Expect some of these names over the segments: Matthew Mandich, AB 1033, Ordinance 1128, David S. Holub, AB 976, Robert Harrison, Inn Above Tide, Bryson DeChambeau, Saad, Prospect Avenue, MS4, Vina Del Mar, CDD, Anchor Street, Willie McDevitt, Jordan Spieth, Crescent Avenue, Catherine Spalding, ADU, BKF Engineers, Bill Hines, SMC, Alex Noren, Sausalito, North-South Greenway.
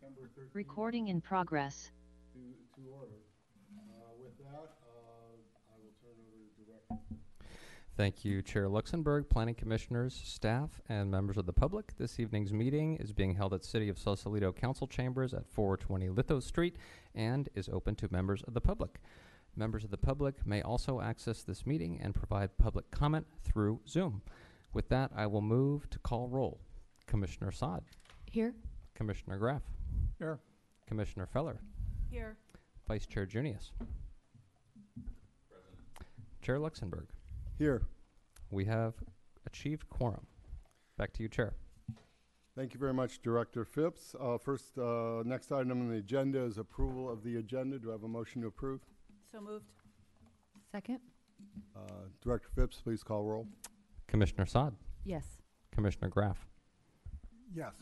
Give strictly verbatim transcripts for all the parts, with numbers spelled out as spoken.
September thirteenth. Recording in progress. To, to order. Uh, with that, uh, I will turn over to Director. Thank you, Chair Luxembourg, Planning Commissioners, staff, and members of the public. This evening's meeting is being held at City of Sausalito Council Chambers at four twenty Litho Street and is open to members of the public. Members of the public may also access this meeting and provide public comment through Zoom. With that, I will move to call roll. Commissioner Saad. Here. Commissioner Graff. Here. Commissioner Feller. Here. Vice Chair Junius. Present. Chair Luxembourg. Here. We have achieved quorum. Back to you, Chair. Thank you very much, Director Phipps. Uh, first, uh, next item on the agenda is approval of the agenda. Do I have a motion to approve? So moved. Second. Uh, Director Phipps, please call roll. Commissioner Saad. Yes. Commissioner Graff. Yes.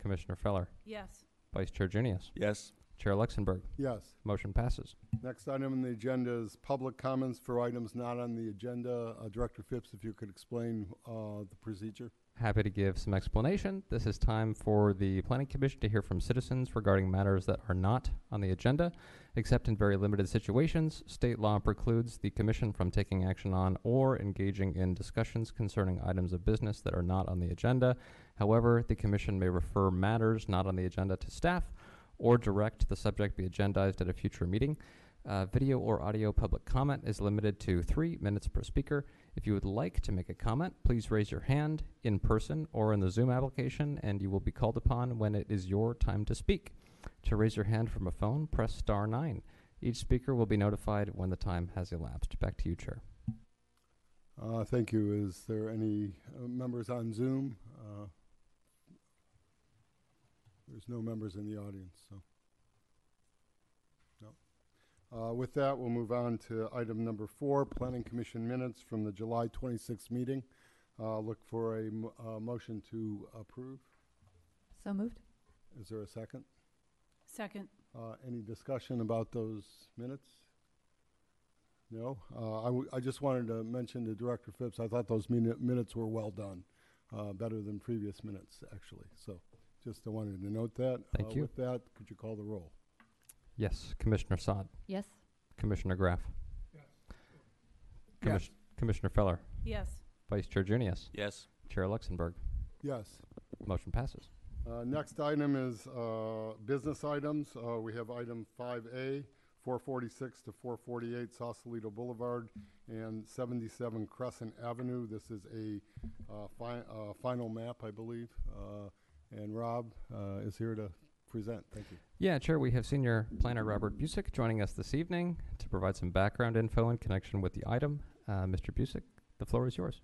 Commissioner Feller. Yes. Vice Chair Junius. Yes. Chair Luxembourg. Yes. Motion passes. Next item on the agenda is public comments for items not on the agenda. Uh, Director Phipps, if you could explain uh, the procedure. Happy to give some explanation. This is time for the Planning Commission to hear from citizens regarding matters that are not on the agenda. Except in very limited situations, state law precludes the Commission from taking action on or engaging in discussions concerning items of business that are not on the agenda. However, the Commission may refer matters not on the agenda to staff or direct the subject be agendized at a future meeting. Uh, video or audio public comment is limited to three minutes per speaker. If you would like to make a comment, please raise your hand in person or in the Zoom application, and you will be called upon when it is your time to speak. To raise your hand from a phone, press star nine. Each speaker will be notified when the time has elapsed. Back to you, Chair. Uh, thank you. Is there any uh, members on Zoom? Uh, there's no members in the audience, so. Uh, with that, we'll move on to item number four, Planning Commission minutes from the July twenty-sixth meeting. Uh, look for a m- uh, motion to approve. So moved. Is there a second? Second. Uh, any discussion about those minutes? No? Uh, I, w- I just wanted to mention to Director Phipps, I thought those min- minutes were well done, uh, better than previous minutes, actually. So just I wanted to note that. Thank uh, you. With that, could you call the roll? Yes. Commissioner Saad. Yes. Commissioner Graff. Yes. Commis- yes. Commissioner Feller. Yes. Vice Chair Junius. Yes. Chair Luxembourg. Yes. Motion passes. Uh, next item is uh, business items. Uh, we have item five A, four forty-six to four forty-eight Sausalito Boulevard and seventy-seven Crescent Avenue. This is a uh, fi- uh, final map, I believe, uh, and Rob uh, is here to present. Thank you. Yeah, Chair, we have Senior Planner Robert Busick joining us this evening to provide some background info in connection with the item. Uh, Mister Busick, the floor is yours.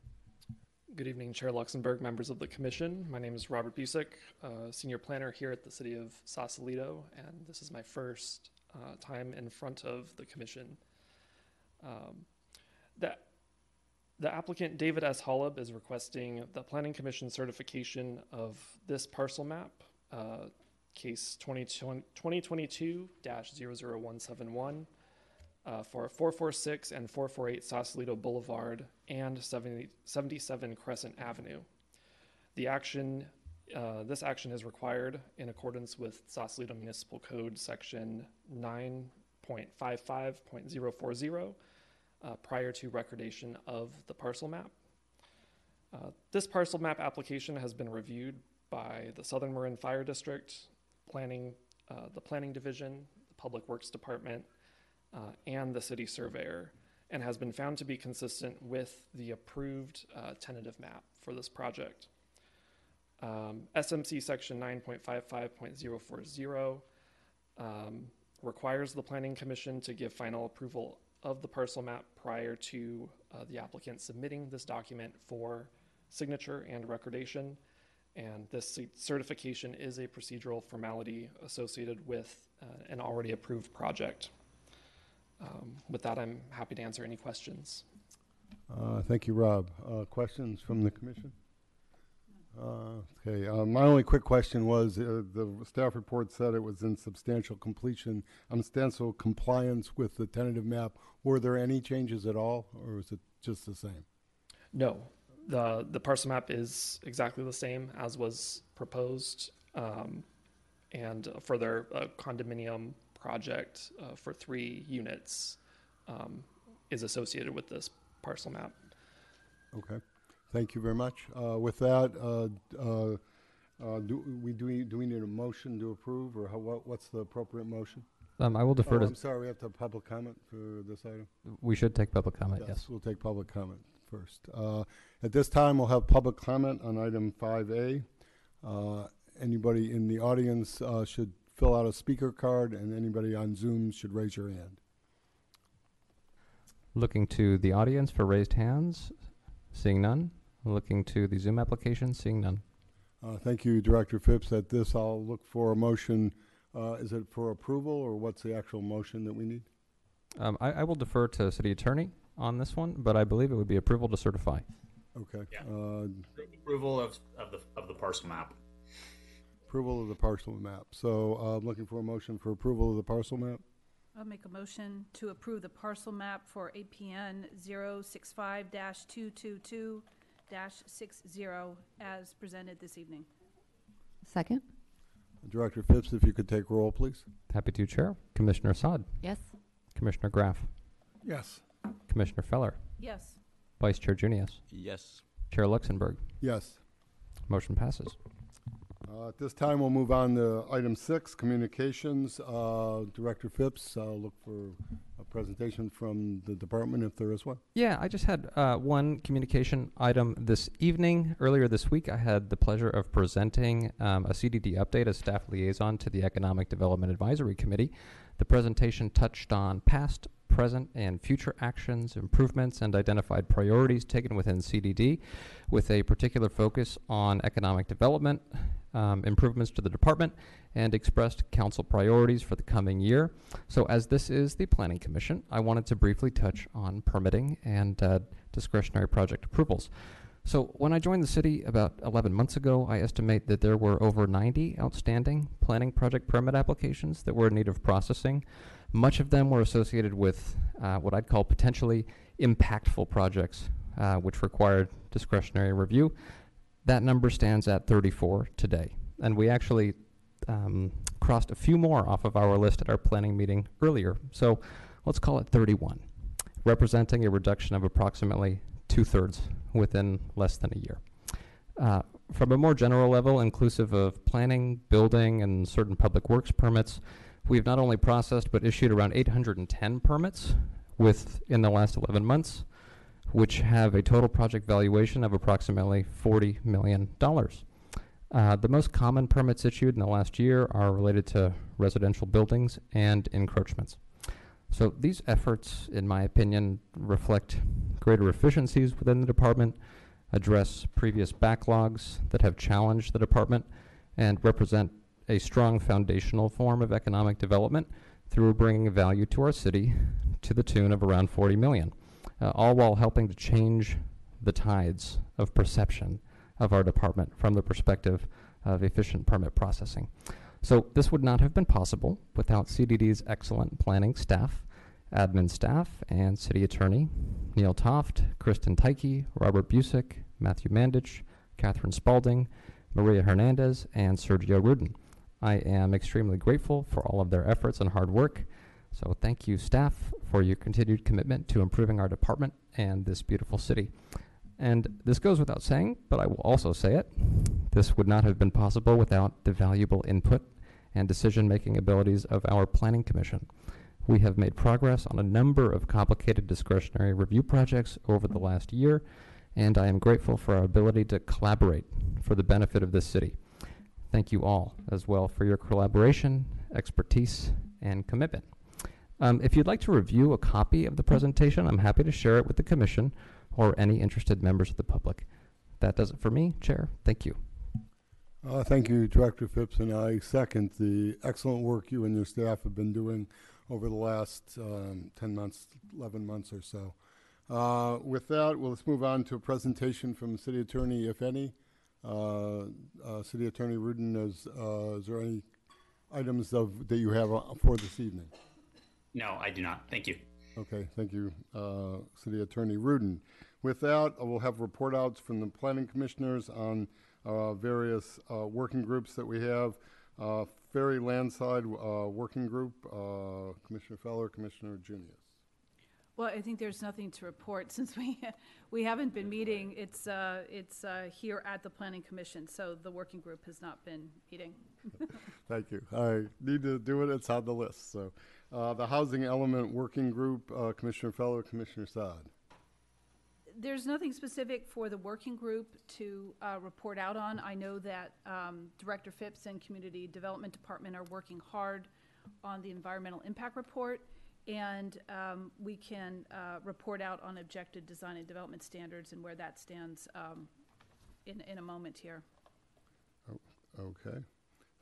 Good evening, Chair Luxembourg, members of the Commission. My name is Robert Busick, uh, Senior Planner here at the City of Sausalito, and this is my first uh, time in front of the Commission. Um, that The applicant David S. Holub is requesting the Planning Commission certification of this parcel map, uh, Case twenty twenty-two dash zero zero one seven one uh, for four forty-six and four forty-eight Sausalito Boulevard and seventy, seventy-seven Crescent Avenue. The action, uh, this action is required in accordance with Sausalito Municipal Code Section nine point five five point zero four zero uh, prior to recordation of the parcel map. Uh, this parcel map application has been reviewed by the Southern Marin Fire District, Planning, uh, the Planning Division, the Public Works Department, uh, and the City Surveyor, and has been found to be consistent with the approved uh, tentative map for this project. Um, S M C Section nine point five five point zero four zero um, requires the Planning Commission to give final approval of the parcel map prior to uh, the applicant submitting this document for signature and recordation. And this certification is a procedural formality associated with uh, an already approved project. Um, with that, I'm happy to answer any questions. Uh, thank you, Rob. Uh, questions from the Commission? Uh, okay, uh, my only quick question was, uh, the staff report said it was in substantial completion, um, substantial compliance with the tentative map. Were there any changes at all, or was it just the same? No. The the parcel map is exactly the same as was proposed, um, and a further uh, condominium project uh, for three units um, is associated with this parcel map. Okay, thank you very much. Uh, with that, uh, uh, uh, do we do we, do we need a motion to approve, or how, what, what's the appropriate motion? Um, I will defer oh, to. I'm sorry, we have to have public comment for this item. We should take public comment. Yes, yes. We'll take public comment first. Uh, at this time, we'll have public comment on item five A. Uh, anybody in the audience uh, should fill out a speaker card, and anybody on Zoom should raise your hand. Looking to the audience for raised hands, seeing none. Looking to the Zoom application, seeing none. Uh, thank you, Director Phipps. At this, I'll look for a motion. Uh, is it for approval, or what's the actual motion that we need? Um, I, I will defer to City Attorney on this one, but I believe it would be approval to certify. Okay. Yeah. Uh, approval of, of the of the parcel map. Approval of the parcel map. So uh, I'm looking for a motion for approval of the parcel map. I'll make a motion to approve the parcel map for A P N zero six five dash two two two dash six zero as presented this evening. Second. Director Phipps, if you could take roll, please. Happy to, Chair. Commissioner Assad. Yes. Commissioner Graff. Yes. Commissioner Feller. Yes. Vice Chair Junius. Yes. Chair Luxembourg. Yes. Motion passes. Uh, at this time, we'll move on to item six, communications. Uh, Director Phipps, I'll look for a presentation from the department if there is one. Yeah, I just had uh, one communication item this evening. Earlier this week, I had the pleasure of presenting um, a C D D update as staff liaison to the Economic Development Advisory Committee. The presentation touched on past, present, and future actions, improvements, and identified priorities taken within C D D with a particular focus on economic development, um, improvements to the department, and expressed council priorities for the coming year. So as this is the Planning Commission, I wanted to briefly touch on permitting and uh, discretionary project approvals. So when I joined the city about eleven months ago, I estimate that there were over ninety outstanding planning project permit applications that were in need of processing. Much of them were associated with uh, what I'd call potentially impactful projects, uh, which required discretionary review. That number stands at thirty-four today. And we actually um, crossed a few more off of our list at our planning meeting earlier. So let's call it thirty-one, representing a reduction of approximately two-thirds within less than a year. Uh, from a more general level, inclusive of planning, building, and certain public works permits, we've not only processed but issued around eight hundred ten permits within the last eleven months, which have a total project valuation of approximately forty million dollars. Uh, the most common permits issued in the last year are related to residential buildings and encroachments. So these efforts, in my opinion, reflect greater efficiencies within the department, address previous backlogs that have challenged the department, and represent a strong foundational form of economic development through bringing value to our city to the tune of around forty million dollars, uh, all while helping to change the tides of perception of our department from the perspective of efficient permit processing. So this would not have been possible without C D D's excellent planning staff, admin staff, and city attorney, Neil Toft, Kristen Tyke, Robert Busick, Matthew Mandich, Catherine Spalding, Maria Hernandez, and Sergio Rudin. I am extremely grateful for all of their efforts and hard work. So thank you, staff, for your continued commitment to improving our department and this beautiful city. And this goes without saying, but I will also say it. This would not have been possible without the valuable input and decision-making abilities of our Planning Commission. We have made progress on a number of complicated discretionary review projects over the last year, and I am grateful for our ability to collaborate for the benefit of this city. Thank you all as well for your collaboration, expertise, and commitment. Um, if you'd like to review a copy of the presentation, I'm happy to share it with the commission or any interested members of the public. That does it for me, Chair. Thank you. Uh, thank you, Director Phipps, and I second the excellent work you and your staff have been doing over the last um, ten months, eleven months or so. Uh, with that, well, let's move on to a presentation from the City Attorney, if any. Uh, uh, City Attorney Rudin, is, uh, is there any items of, that you have for this evening? No, I do not. Thank you. Okay, thank you, uh, City Attorney Rudin. With that, we'll have report outs from the planning commissioners on uh, various uh, working groups that we have. Uh, ferry Landside uh, Working Group, uh, Commissioner Feller, Commissioner Junius. Well, I think there's nothing to report since we we haven't been meeting. It's uh, it's uh, here at the Planning Commission, so the working group has not been meeting. Thank you. I need to do it. It's on the list. So, uh, the Housing Element Working Group, uh, Commissioner Feller, Commissioner Saad. There's nothing specific for the working group to uh, report out on. I know that um, Director Phipps and Community Development Department are working hard on the environmental impact report, and um, we can uh, report out on objective design and development standards and where that stands um, in, in a moment here. Oh, okay,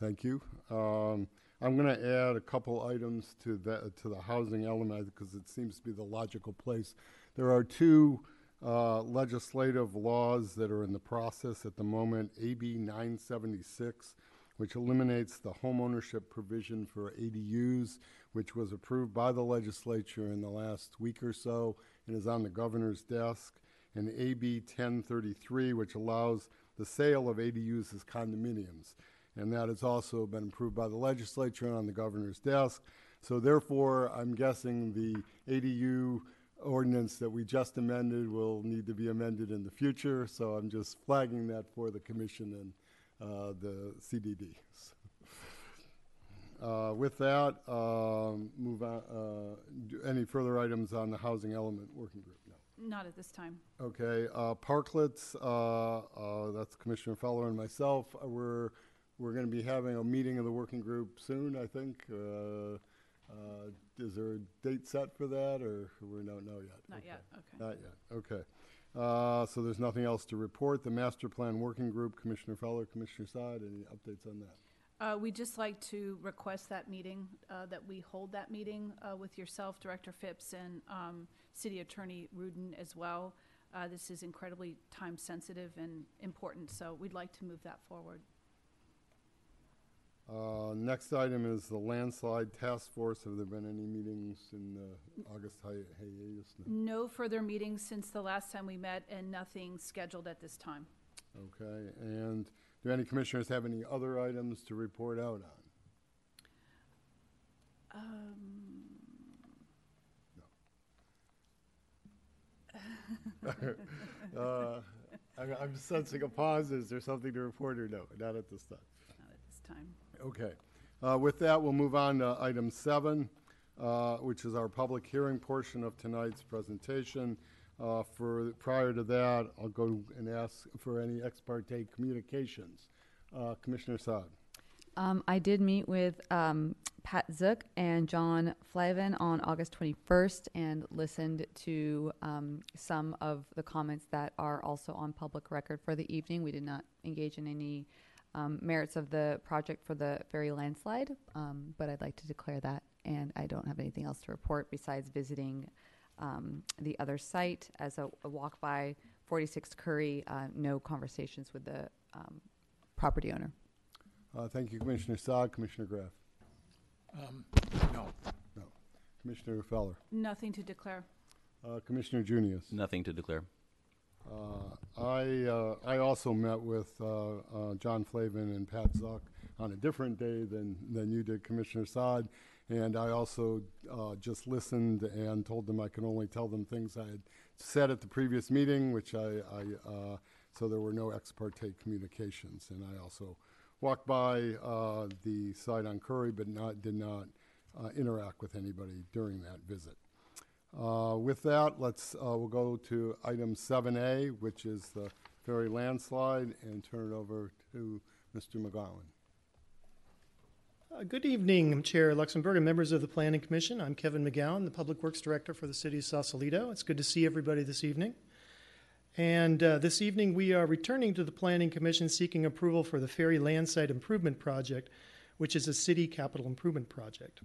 thank you. Um, I'm gonna add a couple items to that, to the housing element, because it seems to be the logical place. There are two uh, legislative laws that are in the process at the moment, A B nine seventy-six, which eliminates the homeownership provision for A D Us, which was approved by the legislature in the last week or so and is on the governor's desk, and A B ten thirty-three, which allows the sale of A D Us as condominiums. And that has also been approved by the legislature and on the governor's desk. So therefore, I'm guessing the A D U ordinance that we just amended will need to be amended in the future. So I'm just flagging that for the commission and uh, the C D D. So. Uh, with that, um, move on. Uh, do any further items on the housing element working group? No. Not at this time. Okay. Uh, parklets. Uh, uh, that's Commissioner Feller and myself. Uh, we're we're going to be having a meeting of the working group soon, I think. Uh, uh, is there a date set for that, or we don't know yet? Not okay. yet. Okay. Not yet. Okay. Uh, so there's nothing else to report. The master plan working group. Commissioner Feller, Commissioner Saad. Any updates on that? Uh, we'd just like to request that meeting, uh, that we hold that meeting uh, with yourself, Director Phipps, and um, City Attorney Rudin as well. Uh, this is incredibly time sensitive and important, so we'd like to move that forward. Uh, next item is the landslide task force. Have there been any meetings in uh, August hiatus? No further meetings since the last time we met, and nothing scheduled at this time. Okay, and do any commissioners have any other items to report out on? Um, no. uh, I'm, I'm sensing a pause. Is there something to report, or no? Not at this time. Not at this time. Okay. Uh, with that, we'll move on to item seven, uh, which is our public hearing portion of tonight's presentation. Uh, for prior to that, I'll go and ask for any ex parte communications. Uh, Commissioner Saad. Um, I did meet with um, Pat Zuck and John Flavin on August twenty-first and listened to um, some of the comments that are also on public record for the evening. We did not engage in any um, merits of the project for the ferry landslide, um, but I'd like to declare that. And I don't have anything else to report besides visiting Um, the other site as a, a walk by forty-six Curry, uh, no conversations with the um, property owner. Uh, thank you, Commissioner Saad. Commissioner Graff? Um, no. No. Commissioner Feller? Nothing to declare. Uh, Commissioner Junius? Nothing to declare. Uh, I, uh, I also met with uh, uh, John Flavin and Pat Zuck on a different day than, than you did, Commissioner Saad. And I also uh, just listened and told them I can only tell them things I had said at the previous meeting, which I, I uh, so there were no ex parte communications. And I also walked by uh, the site on Curry, but not did not uh, interact with anybody during that visit. Uh, with that, let's uh, we'll go to item seven A, which is the ferry landslide, and turn it over to Mister McGowan. Uh, good evening, Chair Luxembourg and members of the Planning Commission. I'm Kevin McGowan, the Public Works Director for the City of Sausalito. It's good to see everybody this evening. And uh, this evening we are returning to the Planning Commission seeking approval for the Ferry Landside Improvement Project, which is a city capital improvement project.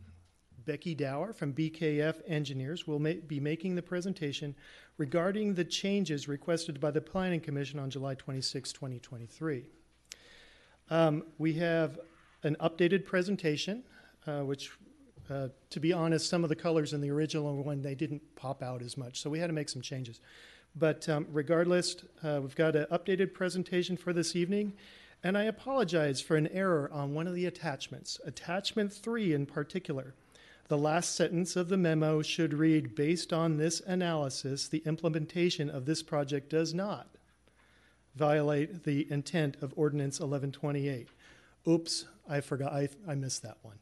Becky Dower from B K F Engineers will ma- be making the presentation regarding the changes requested by the Planning Commission on July twenty-sixth, twenty twenty-three. Um, we have an updated presentation, uh, which, uh, to be honest, some of the colors in the original one, they didn't pop out as much, so we had to make some changes. But um, regardless, uh, we've got an updated presentation for this evening, And I apologize for an error on one of the attachments, attachment three in particular. The last sentence of the memo should read, based on this analysis, the implementation of this project does not violate the intent of Ordinance eleven twenty-eight. Oops, I forgot, I, I missed that one.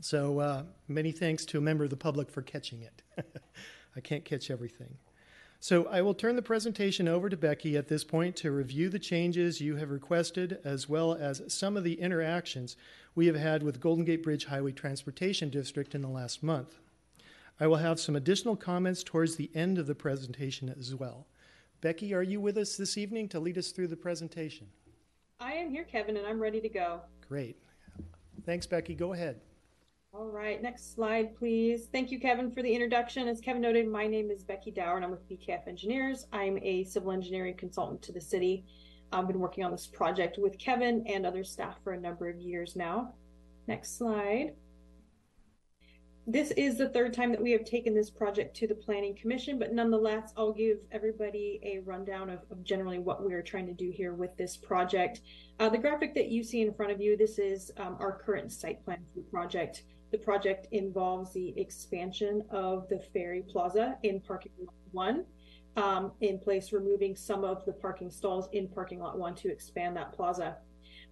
So uh, many thanks to a member of the public for catching it. I can't catch everything. So I will turn the presentation over to Becky at this point to review the changes you have requested, as well as some of the interactions we have had with Golden Gate Bridge Highway Transportation District in the last month. I will have some additional comments towards the end of the presentation as well. Becky, are you with us this evening to lead us through the presentation? I am here, Kevin, and I'm ready to go. Great. Thanks, Becky. Go ahead. All right, next slide, please. Thank you, Kevin, for the introduction. As Kevin noted, my name is Becky Dower, and I'm with B K F Engineers. I'm a civil engineering consultant to the city. I've been working on this project with Kevin and other staff for a number of years now. Next slide. This is the third time that we have taken this project to the Planning Commission, but nonetheless, I'll give everybody a rundown of, of generally what we're trying to do here with this project. Uh, the graphic that you see in front of you, this is um, our current site plan for the project. The project involves the expansion of the Ferry Plaza in parking lot one, um, in place removing some of the parking stalls in parking lot one to expand that plaza.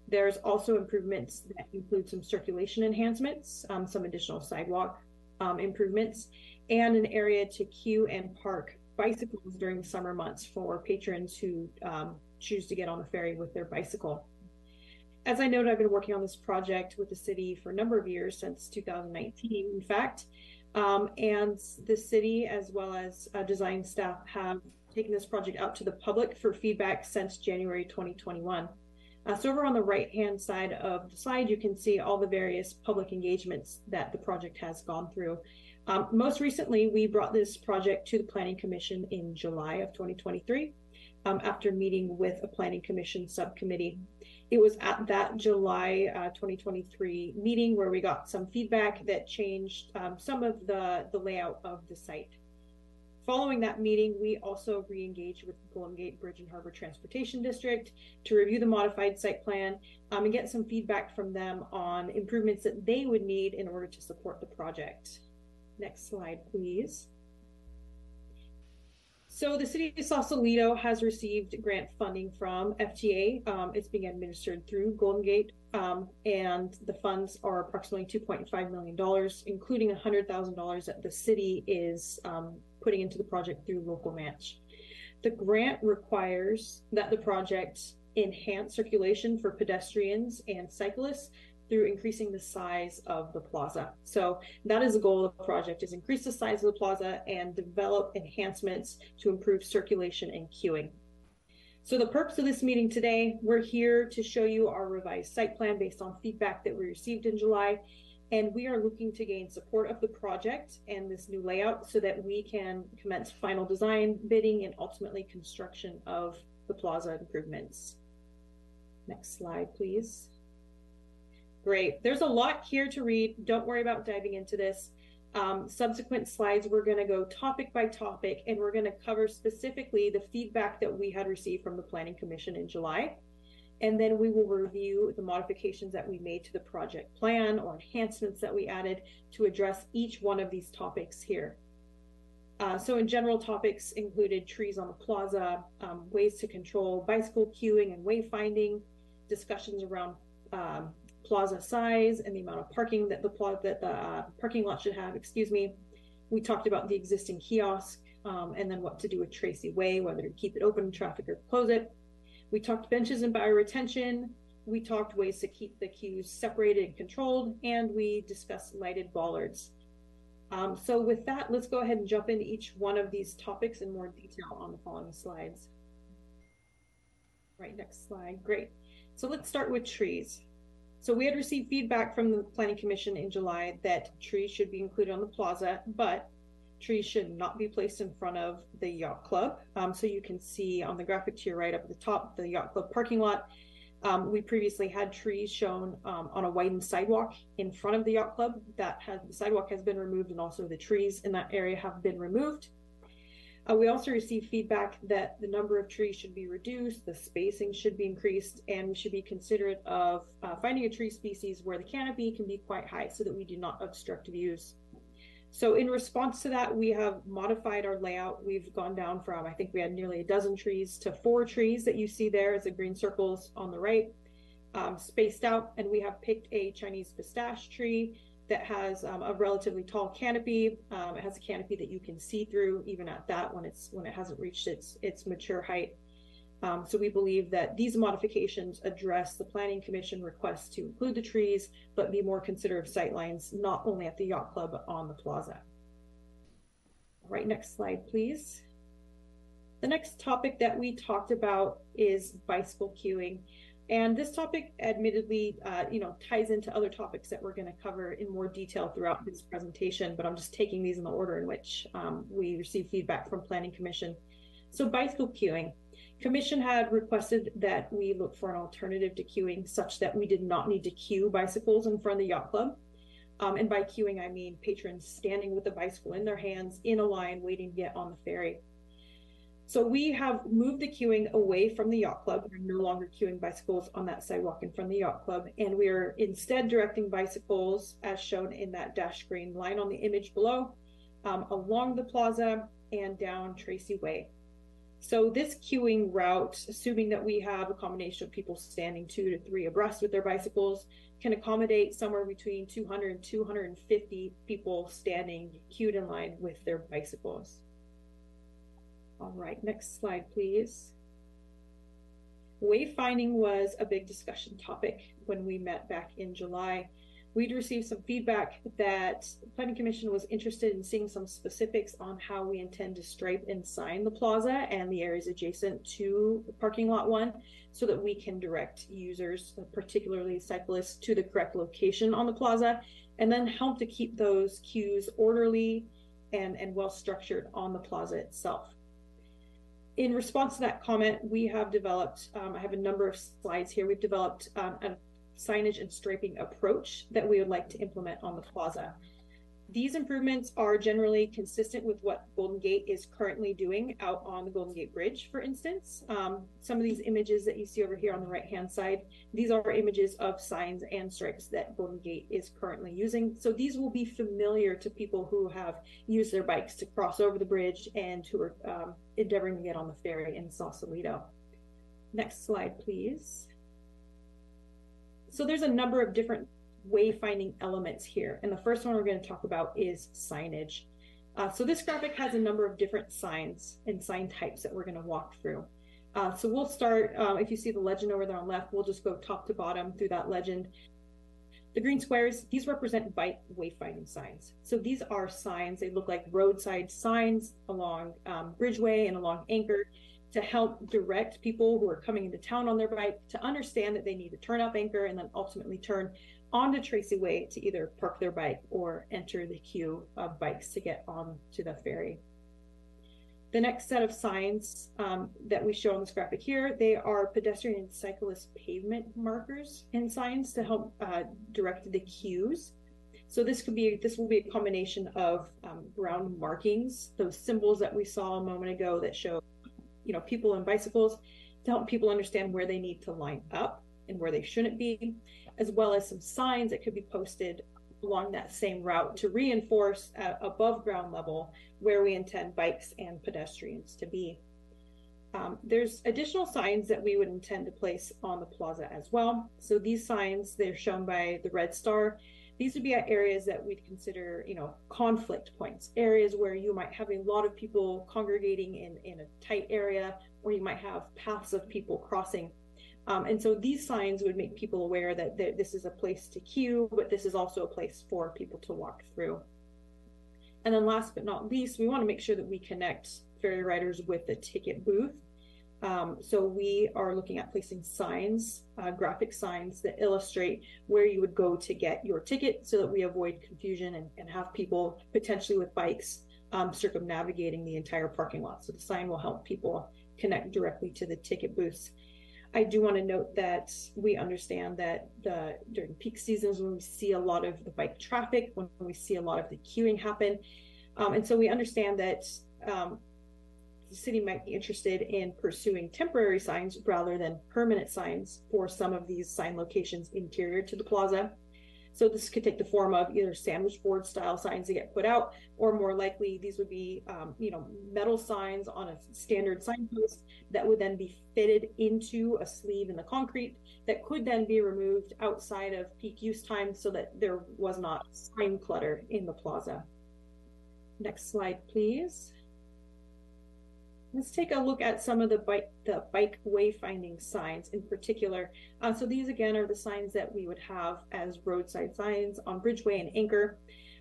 There's also improvements that include some circulation enhancements, um, some additional sidewalk um, improvements, and an area to queue and park bicycles during the summer months for patrons who um, choose to get on the ferry with their bicycle. As I noted, I've been working on this project with the city for a number of years, since two thousand nineteen, in fact, um, and the city, as well as uh, design staff, have taken this project out to the public for feedback since January twenty twenty-one. Uh, so over on the right-hand side of the slide, you can see all the various public engagements that the project has gone through. Um, most recently, we brought this project to the Planning Commission in July of twenty twenty-three, um, after meeting with a Planning Commission subcommittee. It was at that July uh, twenty twenty-three meeting where we got some feedback that changed um, some of the, the layout of the site. Following that meeting, we also re-engaged with the Golden Gate Bridge and Harbor Transportation District to review the modified site plan um, and get some feedback from them on improvements that they would need in order to support the project. Next slide, please. So the city of Sausalito has received grant funding from F T A. Um, it's being administered through Golden Gate, um, and the funds are approximately two point five million dollars, including one hundred thousand dollars that the city is um, putting into the project through local match. The grant requires that the project enhance circulation for pedestrians and cyclists through increasing the size of the plaza. So that is the goal of the project, is increase the size of the plaza and develop enhancements to improve circulation and queuing. So the purpose of this meeting today, we're here to show you our revised site plan based on feedback that we received in July. And we are looking to gain support of the project and this new layout so that we can commence final design, bidding, and ultimately construction of the plaza improvements. Next slide, please. Great. There's a lot here to read. Don't worry about diving into this. Um, subsequent slides, we're going to go topic by topic, and we're going to cover specifically the feedback that we had received from the Planning Commission in July. And then we will review the modifications that we made to the project plan or enhancements that we added to address each one of these topics here. Uh, so in general, topics included trees on the plaza, um, ways to control bicycle queuing and wayfinding, discussions around um, plaza size and the amount of parking that the pl- that the uh, parking lot should have, excuse me. We talked about the existing kiosk um, and then what to do with Tracy Way, whether to keep it open traffic or close it. We talked benches and bioretention. We talked ways to keep the queues separated and controlled, and we discussed lighted bollards. Um, so with that, let's go ahead and jump into each one of these topics in more detail on the following slides. Right, next slide, great. So let's start with trees. So we had received feedback from the Planning Commission in July that trees should be included on the plaza, but trees should not be placed in front of the yacht club. Um, so you can see on the graphic to your right up at the top, the yacht club parking lot. Um, we previously had trees shown um, on a widened sidewalk in front of the yacht club. That has, the sidewalk has been removed, and also the trees in that area have been removed. Uh, we also received feedback that the number of trees should be reduced, the spacing should be increased, and we should be considerate of uh, finding a tree species where the canopy can be quite high so that we do not obstruct views. So in response to that, we have modified our layout. We've gone down from, I think we had nearly a dozen trees to four trees that you see there as the green circles on the right, um, spaced out. And we have picked a Chinese pistache tree that has um, a relatively tall canopy. Um, it has a canopy that you can see through even at that when it's when it hasn't reached its its mature height. Um, so we believe that these modifications address the Planning Commission request to include the trees, but be more considerate of sightlines, not only at the yacht club, but on the plaza. All right, next slide, please. The next topic that we talked about is bicycle queuing. And this topic admittedly, uh, you know, ties into other topics that we're going to cover in more detail throughout this presentation, but I'm just taking these in the order in which um, we received feedback from Planning Commission. So bicycle queuing. Commission had requested that we look for an alternative to queuing such that we did not need to queue bicycles in front of the yacht club. Um, and by queuing, I mean patrons standing with a bicycle in their hands in a line waiting to get on the ferry. So we have moved the queuing away from the yacht club. We're no longer queuing bicycles on that sidewalk in front of the yacht club. And we are instead directing bicycles, as shown in that dash green line on the image below, um, along the plaza and down Tracy Way. So this queuing route, assuming that we have a combination of people standing two to three abreast with their bicycles, can accommodate somewhere between two hundred and two hundred fifty people standing queued in line with their bicycles. All right, next slide, please. Wayfinding was a big discussion topic when we met back in July. We'd received some feedback that the Planning Commission was interested in seeing some specifics on how we intend to stripe and sign the plaza and the areas adjacent to parking lot one so that we can direct users, particularly cyclists, to the correct location on the plaza and then help to keep those queues orderly and, and well structured on the plaza itself. In response to that comment, we have developed, um, I have a number of slides here, we've developed um, a signage and striping approach that we would like to implement on the plaza. These improvements are generally consistent with what Golden Gate is currently doing out on the Golden Gate Bridge, for instance. Um, some of these images that you see over here on the right-hand side, these are images of signs and stripes that Golden Gate is currently using. So these will be familiar to people who have used their bikes to cross over the bridge and who are um, endeavoring to get on the ferry in Sausalito. Next slide, please. So there's a number of different wayfinding elements here. And the first one we're going to talk about is signage. Uh, so this graphic has a number of different signs and sign types that we're going to walk through. Uh, so we'll start, uh, if you see the legend over there on the left, we'll just go top to bottom through that legend. The green squares, these represent bike wayfinding signs. So these are signs, they look like roadside signs along um, Bridgeway and along Anchor, to help direct people who are coming into town on their bike to understand that they need to turn up Anchor and then ultimately turn onto Tracy Way to either park their bike or enter the queue of bikes to get on to the ferry. The next set of signs um, that we show on this graphic here, they are pedestrian and cyclist pavement markers and signs to help uh, direct the queues. So this could be, this will be a combination of um, ground markings, those symbols that we saw a moment ago that show, you know, people and bicycles, to help people understand where they need to line up and where they shouldn't be, as well as some signs that could be posted along that same route to reinforce at above ground level where we intend bikes and pedestrians to be. Um, there's additional signs that we would intend to place on the plaza as well. So these signs, they're shown by the red star. These would be at areas that we'd consider, you know, conflict points, areas where you might have a lot of people congregating in, in a tight area, or you might have paths of people crossing. Um, and so these signs would make people aware that th- this is a place to queue, but this is also a place for people to walk through. And then last but not least, we want to make sure that we connect ferry riders with the ticket booth. Um, so we are looking at placing signs, uh, graphic signs that illustrate where you would go to get your ticket so that we avoid confusion and, and have people potentially with bikes um, circumnavigating the entire parking lot. So the sign will help people connect directly to the ticket booths. I do want to note that we understand that the, during peak seasons when we see a lot of the bike traffic, when we see a lot of the queuing happen, um, and so we understand that um, the city might be interested in pursuing temporary signs rather than permanent signs for some of these sign locations interior to the plaza. So this could take the form of either sandwich board style signs that get put out, or more likely these would be, um, you know, metal signs on a standard signpost that would then be fitted into a sleeve in the concrete that could then be removed outside of peak use time so that there was not sign clutter in the plaza. Next slide, please. Let's take a look at some of the bike the bike wayfinding signs in particular. Uh, so these again are the signs that we would have as roadside signs on Bridgeway and Anchor.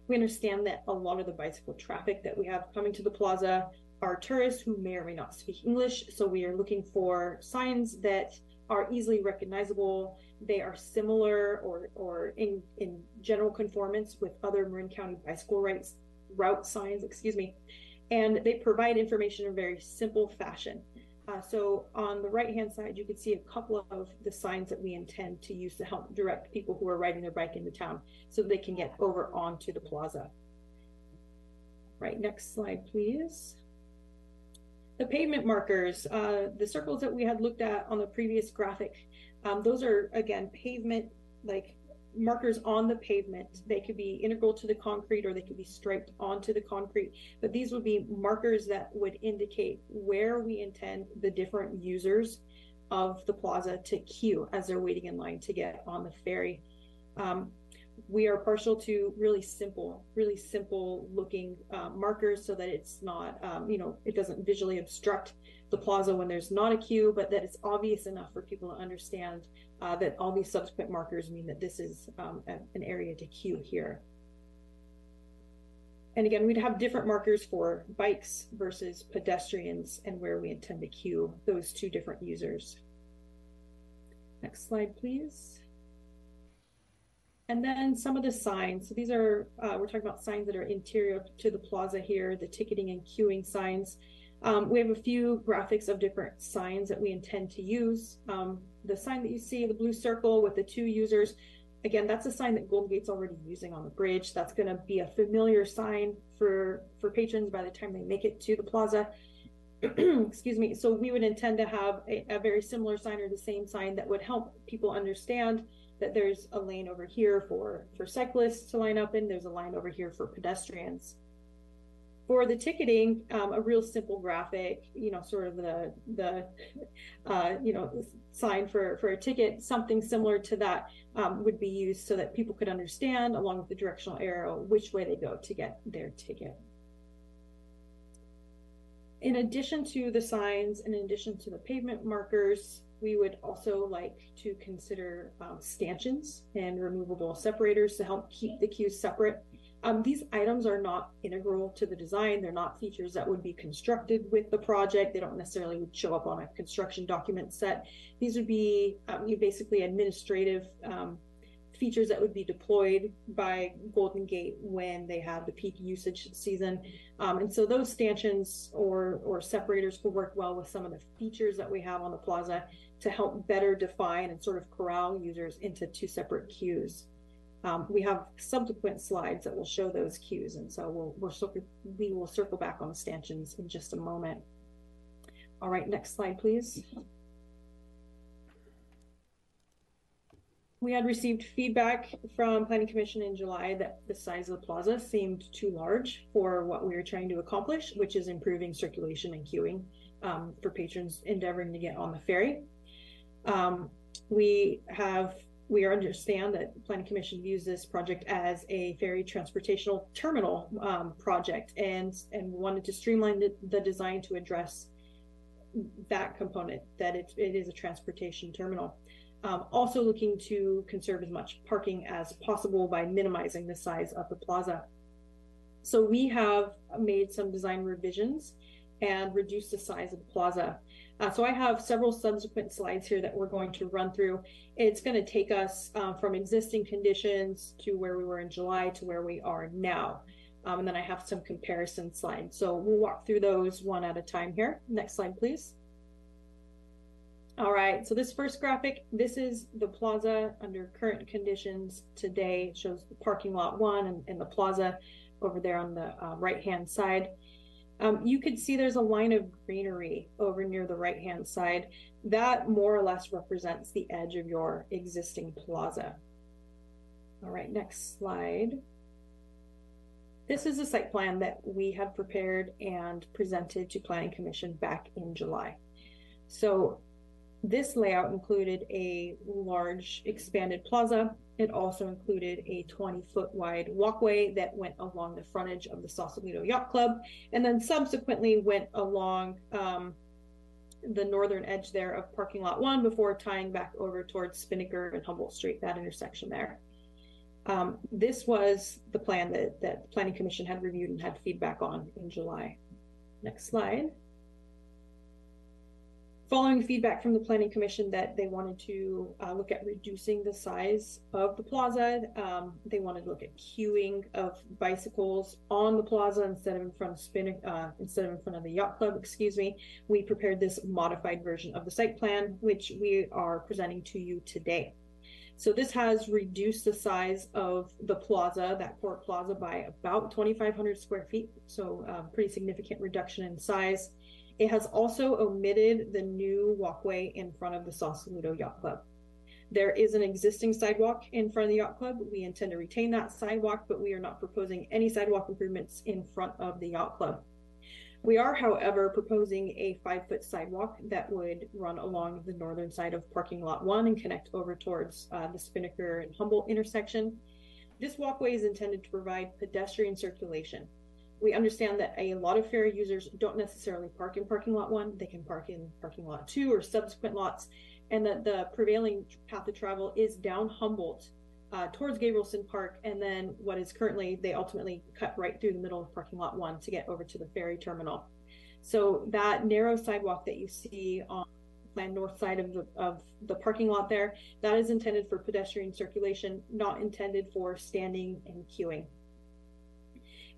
We understand that a lot of the bicycle traffic that we have coming to the plaza are tourists who may or may not speak English. So we are looking for signs that are easily recognizable. They are similar or or in, in general conformance with other Marin County bicycle rights, route signs, excuse me. And they provide information in a very simple fashion. Uh, so on the right-hand side, you can see a couple of the signs that we intend to use to help direct people who are riding their bike into town so they can get over onto the plaza. Right, next slide, please. The pavement markers, uh, the circles that we had looked at on the previous graphic, um, those are, again, pavement, like markers on the pavement. They could be integral to the concrete or they could be striped onto the concrete, but these would be markers that would indicate where we intend the different users of the plaza to queue as they're waiting in line to get on the ferry. Um, we are partial to really simple, really simple looking uh, markers so that it's not, um, you know, it doesn't visually obstruct the plaza when there's not a queue, but that it's obvious enough for people to understand uh, that all these subsequent markers mean that this is um, a, an area to queue here. And again, we'd have different markers for bikes versus pedestrians and where we intend to queue those two different users. Next slide, please. And then some of the signs. So these are, uh, we're talking about signs that are interior to the plaza here, the ticketing and queuing signs. Um, we have a few graphics of different signs that we intend to use. Um, the sign that you see, the blue circle with the two users, again, that's a sign that Golden Gate's already using on the bridge. That's going to be a familiar sign for, for patrons by the time they make it to the plaza. Excuse me. So we would intend to have a, a very similar sign or the same sign that would help people understand that there's a lane over here for, for cyclists to line up in, there's a line over here for pedestrians. For the ticketing, um, a real simple graphic, you know, sort of the, the uh, you know, sign for, for a ticket, something similar to that um, would be used so that people could understand, along with the directional arrow, which way they go to get their ticket. In addition to the signs, in addition to the pavement markers, we would also like to consider um, stanchions and removable separators to help keep the queues separate. Um, these items are not integral to the design. They're not features that would be constructed with the project. They don't necessarily would show up on a construction document set. These would be um, you basically administrative um, features that would be deployed by Golden Gate when they have the peak usage season. Um, and so those stanchions or, or separators will work well with some of the features that we have on the plaza to help better define and sort of corral users into two separate queues. Um, we have subsequent slides that will show those cues, and so we'll, we'll, we will circle back on the stanchions in just a moment. All right, next slide, please. We had received feedback from Planning Commission in July that the size of the plaza seemed too large for what we were trying to accomplish, which is improving circulation and queuing um, for patrons endeavoring to get on the ferry. Um, we have We understand that the Planning Commission views this project as a ferry transportational terminal um, project and, and wanted to streamline the, the design to address that component, that it, it is a transportation terminal. Um, also looking to conserve as much parking as possible by minimizing the size of the plaza. So we have made some design revisions and reduced the size of the plaza. Uh, so I have several subsequent slides here that we're going to run through. It's going to take us uh, from existing conditions to where we were in July to where we are now. Um, and then I have some comparison slides. So we'll walk through those one at a time here. Next slide, please. All right, so this first graphic, this is the plaza under current conditions today. It shows the parking lot one and, and the plaza over there on the uh, right-hand side. Um, you could see there's a line of greenery over near the right-hand side. That more or less represents the edge of your existing plaza. All right, next slide. This is a site plan that we had prepared and presented to Planning Commission back in July. So this layout included a large expanded plaza. It also included a twenty foot wide walkway that went along the frontage of the Sausalito Yacht Club, and then subsequently went along um, the northern edge there of parking lot one before tying back over towards Spinnaker and Humboldt Street, that intersection there. Um, this was the plan that, that the Planning Commission had reviewed and had feedback on in July. Next slide. Following feedback from the Planning Commission that they wanted to uh, look at reducing the size of the plaza, um, they wanted to look at queuing of bicycles on the plaza instead of in front of spin, uh, instead of in front of the yacht club. Excuse me. We prepared this modified version of the site plan, which we are presenting to you today. So this has reduced the size of the plaza, that port plaza, by about twenty-five hundred square feet. So um, pretty significant reduction in size. It has also omitted the new walkway in front of the Sausalito Yacht Club. There is an existing sidewalk in front of the yacht club. We intend to retain that sidewalk, but we are not proposing any sidewalk improvements in front of the yacht club. We are, however, proposing a five foot sidewalk that would run along the northern side of parking lot one and connect over towards uh, the Spinnaker and Humboldt intersection. This walkway is intended to provide pedestrian circulation. We understand that a lot of fair users don't necessarily park in parking lot one. They can park in parking lot two or subsequent lots, and that the prevailing path of travel is down Humboldt uh, towards Gabrielson Park. And then what is currently, they ultimately cut right through the middle of parking lot one to get over to the ferry terminal. So that narrow sidewalk that you see on the north side of the, of the parking lot there, that is intended for pedestrian circulation, not intended for standing and queuing.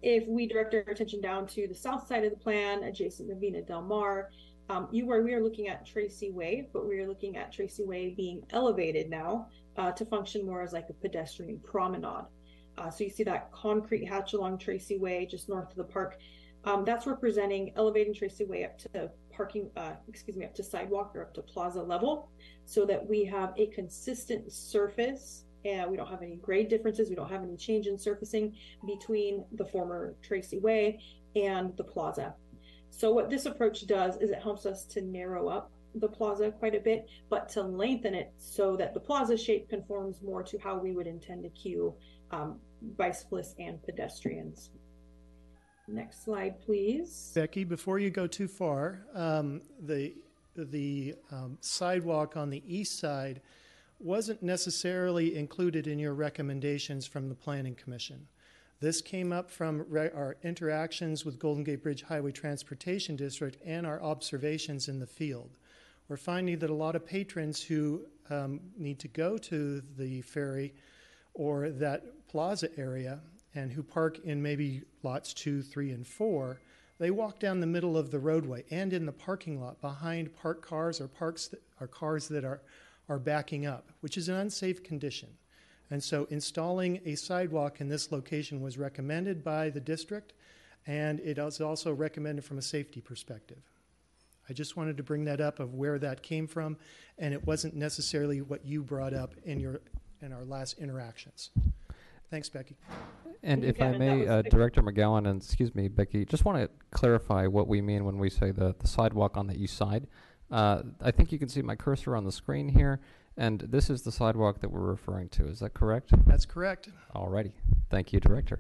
If we direct our attention down to the south side of the plan, adjacent to Vina Del Mar, um, you are, we are looking at Tracy Way, but we are looking at Tracy Way being elevated now uh, to function more as like a pedestrian promenade. Uh, so you see that concrete hatch along Tracy Way, just north of the park. Um, that's representing elevating Tracy Way up to parking, uh, excuse me, up to sidewalk or up to plaza level, so that we have a consistent surface. And we don't have any grade differences. We don't have any change in surfacing between the former Tracy Way and the plaza. So what this approach does is it helps us to narrow up the plaza quite a bit, but to lengthen it so that the plaza shape conforms more to how we would intend to queue um, bicyclists and pedestrians. Next slide, please. Becky, before you go too far, um, the, the um, sidewalk on the east side wasn't necessarily included in your recommendations from the Planning Commission. This came up from re- our interactions with Golden Gate Bridge Highway Transportation District and our observations in the field. We're finding that a lot of patrons who um, need to go to the ferry or that plaza area and who park in maybe lots two, three, and four, they walk down the middle of the roadway and in the parking lot behind parked cars or parks that, or cars that are are backing up, which is an unsafe condition. And so installing a sidewalk in this location was recommended by the district, and it is also recommended from a safety perspective. I just wanted to bring that up of where that came from, and it wasn't necessarily what you brought up in your in our last interactions. Thanks, Becky. And if I may, uh, Director McGowan, and excuse me, Becky, just want to clarify what we mean when we say the, the sidewalk on the east side. Uh, I think you can see my cursor on the screen here, and this is the sidewalk that we're referring to. Is that correct? That's correct. Alrighty. Thank you, Director.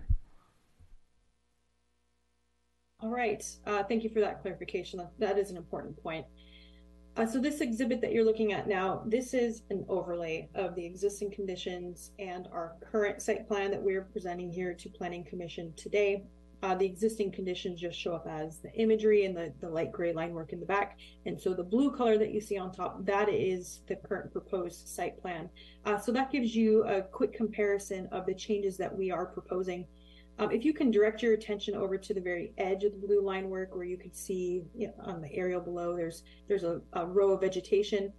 All right. Uh, thank you for that clarification. That is an important point. Uh, so this exhibit that you're looking at now, this is an overlay of the existing conditions and our current site plan that we're presenting here to Planning Commission today. Uh, the existing conditions just show up as the imagery and the, the light gray line work in the back. And so the blue color that you see on top, that is the current proposed site plan. Uh, so that gives you a quick comparison of the changes that we are proposing. Um, if you can direct your attention over to the very edge of the blue line work where you can see, you know, on the aerial below, there's, there's a, a row of vegetation.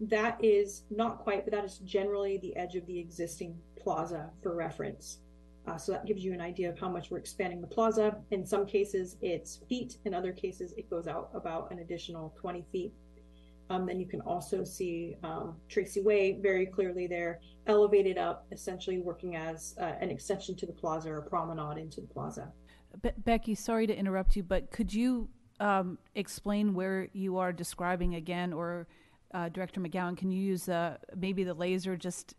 That is not quite, but that is generally the edge of the existing plaza for reference. Uh, so that gives you an idea of how much we're expanding the plaza. In some cases, it's feet. In other cases, it goes out about an additional twenty feet. Um, then you can also see um, Tracy Way very clearly there, elevated up, essentially working as uh, an extension to the plaza or promenade into the plaza. Be- Becky, sorry to interrupt you, but could you um, explain where you are describing again, or uh, Director McGowan, can you use uh, maybe the laser just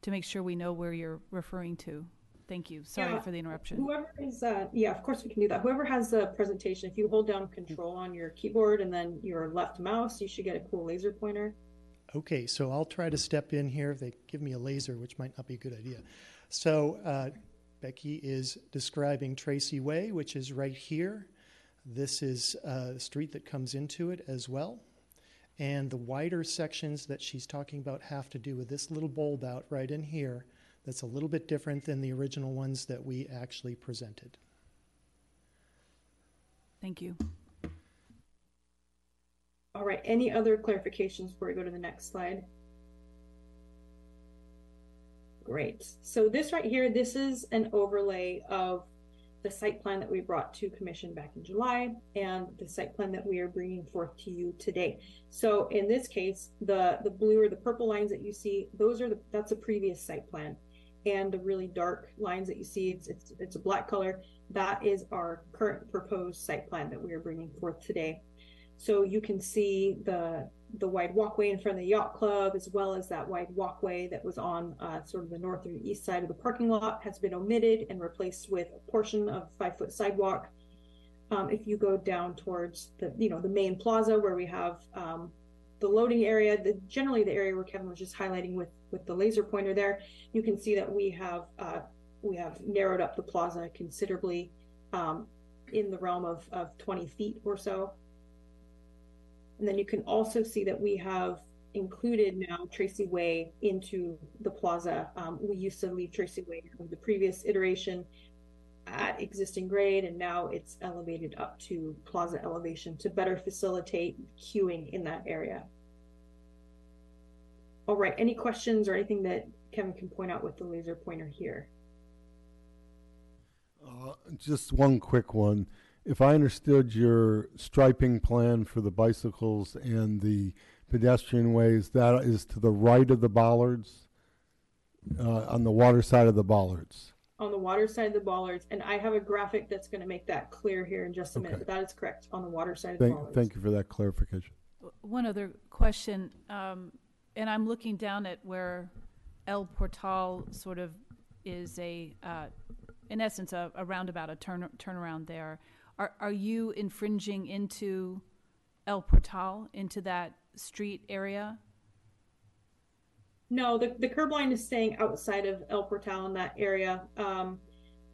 to make sure we know where you're referring to? Thank you. Sorry yeah. for the interruption. Whoever is, uh, yeah, of course we can do that. Whoever has the presentation, if you hold down control on your keyboard and then your left mouse, you should get a cool laser pointer. Okay, so I'll try to step in here if they give me a laser, which might not be a good idea. So uh, Becky is describing Tracy Way, which is right here. This is uh, the street that comes into it as well. And the wider sections that she's talking about have to do with this little bulb out right in here. That's a little bit different than the original ones that we actually presented. Thank you. All right, any other clarifications before we go to the next slide? Great, so this right here, this is an overlay of the site plan that we brought to commission back in July and the site plan that we are bringing forth to you today. So in this case, the, the blue or the purple lines that you see, those are the, that's a previous site plan. And the really dark lines that you see, it's, it's, it's a black color. That is our current proposed site plan that we are bringing forth today. So you can see the, the wide walkway in front of the yacht club, as well as that wide walkway that was on uh, sort of the north or the east side of the parking lot has been omitted and replaced with a portion of five foot sidewalk. Um, if you go down towards the, you know, the main plaza where we have um, the loading area, the generally the area where Kevin was just highlighting with, with the laser pointer there, you can see that we have, uh, we have narrowed up the plaza considerably um, in the realm of, of twenty feet or so. And then you can also see that we have included now Tracy Way into the plaza. Um, we used to leave Tracy Way in the previous iteration at existing grade, and now it's elevated up to plaza elevation to better facilitate queuing in that area. All right, any questions or anything that Kevin can point out with the laser pointer here? Uh, just one quick one. If I understood your striping plan for the bicycles and the pedestrian ways, that is to the right of the bollards, uh, on the water side of the bollards. On the water side of the bollards. And I have a graphic that's going to make that clear here in just a okay. minute. But that is correct, on the water side of thank, the bollards. Thank you for that clarification. One other question, um, and I'm looking down at where El Portal sort of is a, uh, in essence, a, a roundabout, a turn turnaround there. Are are you infringing into El Portal, into that street area? No, the, the curb line is staying outside of El Portal in that area. Um,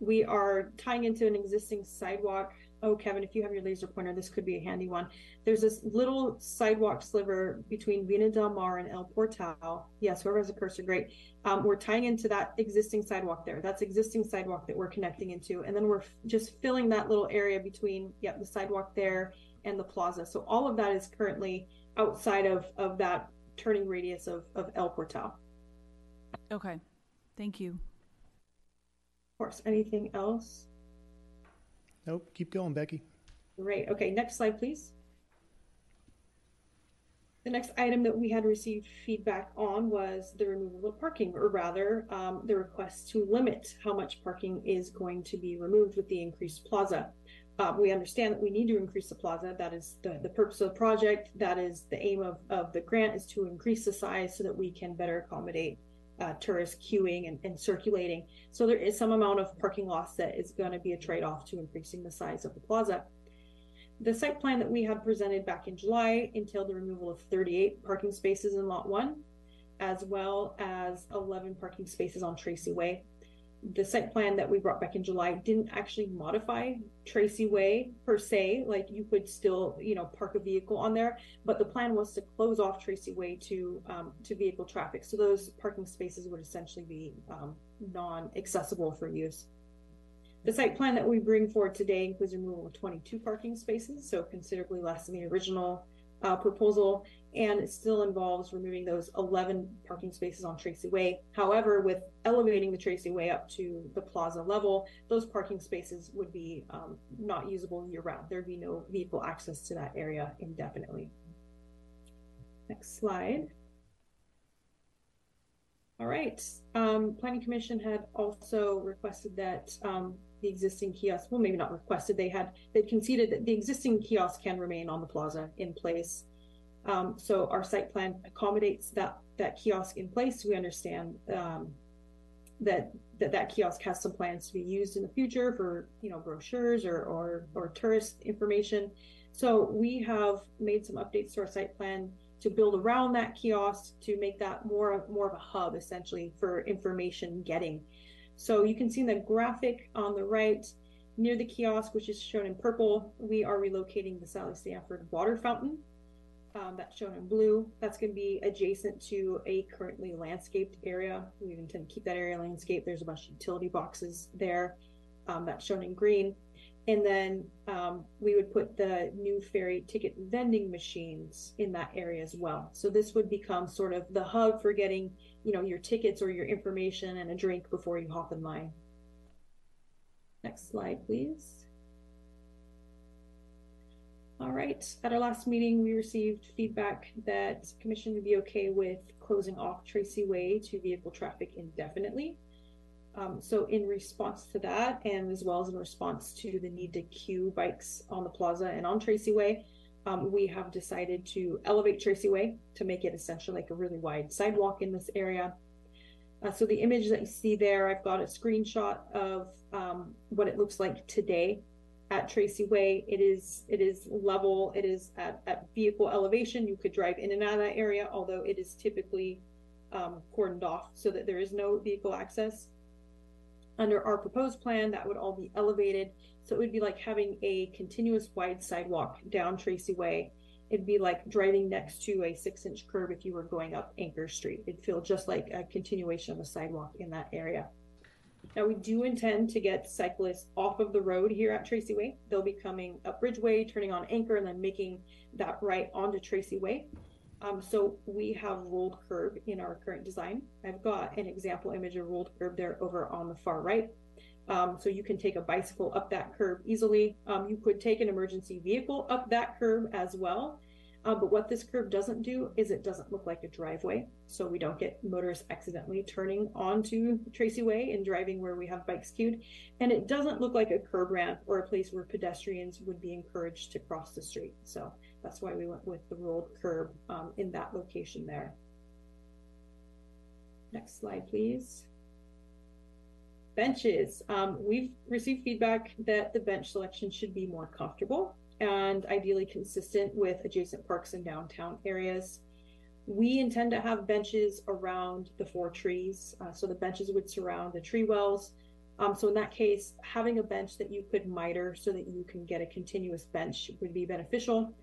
we are tying into an existing sidewalk. Oh, Kevin, if you have your laser pointer, this could be a handy one. There's this little sidewalk sliver between Vina Del Mar and El Portal. Yes, whoever has a cursor, great. Um, we're tying into that existing sidewalk there. That's existing sidewalk that we're connecting into. And then we're f- just filling that little area between yep, the sidewalk there and the plaza. So all of that is currently outside of, of that turning radius of, of El Portal. Okay, thank you. Of course, anything else? Nope, keep going, Becky. Great, okay, next slide, please. The next item that we had received feedback on was the removal of parking, or rather, um, the request to limit how much parking is going to be removed with the increased plaza. Uh, we understand that we need to increase the plaza. That is the, the purpose of the project. That is the aim of, of the grant, is to increase the size so that we can better accommodate Uh, tourist queuing and, and circulating. So there is some amount of parking loss that is going to be a trade-off to increasing the size of the plaza. The site plan that we had presented back in July entailed the removal of thirty-eight parking spaces in lot one, as well as eleven parking spaces on Tracy Way. The site plan that we brought back in July didn't actually modify Tracy Way per se, like you could still, you know, park a vehicle on there, but the plan was to close off Tracy Way to um, to vehicle traffic. So those parking spaces would essentially be um, non-accessible for use. The site plan that we bring forward today includes a removal of twenty-two parking spaces, so considerably less than the original uh, proposal, and it still involves removing those eleven parking spaces on Tracy Way. However, with elevating the Tracy Way up to the plaza level, those parking spaces would be um, not usable year-round. There'd be no vehicle access to that area indefinitely. Next slide. All right, um, Planning Commission had also requested that um, the existing kiosk, well, maybe not requested, they had, they conceded that the existing kiosk can remain on the plaza in place. Um, so our site plan accommodates that, that kiosk in place. We understand um, that, that that kiosk has some plans to be used in the future for, you know, brochures or, or, or tourist information. So we have made some updates to our site plan to build around that kiosk to make that more, more of a hub, essentially, for information getting. So you can see in the graphic on the right, near the kiosk, which is shown in purple, we are relocating the Sally Stanford water fountain. Um, that's shown in blue. That's going to be adjacent to a currently landscaped area. We intend to keep that area landscaped. There's a bunch of utility boxes there. Um, that's shown in green. And then um, we would put the new ferry ticket vending machines in that area as well. So this would become sort of the hub for getting, you know, your tickets or your information and a drink before you hop in line. Next slide, please. All right, at our last meeting, we received feedback that commission would be okay with closing off Tracy Way to vehicle traffic indefinitely. Um, so in response to that, and as well as in response to the need to queue bikes on the plaza and on Tracy Way, um, we have decided to elevate Tracy Way to make it essentially like a really wide sidewalk in this area. Uh, so the image that you see there, I've got a screenshot of um, what it looks like today at Tracy Way. It is, it is level, it is at, at vehicle elevation. You could drive in and out of that area, although it is typically um, cordoned off so that there is no vehicle access. Under our proposed plan, that would all be elevated. So it would be like having a continuous wide sidewalk down Tracy Way. It'd be like driving next to a six inch curb if you were going up Anchor Street. It'd feel just like a continuation of a sidewalk in that area. Now we do intend to get cyclists off of the road here at Tracy Way. They'll be coming up Bridgeway, turning on Anchor, and then making that right onto Tracy Way. Um, so we have rolled curb in our current design. I've got an example image of rolled curb there over on the far right. Um, so you can take a bicycle up that curb easily. Um, you could take an emergency vehicle up that curb as well. Uh, but what this curb doesn't do is it doesn't look like a driveway. So we don't get motorists accidentally turning onto Tracy Way and driving where we have bikes queued. And it doesn't look like a curb ramp or a place where pedestrians would be encouraged to cross the street. So that's why we went with the rolled curb um, in that location there. Next slide, please. Benches. Um, we've received feedback that the bench selection should be more comfortable and ideally consistent with adjacent parks and downtown areas. We intend to have benches around the four trees. Uh, so the benches would surround the tree wells. Um, so in that case, having a bench that you could miter so that you can get a continuous bench would be beneficial.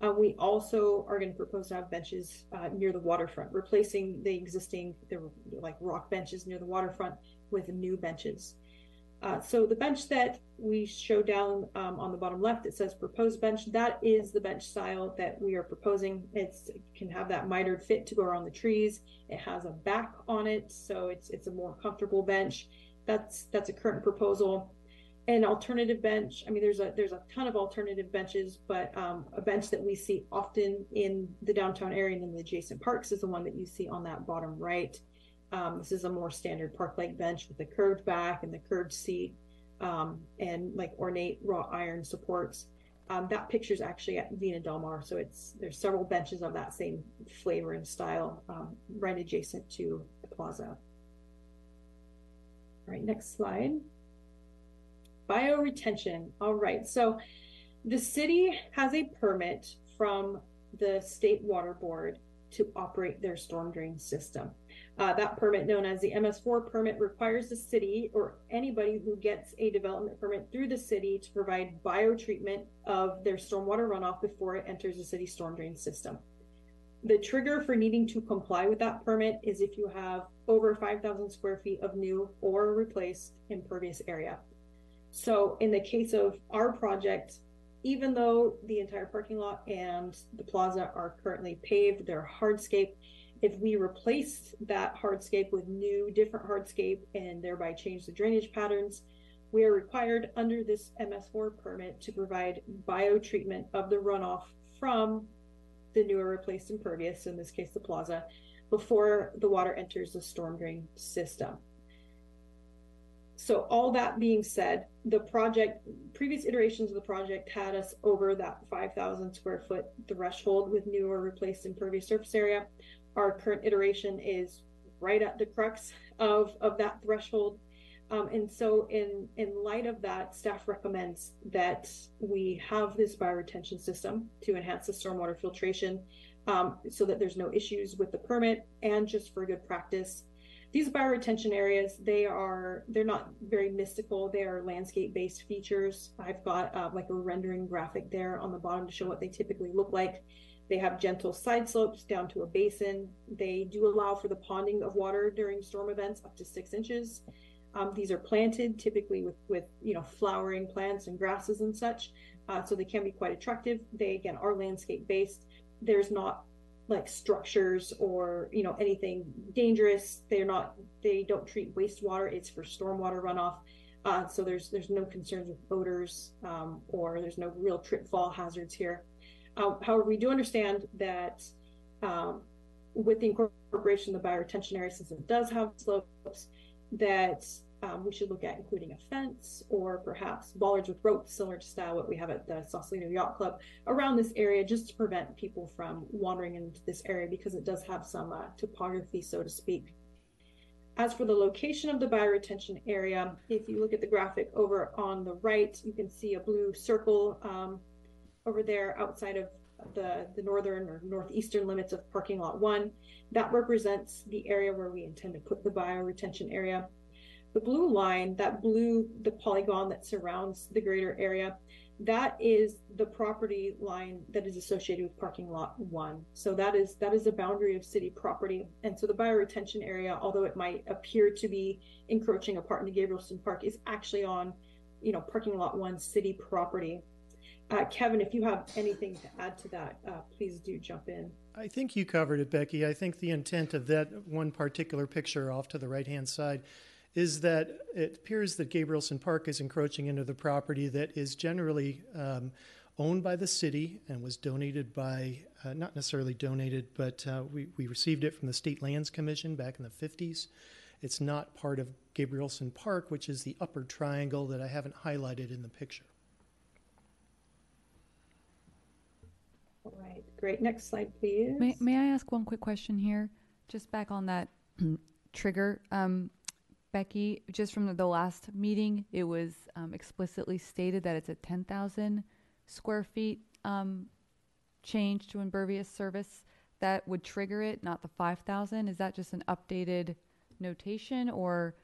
Uh, we also are going to propose to have benches uh, near the waterfront, replacing the existing, there were like rock benches near the waterfront with new benches. Uh, so the bench that we show down um, on the bottom left, it says proposed bench. That is the bench style that we are proposing. It's, it can have that mitered fit to go around the trees. It has a back on it, so it's it's a more comfortable bench. That's that's a current proposal. An alternative bench, I mean, there's a there's a ton of alternative benches, but um, a bench that we see often in the downtown area and in the adjacent parks is the one that you see on that bottom right. Um, this is a more standard park-like bench with the curved back and the curved seat um, and like ornate wrought iron supports. Um, that picture's actually at Vina Del Mar, so it's there's several benches of that same flavor and style um, right adjacent to the plaza. All right, next slide. Bioretention. All right, so the city has a permit from the State Water Board to operate their storm drain system. Uh, that permit, known as the M S four permit, requires the city or anybody who gets a development permit through the city to provide biotreatment of their stormwater runoff before it enters the city storm drain system. The trigger for needing to comply with that permit is if you have over five thousand square feet of new or replaced impervious area. So in the case of our project, even though the entire parking lot and the plaza are currently paved, they're hardscape. If we replace that hardscape with new, different hardscape and thereby change the drainage patterns, we are required under this M S four permit to provide bio-treatment of the runoff from the newer replaced impervious, in this case the plaza, before the water enters the storm drain system. So all that being said, the project, previous iterations of the project had us over that five thousand square foot threshold with new or replaced impervious surface area. Our current iteration is right at the crux of, of that threshold. Um, and so in, in light of that, staff recommends that we have this bioretention system to enhance the stormwater filtration um, so that there's no issues with the permit and just for good practice. These bioretention areas, they are, they're not very mystical. They are landscape-based features. I've got uh, like a rendering graphic there on the bottom to show what they typically look like. They have gentle side slopes down to a basin. They do allow for the ponding of water during storm events up to six inches. Um, these are planted typically with, with, you know, flowering plants and grasses and such. Uh, so they can be quite attractive. They, again, are landscape-based. There's not like structures or, you know, anything dangerous. They're not, they don't treat wastewater. It's for stormwater runoff. Uh, so there's, there's no concerns with odors um, or there's no real trip fall hazards here. Uh, however, we do understand that um, with the incorporation of the bioretention area, since it does have slopes, that um, we should look at including a fence or perhaps bollards with ropes, similar to style what we have at the Sausalito Yacht Club, around this area, just to prevent people from wandering into this area because it does have some uh, topography, so to speak. As for the location of the bioretention area, if you look at the graphic over on the right, you can see a blue circle um, over there outside of the, the northern or northeastern limits of parking lot one. That represents the area where we intend to put the bioretention area. The blue line, that blue, the polygon that surrounds the greater area, that is the property line that is associated with parking lot one. So that is that is the boundary of city property. And so the bioretention area, although it might appear to be encroaching a part into Gabrielson Park, is actually on, you know, parking lot one city property. Uh, Kevin, if you have anything to add to that, uh, please do jump in. I think you covered it, Becky. I think the intent of that one particular picture off to the right-hand side is that it appears that Gabrielson Park is encroaching into the property that is generally um, owned by the city and was donated by, uh, not necessarily donated, but uh, we, we received it from the State Lands Commission back in the fifties. It's not part of Gabrielson Park, which is the upper triangle that I haven't highlighted in the picture. All right, great. Next slide, please. May, may I ask one quick question here? Just back on that trigger, um, Becky, just from the, the last meeting, it was um, explicitly stated that it's a ten thousand square feet um, change to impervious surface that would trigger it, not the five thousand. Is that just an updated notation or?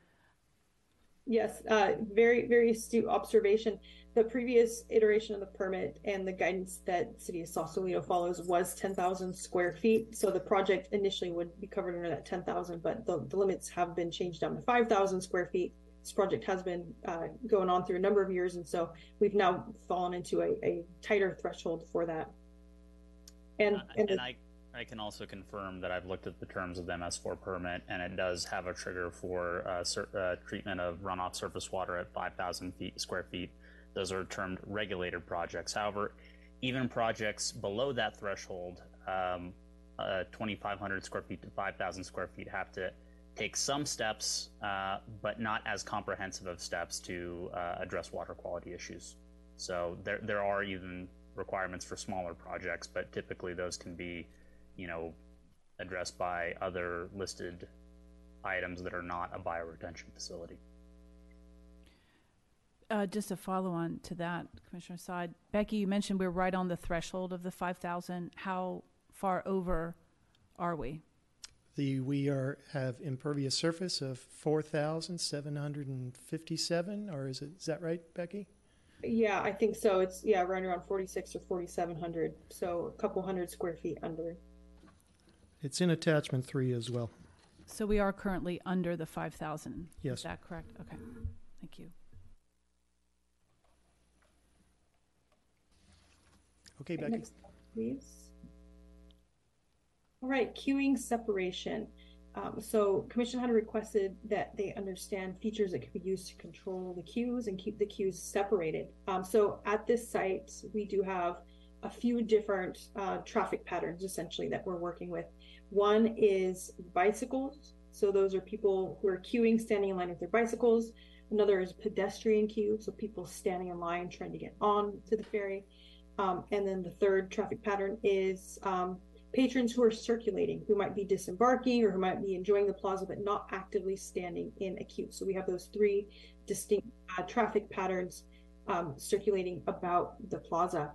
Yes, uh, very, very astute observation. The previous iteration of the permit and the guidance that City of Sausalito follows was ten thousand square feet. So the project initially would be covered under that ten thousand, but the, the limits have been changed down to five thousand square feet. This project has been uh, going on through a number of years, and so we've now fallen into a, a tighter threshold for that. And, uh, and, and I, I can also confirm that I've looked at the terms of the M S four permit, and it does have a trigger for uh, sur- uh, treatment of runoff surface water at five thousand feet, square feet. Those are termed regulated projects. However, even projects below that threshold, um, uh, twenty-five hundred square feet to five thousand square feet, have to take some steps, uh, but not as comprehensive of steps to uh, address water quality issues. So there, there are even requirements for smaller projects, but typically those can be, you know, addressed by other listed items that are not a bioretention facility. Uh, just a follow-on to that, Commissioner Saad. Becky, you mentioned we're right on the threshold of the five thousand. How far over are we? The we are have impervious surface of four thousand seven hundred fifty-seven, or is it is that right, Becky? Yeah, I think so. It's yeah, right around forty-six or forty-seven hundred, so a couple hundred square feet under. It's in attachment three as well. So we are currently under the five thousand. Yes. Is that correct? Okay. Thank you. Okay, Becky. Next, please. All right, queuing separation. Um, so Commission Hunter requested that they understand features that can be used to control the queues and keep the queues separated. Um, so at this site, we do have a few different uh, traffic patterns essentially that we're working with. One is bicycles. So those are people who are queuing, standing in line with their bicycles. Another is pedestrian queue. So people standing in line, trying to get on to the ferry. Um, and then the third traffic pattern is um, patrons who are circulating, who might be disembarking or who might be enjoying the plaza, but not actively standing in a queue. So we have those three distinct uh, traffic patterns um, circulating about the plaza.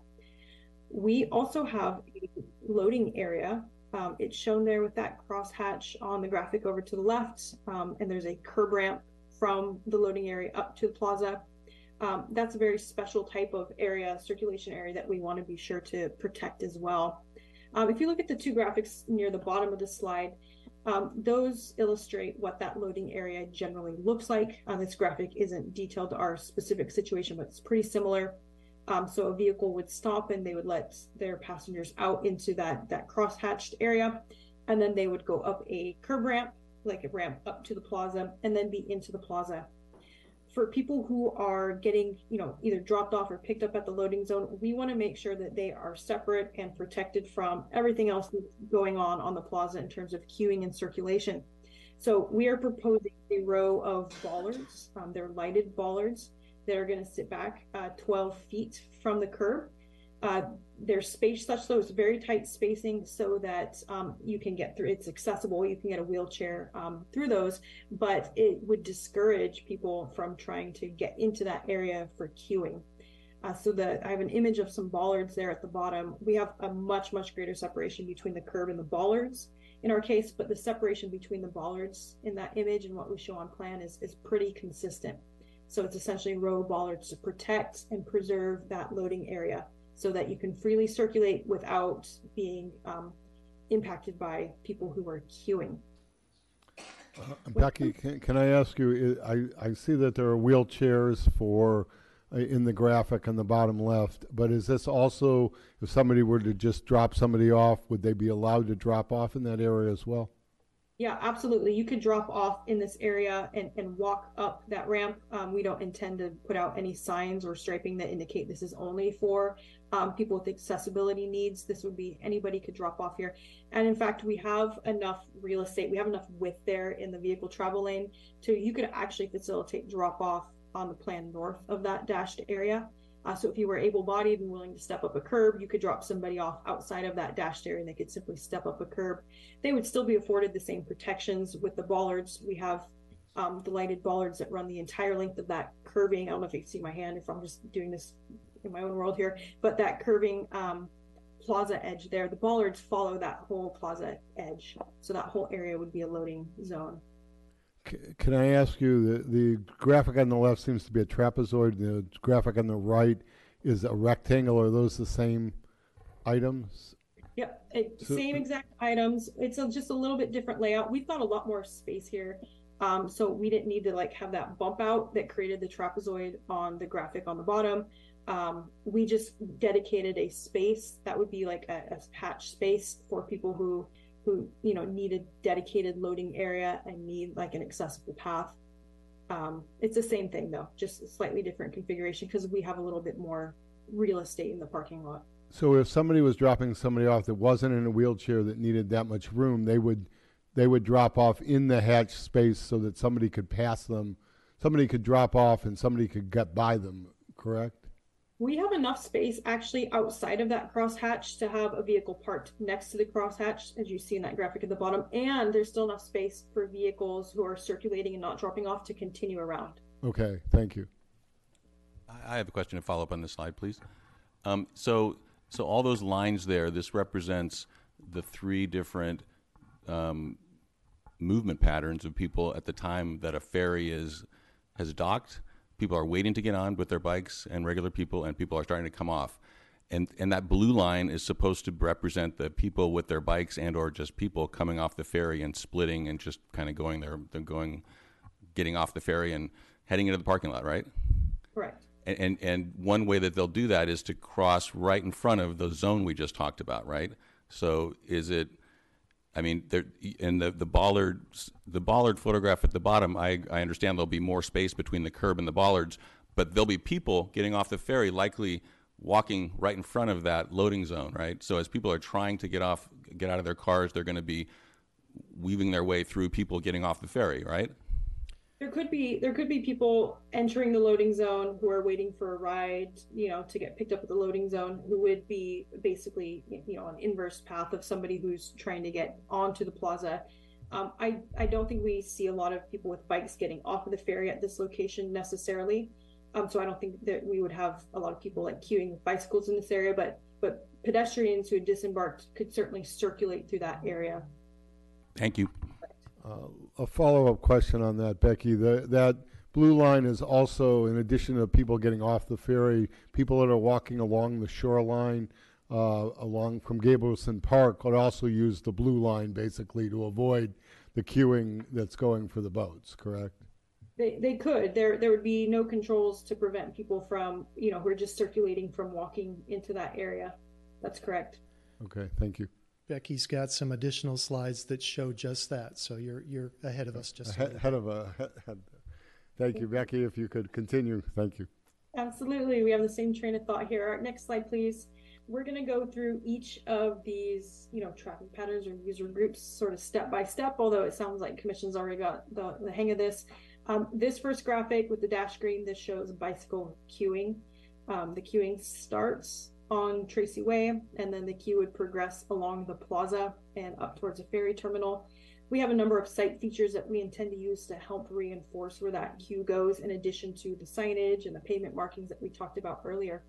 We also have a loading area. Um, it's shown there with that crosshatch on the graphic over to the left. Um, and there's a curb ramp from the loading area up to the plaza. Um, that's a very special type of area, circulation area, that we want to be sure to protect as well. Um, if you look at the two graphics near the bottom of the slide, um, those illustrate what that loading area generally looks like. Uh, this graphic isn't detailed to our specific situation, but it's pretty similar. Um, so a vehicle would stop and they would let their passengers out into that, that cross-hatched area, and then they would go up a curb ramp, like a ramp up to the plaza, and then be into the plaza. For people who are getting, you know, either dropped off or picked up at the loading zone, we want to make sure that they are separate and protected from everything else that's going on on the plaza in terms of queuing and circulation. So we are proposing a row of bollards. Um, they're lighted bollards that are going to sit back uh, twelve feet from the curb. Uh, they're spaced such so it's very tight spacing so that um, you can get through. It's accessible. You can get a wheelchair um, through those, but it would discourage people from trying to get into that area for queuing. Uh, so that I have an image of some bollards there at the bottom. We have a much, much greater separation between the curb and the bollards in our case, but the separation between the bollards in that image and what we show on plan is, is pretty consistent. So it's essentially row bollards to protect and preserve that loading area, so that you can freely circulate without being um, impacted by people who are queuing. Uh, Becky, can, can I ask you, I, I see that there are wheelchairs for uh, in the graphic on the bottom left, but is this also, if somebody were to just drop somebody off, would they be allowed to drop off in that area as well? Yeah, absolutely. You could drop off in this area and, and walk up that ramp. Um, we don't intend to put out any signs or striping that indicate this is only for um, people with accessibility needs. This would be anybody could drop off here. And in fact, we have enough real estate. We have enough width there in the vehicle travel lane to you could actually facilitate drop off on the plan north of that dashed area. Uh, so if you were able-bodied and willing to step up a curb, you could drop somebody off outside of that dashed area and they could simply step up a curb. They would still be afforded the same protections with the bollards. We have um, the lighted bollards that run the entire length of that curving. I don't know if you can see my hand if I'm just doing this in my own world here, but that curving um, plaza edge there, the bollards follow that whole plaza edge. So that whole area would be a loading zone. Can I ask you, the, the graphic on the left seems to be a trapezoid, the graphic on the right is a rectangle. Are those the same items? Yep, it, so, same exact items. It's a, just a little bit different layout. We've got a lot more space here, um, so we didn't need to like have that bump out that created the trapezoid on the graphic on the bottom. Um, we just dedicated a space that would be like a, a hatch space for people who who, you know, need a dedicated loading area and need like an accessible path. Um, it's the same thing though, just a slightly different configuration because we have a little bit more real estate in the parking lot. So if somebody was dropping somebody off that wasn't in a wheelchair that needed that much room, they would, they would drop off in the hatch space so that somebody could pass them. Somebody could drop off and somebody could get by them, correct? We have enough space actually outside of that crosshatch to have a vehicle parked next to the crosshatch, as you see in that graphic at the bottom, and there's still enough space for vehicles who are circulating and not dropping off to continue around. Okay, thank you. I have a question to follow up on this slide, please. Um, so, so all those lines there, this represents the three different um, movement patterns of people at the time that a ferry is has docked. People are waiting to get on with their bikes and regular people, and people are starting to come off. And and that blue line is supposed to represent the people with their bikes and or just people coming off the ferry and splitting and just kind of going there, they're going, getting off the ferry and heading into the parking lot, right? Correct. And, and and one way that they'll do that is to cross right in front of the zone we just talked about, right? So is it, I mean, there, and the, the bollard the bollard photograph at the bottom, I, I understand there'll be more space between the curb and the bollards, but there'll be people getting off the ferry likely walking right in front of that loading zone, right? So as people are trying to get off, get out of their cars, they're going to be weaving their way through people getting off the ferry, right? There could be there could be people entering the loading zone who are waiting for a ride, you know, to get picked up at the loading zone, who would be basically, you know, an inverse path of somebody who's trying to get onto the plaza. Um, I, I don't think we see a lot of people with bikes getting off of the ferry at this location necessarily. Um, so I don't think that we would have a lot of people like queuing with bicycles in this area, but but pedestrians who had disembarked could certainly circulate through that area. Thank you. Uh, a follow-up question on that, Becky. The, that blue line is also, in addition to people getting off the ferry, people that are walking along the shoreline, uh, along from Gabrielson Park, could also use the blue line basically to avoid the queuing that's going for the boats, correct? They they could. There there would be no controls to prevent people from, you know, who are just circulating from walking into that area. That's correct. Okay, thank you. Becky's got some additional slides that show just that. So you're you're ahead of us just ahead, ahead of a. Ahead. Thank you, Becky. If you could continue, thank you. Absolutely, we have the same train of thought here. Our next slide, please. We're going to go through each of these, you know, traffic patterns or user groups, sort of step by step. Although it sounds like Commission's already got the, the hang of this. Um, this first graphic with the dash green, this shows bicycle queuing. Um, the queuing starts on Tracy Way, and then the queue would progress along the plaza and up towards a ferry terminal. We have a number of site features that we intend to use to help reinforce where that queue goes, in addition to the signage and the pavement markings that we talked about earlier.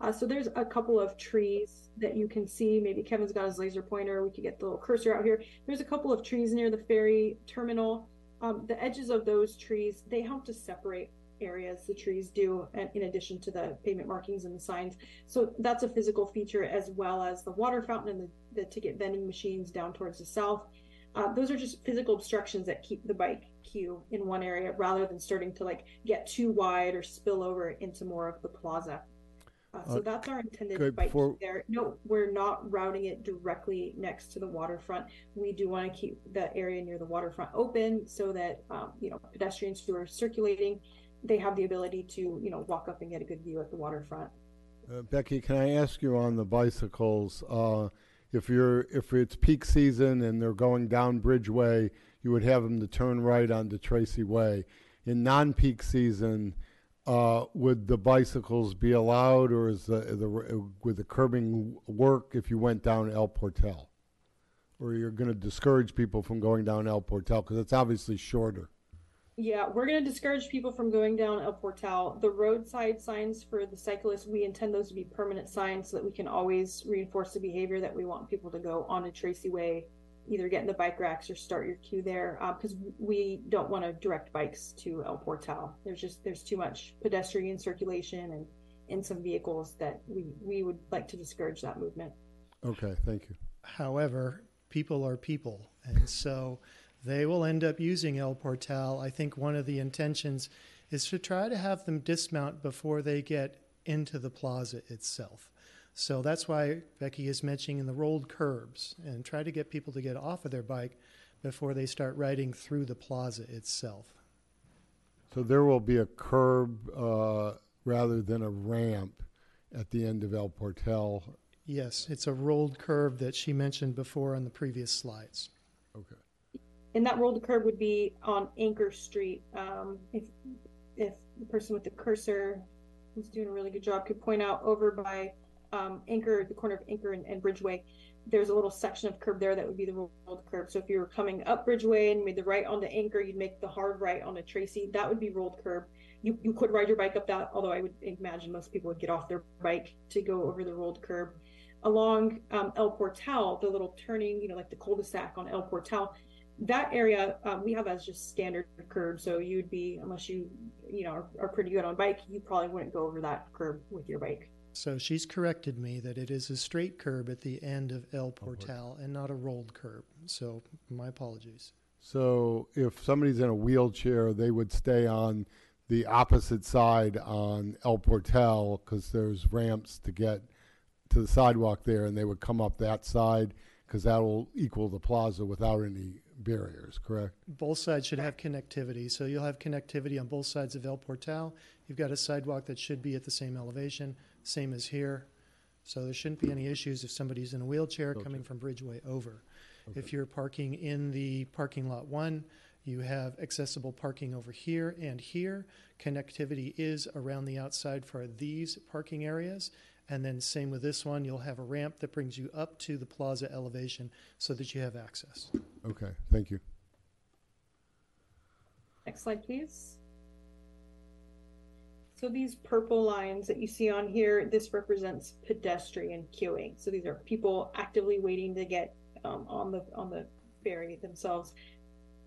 Uh, so there's a couple of trees that you can see. Maybe Kevin's got his laser pointer. We could get the little cursor out here. There's a couple of trees near the ferry terminal. Um, the edges of those trees, they help to separate areas, the trees do, in addition to the pavement markings and the signs. So that's a physical feature, as well as the water fountain and the, the ticket vending machines down towards the south. Uh, those are just physical obstructions that keep the bike queue in one area rather than starting to like get too wide or spill over into more of the plaza. Uh, so uh, that's our intended okay, bike before... there. No, we're not routing it directly next to the waterfront. We do want to keep the area near the waterfront open so that um, you know, pedestrians who are circulating, they have the ability to, you know, walk up and get a good view at the waterfront. Uh, Becky, can I ask you on the bicycles, uh, if you're if it's peak season and they're going down Bridgeway, you would have them to turn right onto Tracy Way. In non-peak season, uh, would the bicycles be allowed, or is the, the would the curbing work if you went down El Portal, or you're going to discourage people from going down El Portal because it's obviously shorter? Yeah, we're going to discourage people from going down El Portal. The roadside signs for the cyclists, we intend those to be permanent signs so that we can always reinforce the behavior that we want people to go on a Tracy Way, either get in the bike racks or start your queue there, because uh, we don't want to direct bikes to El Portal. There's just there's too much pedestrian circulation and in some vehicles that we, we would like to discourage that movement. Okay, thank you. However, people are people, and so... they will end up using El Portal. I think one of the intentions is to try to have them dismount before they get into the plaza itself. So that's why Becky is mentioning the rolled curbs, and try to get people to get off of their bike before they start riding through the plaza itself. So there will be a curb uh, rather than a ramp at the end of El Portal. Yes, it's a rolled curb that she mentioned before on the previous slides. Okay. And that rolled curb would be on Anchor Street. Um, if if the person with the cursor, who's doing a really good job, could point out over by um, Anchor, the corner of Anchor and, and Bridgeway, there's a little section of curb there that would be the rolled curb. So if you were coming up Bridgeway and made the right onto Anchor, you'd make the hard right onto Tracy. That would be rolled curb. You you could ride your bike up that, although I would imagine most people would get off their bike to go over the rolled curb. Along um, El Portal, the little turning, you know, like the cul-de-sac on El Portal, that area um, we have as just standard curb, so you'd be, unless you you know are, are pretty good on bike, you probably wouldn't go over that curb with your bike. So she's corrected me that it is a straight curb at the end of El Portal and not a rolled curb, so my apologies. So if somebody's in a wheelchair, they would stay on the opposite side on El Portal, because there's ramps to get to the sidewalk there, and they would come up that side, because that'll equal the plaza without any barriers, correct? Both sides should have connectivity. So you'll have connectivity on both sides of El Portal. You've got a sidewalk that should be at the same elevation, same as here. So there shouldn't be any issues if somebody's in a wheelchair okay. coming from Bridgeway over. Okay. If you're parking in the parking lot one, you have accessible parking over here and here. Connectivity is around the outside for these parking areas. And then same with this one, you'll have a ramp that brings you up to the plaza elevation so that you have access. Okay, thank you. Next slide, please. So these purple lines that you see on here, this represents pedestrian queuing. So these are people actively waiting to get um, on the on the ferry themselves.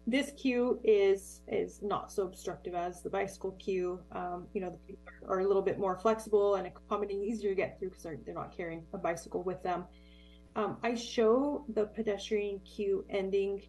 This queue is is not so obstructive as the bicycle queue. Um, you know, the people are a little bit more flexible and accommodating, easier to get through because they're, they're not carrying a bicycle with them. Um, I show the pedestrian queue ending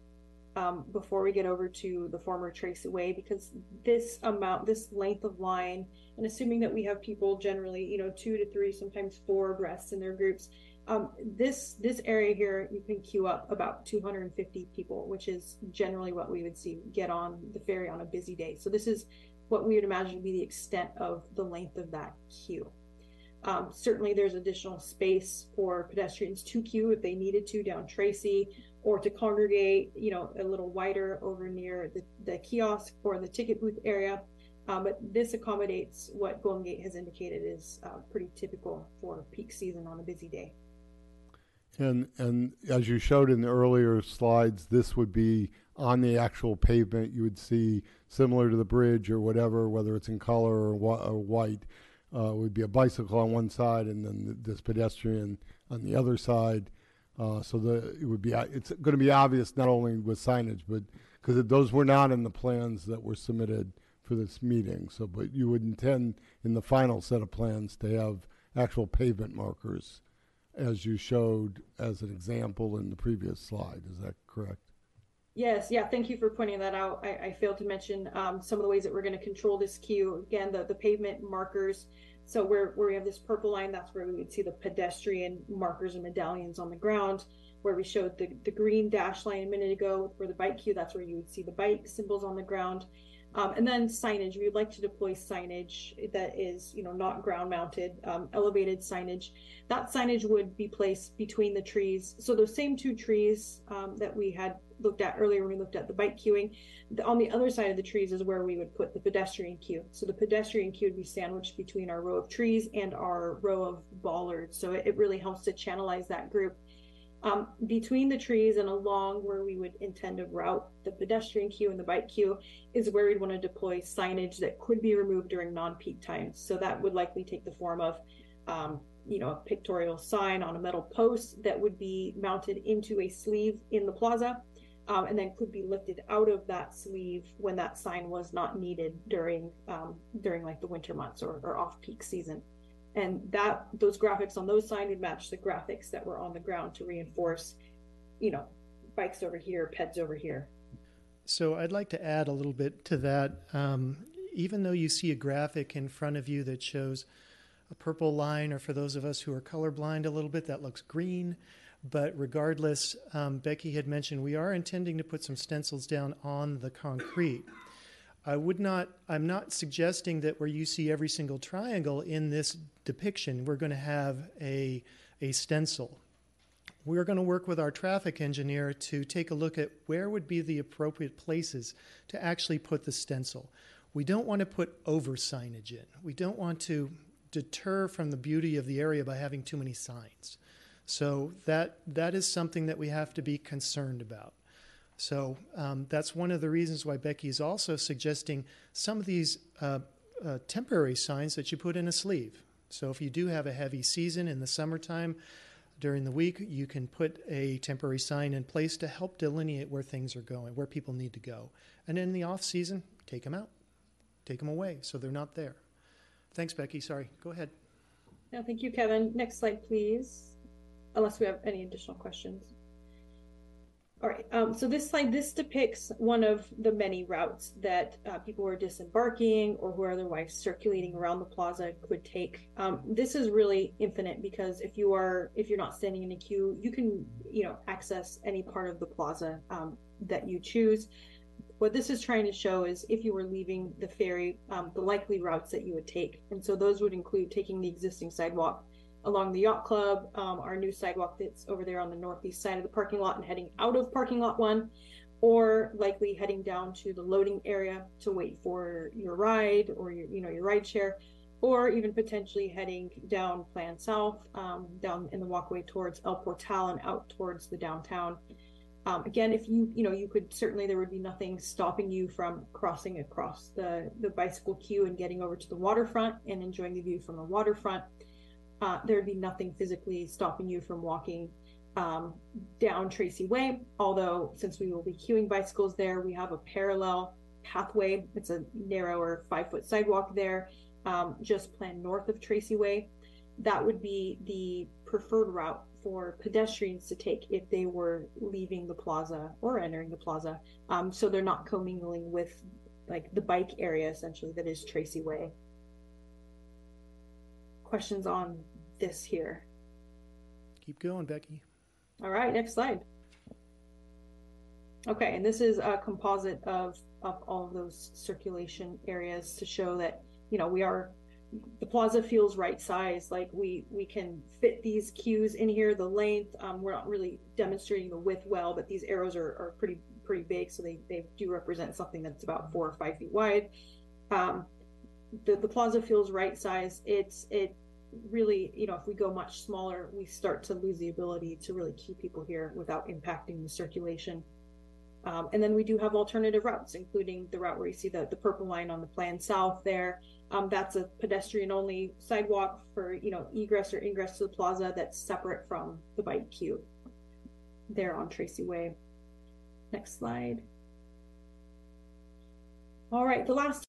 um, before we get over to the former Tracy Way, because this amount, this length of line, and assuming that we have people generally, you know, two to three, sometimes four breaths in their groups, Um, this this area here, you can queue up about two hundred fifty people, which is generally what we would see get on the ferry on a busy day. So this is what we would imagine to be the extent of the length of that queue. Um, certainly there's additional space for pedestrians to queue if they needed to down Tracy, or to congregate, you know, a little wider over near the, the kiosk or the ticket booth area. Um, but this accommodates what Golden Gate has indicated is uh, pretty typical for peak season on a busy day. And and as you showed in the earlier slides, this would be on the actual pavement. You would see, similar to the bridge or whatever, whether it's in color or, wh- or white, uh, would be a bicycle on one side and then th- this pedestrian on the other side. Uh, so the it would be it's going to be obvious not only with signage, but because those were not in the plans that were submitted for this meeting. So, but you would intend in the final set of plans to have actual pavement markers, as you showed as an example in the previous slide. Is that correct? Yes. Yeah. Thank you for pointing that out. I, I failed to mention um, some of the ways that we're going to control this queue. Again, the, the pavement markers. So where, where we have this purple line, that's where we would see the pedestrian markers and medallions on the ground. Where we showed the, the green dash line a minute ago for the bike queue, that's where you would see the bike symbols on the ground. Um, and then signage, we would like to deploy signage that is, you know, not ground mounted, um, elevated signage. That signage would be placed between the trees. So those same two trees um, that we had looked at earlier when we looked at the bike queuing, the, on the other side of the trees is where we would put the pedestrian queue. So the pedestrian queue would be sandwiched between our row of trees and our row of bollards. So it, it really helps to channelize that group. Um, between the trees and along where we would intend to route the pedestrian queue and the bike queue is where we'd want to deploy signage that could be removed during non-peak times. So that would likely take the form of, um, you know, a pictorial sign on a metal post that would be mounted into a sleeve in the plaza, um, and then could be lifted out of that sleeve when that sign was not needed during, um, during like the winter months or, or off-peak season. And that those graphics on those signs would match the graphics that were on the ground to reinforce, you know, bikes over here, peds over here. So I'd like to add a little bit to that. Um, even though you see a graphic in front of you that shows a purple line, or for those of us who are colorblind a little bit, that looks green. But regardless, um, Becky had mentioned we are intending to put some stencils down on the concrete. I would not, I'm not suggesting that where you see every single triangle in this depiction, we're going to have a, a stencil. We're going to work with our traffic engineer to take a look at where would be the appropriate places to actually put the stencil. We don't want to put over signage in. We don't want to deter from the beauty of the area by having too many signs. So that that is something that we have to be concerned about. So um, that's one of the reasons why Becky is also suggesting some of these uh, uh, temporary signs that you put in a sleeve. So if you do have a heavy season in the summertime during the week, you can put a temporary sign in place to help delineate where things are going, where people need to go. And in the off season, take them out, take them away so they're not there. Thanks, Becky. Sorry, go ahead. No, thank you, Kevin. Next slide, please, unless we have any additional questions. All right, um, so this slide, this depicts one of the many routes that uh, people who are disembarking or who are otherwise circulating around the plaza could take. Um, this is really infinite because if you are, if you're not standing in a queue, you can, you know, access any part of the plaza um, that you choose. What this is trying to show is if you were leaving the ferry, um, the likely routes that you would take. And so those would include taking the existing sidewalk along the yacht club, um, our new sidewalk that's over there on the northeast side of the parking lot and heading out of parking lot one, or likely heading down to the loading area to wait for your ride or your, you know, your ride share, or even potentially heading down Plan South, um, down in the walkway towards El Portal and out towards the downtown. Um, again, if you, you know, you could certainly, there would be nothing stopping you from crossing across the, the bicycle queue and getting over to the waterfront and enjoying the view from the waterfront. Uh, there'd be nothing physically stopping you from walking um, down Tracy Way. Although, since we will be queuing bicycles there, we have a parallel pathway. It's a narrower five-foot sidewalk there, um, just planned north of Tracy Way. That would be the preferred route for pedestrians to take if they were leaving the plaza or entering the plaza. Um, so they're not commingling with like the bike area, essentially, that is Tracy Way. Questions on this here? Keep going, Becky. All right, next slide. Okay, and this is a composite of, of all of those circulation areas to show that, you know, we are, the plaza feels right size. Like we we can fit these queues in here, the length. Um, we're not really demonstrating the width well, but these arrows are, are pretty pretty big, so they, they do represent something that's about four or five feet wide. Um, The, the plaza feels right size. It's it really, you know, if we go much smaller, we start to lose the ability to really keep people here without impacting the circulation. Um, and then we do have alternative routes, including the route where you see the, the purple line on the Plan South there. Um, that's a pedestrian only sidewalk for, you know, egress or ingress to the plaza that's separate from the bike queue there on Tracy Way. Next slide. All right, the last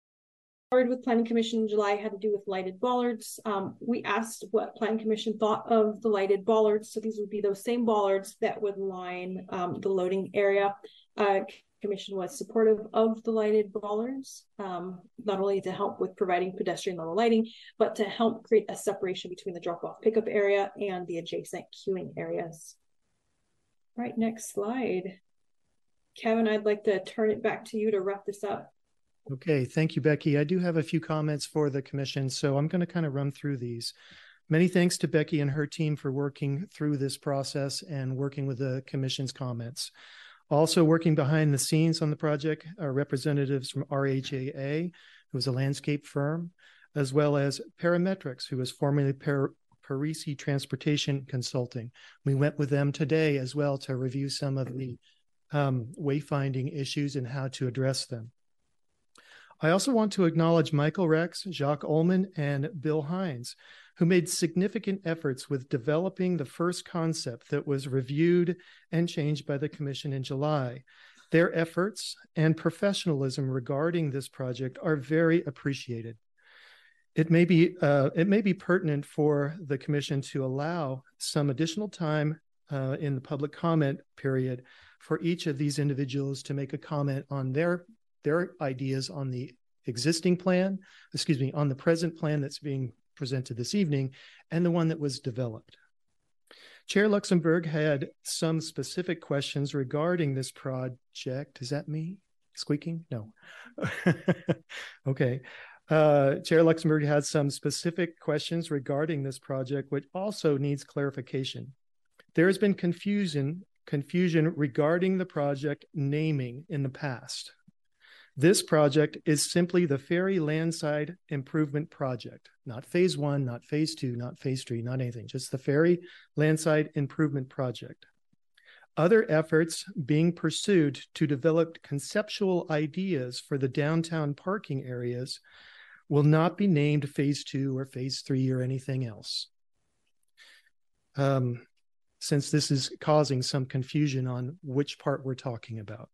with Planning Commission in July had to do with lighted bollards. Um, we asked what Planning Commission thought of the lighted bollards. So these would be those same bollards that would line um, the loading area. Uh, commission was supportive of the lighted bollards, um, not only to help with providing pedestrian level lighting, but to help create a separation between the drop-off pickup area and the adjacent queuing areas. All right, next slide. Kevin, I'd like to turn it back to you to wrap this up. Okay, thank you, Becky. I do have a few comments for the commission, so I'm going to kind of run through these. Many thanks to Becky and her team for working through this process and working with the commission's comments. Also working behind the scenes on the project are representatives from R H A A, who is a landscape firm, as well as Parametrics, who was formerly Par- Parisi Transportation Consulting. We went with them today as well to review some of the um, wayfinding issues and how to address them. I also want to acknowledge Michael Rex, Jacques Ullman, and Bill Hines, who made significant efforts with developing the first concept that was reviewed and changed by the Commission in July. Their efforts and professionalism regarding this project are very appreciated. It may be, uh, it may be pertinent for the Commission to allow some additional time uh, in the public comment period for each of these individuals to make a comment on their their ideas on the existing plan, excuse me, on the present plan that's being presented this evening, and the one that was developed. Chair Luxembourg had some specific questions regarding this project. Is that me squeaking? No. Okay. Uh, Chair Luxembourg had some specific questions regarding this project, which also needs clarification. There has been confusion, confusion regarding the project naming in the past. This project is simply the Ferry Landside Improvement Project, not phase one, not phase two, not phase three, not anything, just the Ferry Landside Improvement Project. Other efforts being pursued to develop conceptual ideas for the downtown parking areas will not be named phase two or phase three or anything else. Um, since this is causing some confusion on which part we're talking about.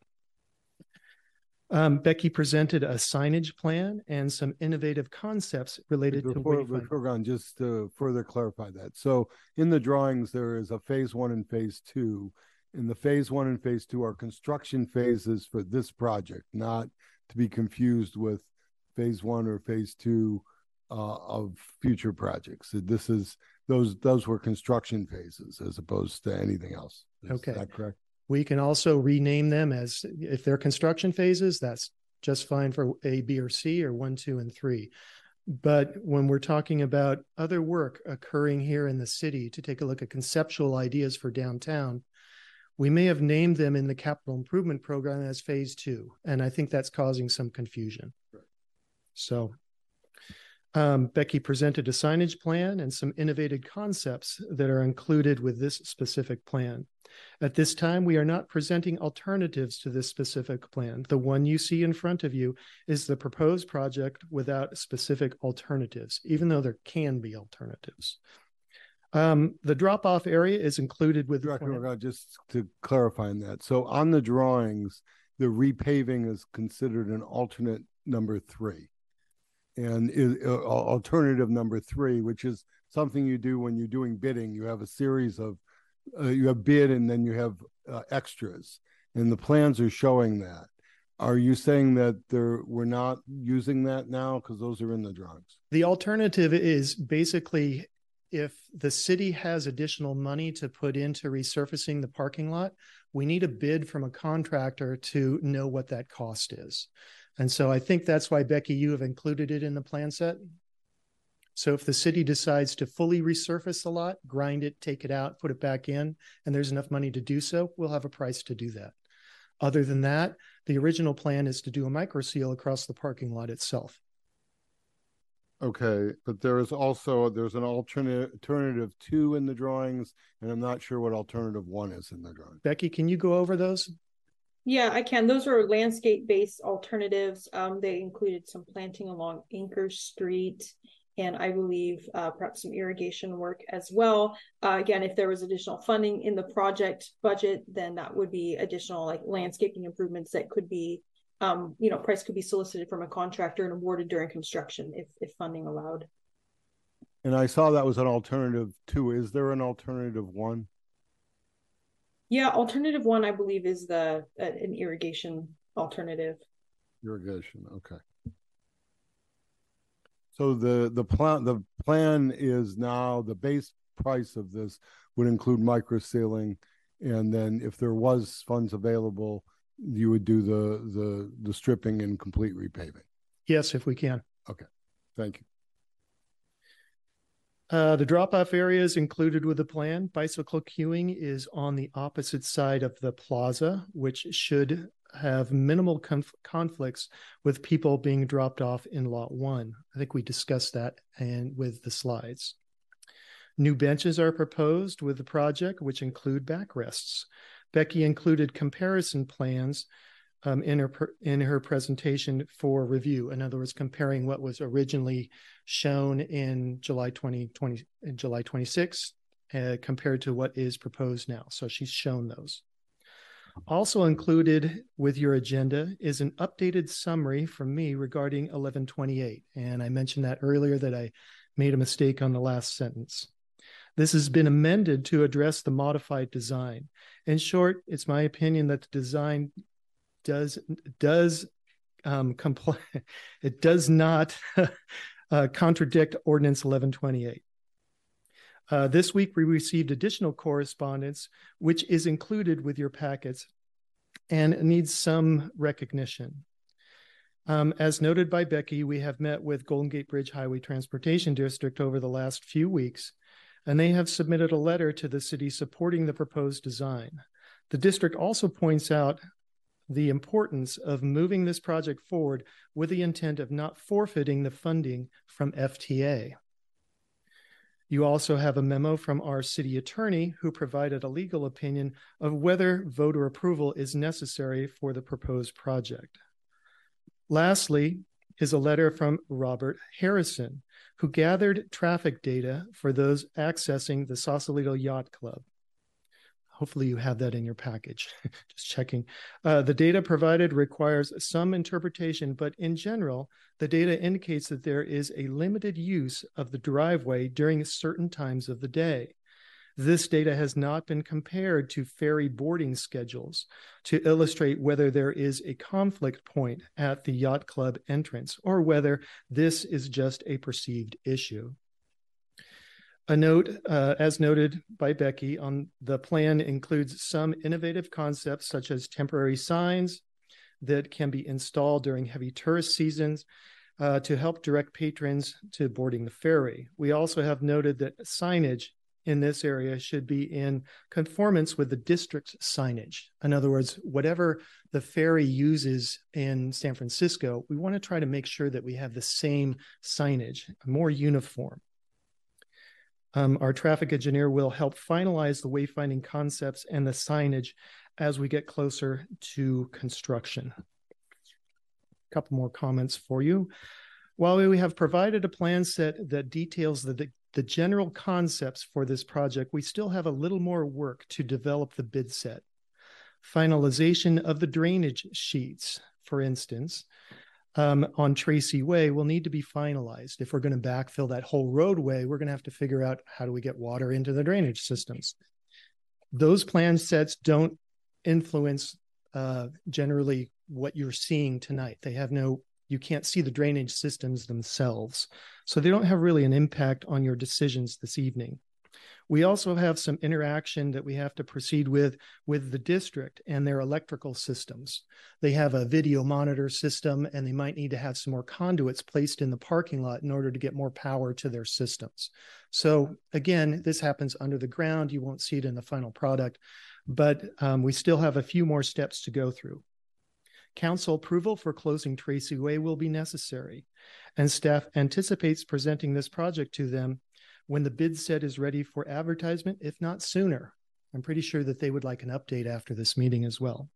Um, Becky presented a signage plan and some innovative concepts related before, to wayfinding. Before going, just to further clarify that. So in the drawings, there is a phase one and phase two, And the phase one and phase two are construction phases for this project, not to be confused with phase one or phase two uh, of future projects. So this is those those were construction phases as opposed to anything else. Is okay. that correct? We can also rename them as, if they're construction phases, that's just fine for A, B, or C, or one, two, and three. But when we're talking about other work occurring here in the city, to take a look at conceptual ideas for downtown, we may have named them in the capital improvement program as phase two. And I think that's causing some confusion. Right. So um, Becky presented a signage plan and some innovative concepts that are included with this specific plan. At this time, we are not presenting alternatives to this specific plan. The one you see in front of you is the proposed project without specific alternatives, even though there can be alternatives. Um, the drop-off area is included with... Director, just to clarify on that. So on the drawings, the repaving is considered an alternate number three. And is, uh, alternative number three, which is something you do when you're doing bidding. You have a series of, uh, you have bid and then you have uh, extras. And the plans are showing that. Are you saying that there, we're not using that now? Because those are in the drawings. The alternative is basically... if the city has additional money to put into resurfacing the parking lot, we need a bid from a contractor to know what that cost is. And so I think that's why, Becky, you have included it in the plan set. So if the city decides to fully resurface the lot, grind it, take it out, put it back in, and there's enough money to do so, we'll have a price to do that. Other than that, the original plan is to do a micro seal across the parking lot itself. Okay, but there is also, there's an alternate, alternative two in the drawings, and I'm not sure what alternative one is in the drawing. Becky, can you go over those? Yeah, I can. Those are landscape-based alternatives. Um, they included some planting along Anchor Street, and I believe uh, perhaps some irrigation work as well. Uh, again, if there was additional funding in the project budget, then that would be additional like landscaping improvements that could be Um, you know, price could be solicited from a contractor and awarded during construction if, if funding allowed. And I saw that was an alternative two. Is there an alternative one? Yeah, alternative one, I believe, is the uh, an irrigation alternative. Irrigation, okay. So the the plan the plan is now the base price of this would include micro sealing, and then if there was funds available, you would do the, the the stripping and complete repaving? Yes, if we can. Okay, thank you. Uh, the drop-off area is included with the plan. Bicycle queuing is on the opposite side of the plaza, which should have minimal conf- conflicts with people being dropped off in lot one. I think we discussed that and with the slides. New benches are proposed with the project, which include backrests. Becky included comparison plans um, in her in her presentation for review. In other words, comparing what was originally shown in July twenty twenty, in July twenty-sixth, uh, compared to what is proposed now. So she's shown those. Also included with your agenda is an updated summary from me regarding eleven twenty-eight. And I mentioned that earlier that I made a mistake on the last sentence. This has been amended to address the modified design. In short, it's my opinion that the design does does um, comply. It does not uh, contradict Ordinance eleven twenty-eight. Uh, this week, we received additional correspondence, which is included with your packets, and needs some recognition. Um, as noted by Becky, we have met with Golden Gate Bridge Highway Transportation District over the last few weeks, and they have submitted a letter to the city supporting the proposed design. The district also points out the importance of moving this project forward with the intent of not forfeiting the funding from F T A. You also have a memo from our city attorney who provided a legal opinion of whether voter approval is necessary for the proposed project. Lastly, is a letter from Robert Harrison, who gathered traffic data for those accessing the Sausalito Yacht Club. Hopefully you have that in your package, just checking. Uh, the data provided requires some interpretation, but in general, the data indicates that there is a limited use of the driveway during certain times of the day. This data has not been compared to ferry boarding schedules to illustrate whether there is a conflict point at the yacht club entrance or whether this is just a perceived issue. A note, uh, as noted by Becky, on the plan includes some innovative concepts such as temporary signs that can be installed during heavy tourist seasons uh, to help direct patrons to boarding the ferry. We also have noted that signage in this area should be in conformance with the district's signage. In other words, whatever the ferry uses in San Francisco, we want to try to make sure that we have the same signage, more uniform. Um, our traffic engineer will help finalize the wayfinding concepts and the signage as we get closer to construction. A couple more comments for you. While we have provided a plan set that details the, the, the general concepts for this project, we still have a little more work to develop the bid set. Finalization of the drainage sheets, for instance, Um, on Tracy Way will need to be finalized. If we're going to backfill that whole roadway, we're going to have to figure out how do we get water into the drainage systems. Those plan sets don't influence uh, generally what you're seeing tonight. They have no, you can't see the drainage systems themselves. So they don't have really an impact on your decisions this evening. We also have some interaction that we have to proceed with with the district and their electrical systems. They have a video monitor system, and they might need to have some more conduits placed in the parking lot in order to get more power to their systems. So again, this happens under the ground. You won't see it in the final product, but um, we still have a few more steps to go through. Council approval for closing Tracy Way will be necessary, and staff anticipates presenting this project to them when the bid set is ready for advertisement, if not sooner. I'm pretty sure that they would like an update after this meeting as well.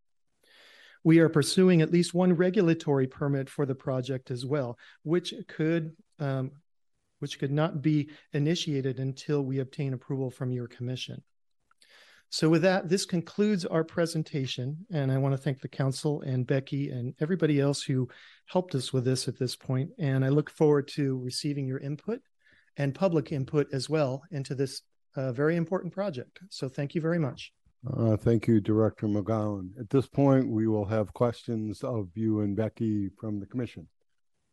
We are pursuing at least one regulatory permit for the project as well, which could, um, which could not be initiated until we obtain approval from your commission. So with that, this concludes our presentation, and I want to thank the council and Becky and everybody else who helped us with this at this point, and I look forward to receiving your input and public input as well into this uh, very important project. So thank you very much. Uh, thank you, Director McGowan. At this point, we will have questions of you and Becky from the commission.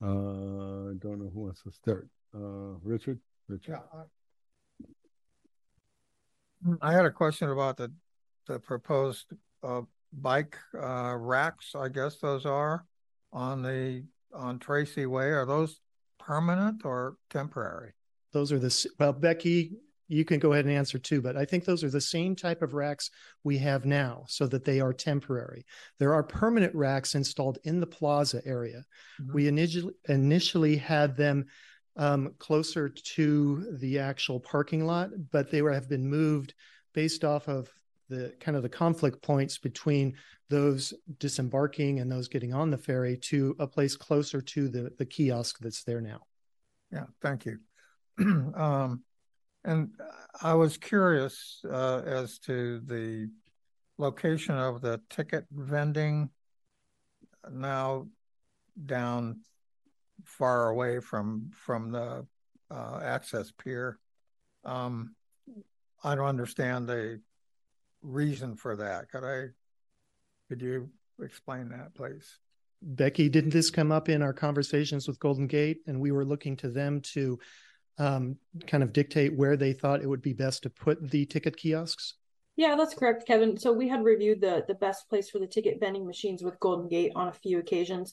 I uh, don't know who wants to start. Uh, Richard? Richard. Yeah, I, I had a question about the, the proposed uh, bike uh, racks, I guess those are, on, the, on Tracy Way. Are those permanent or temporary? Those are the, well, Becky, you can go ahead and answer too, but I think those are the same type of racks we have now, so that they are temporary. There are permanent racks installed in the plaza area. Mm-hmm. We initially, initially had them um, closer to the actual parking lot, but they were, have been moved based off of the kind of the conflict points between those disembarking and those getting on the ferry to a place closer to the, the kiosk that's there now. Yeah, thank you. Um, and I was curious uh, as to the location of the ticket vending now down far away from from the uh, access pier. Um, I don't understand the reason for that. Could I? Could you explain that, please? Becky, didn't this come up in our conversations with Golden Gate, and we were looking to them to Um, kind of dictate where they thought it would be best to put the ticket kiosks? Yeah, that's correct, Kevin. So we had reviewed the, the best place for the ticket vending machines with Golden Gate on a few occasions.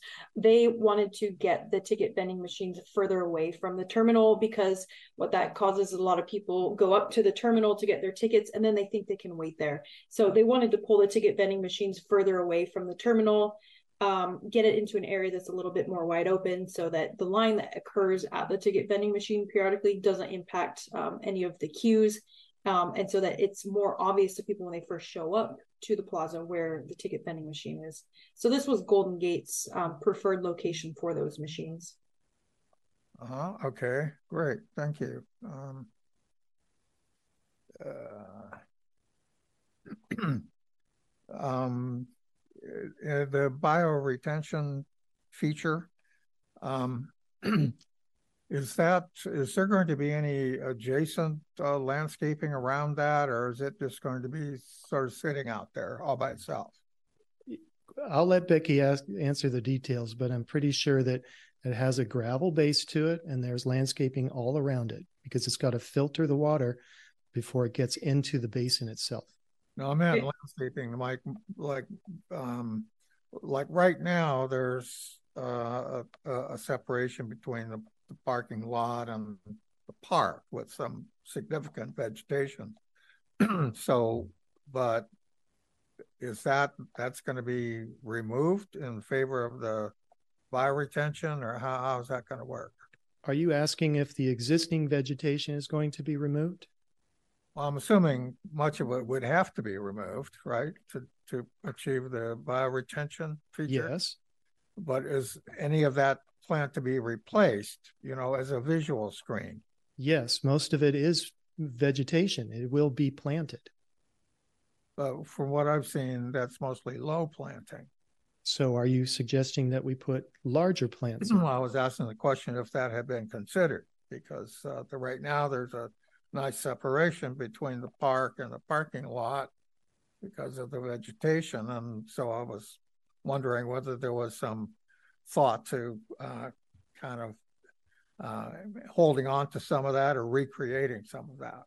They wanted to get the ticket vending machines further away from the terminal, because what that causes is a lot of people go up to the terminal to get their tickets, and then they think they can wait there. So they wanted to pull the ticket vending machines further away from the terminal, Um, get it into an area that's a little bit more wide open, so that the line that occurs at the ticket vending machine periodically doesn't impact um, any of the queues, um, and so that it's more obvious to people when they first show up to the plaza where the ticket vending machine is. So this was Golden Gate's um, preferred location for those machines. Uh-huh. Okay, great. Thank you. Um, uh, um, the bioretention feature, um, Is that, is there going to be any adjacent uh, landscaping around that, or is it just going to be sort of sitting out there all by itself? I'll let Becky ask, answer the details, but I'm pretty sure that it has a gravel base to it and there's landscaping all around it because it's got to filter the water before it gets into the basin itself. No, I meant landscaping, like, like, um, like right now there's uh, a, a separation between the the parking lot and the park with some significant vegetation. So, but is that, that's going to be removed in favor of the bioretention, or how, how is that going to work? Are you asking if the existing vegetation is going to be removed? Well, I'm assuming much of it would have to be removed, right? To, to achieve the bioretention feature? Yes. But is any of that plant to be replaced, you know, as a visual screen? Yes, most of it is vegetation. It will be planted. But from what I've seen, that's mostly low planting. So are you suggesting that we put larger plants in? Well, I was asking the question if that had been considered, because uh, the, right now there's a nice separation between the park and the parking lot because of the vegetation. And so I was wondering whether there was some thought to uh, kind of uh, holding on to some of that or recreating some of that.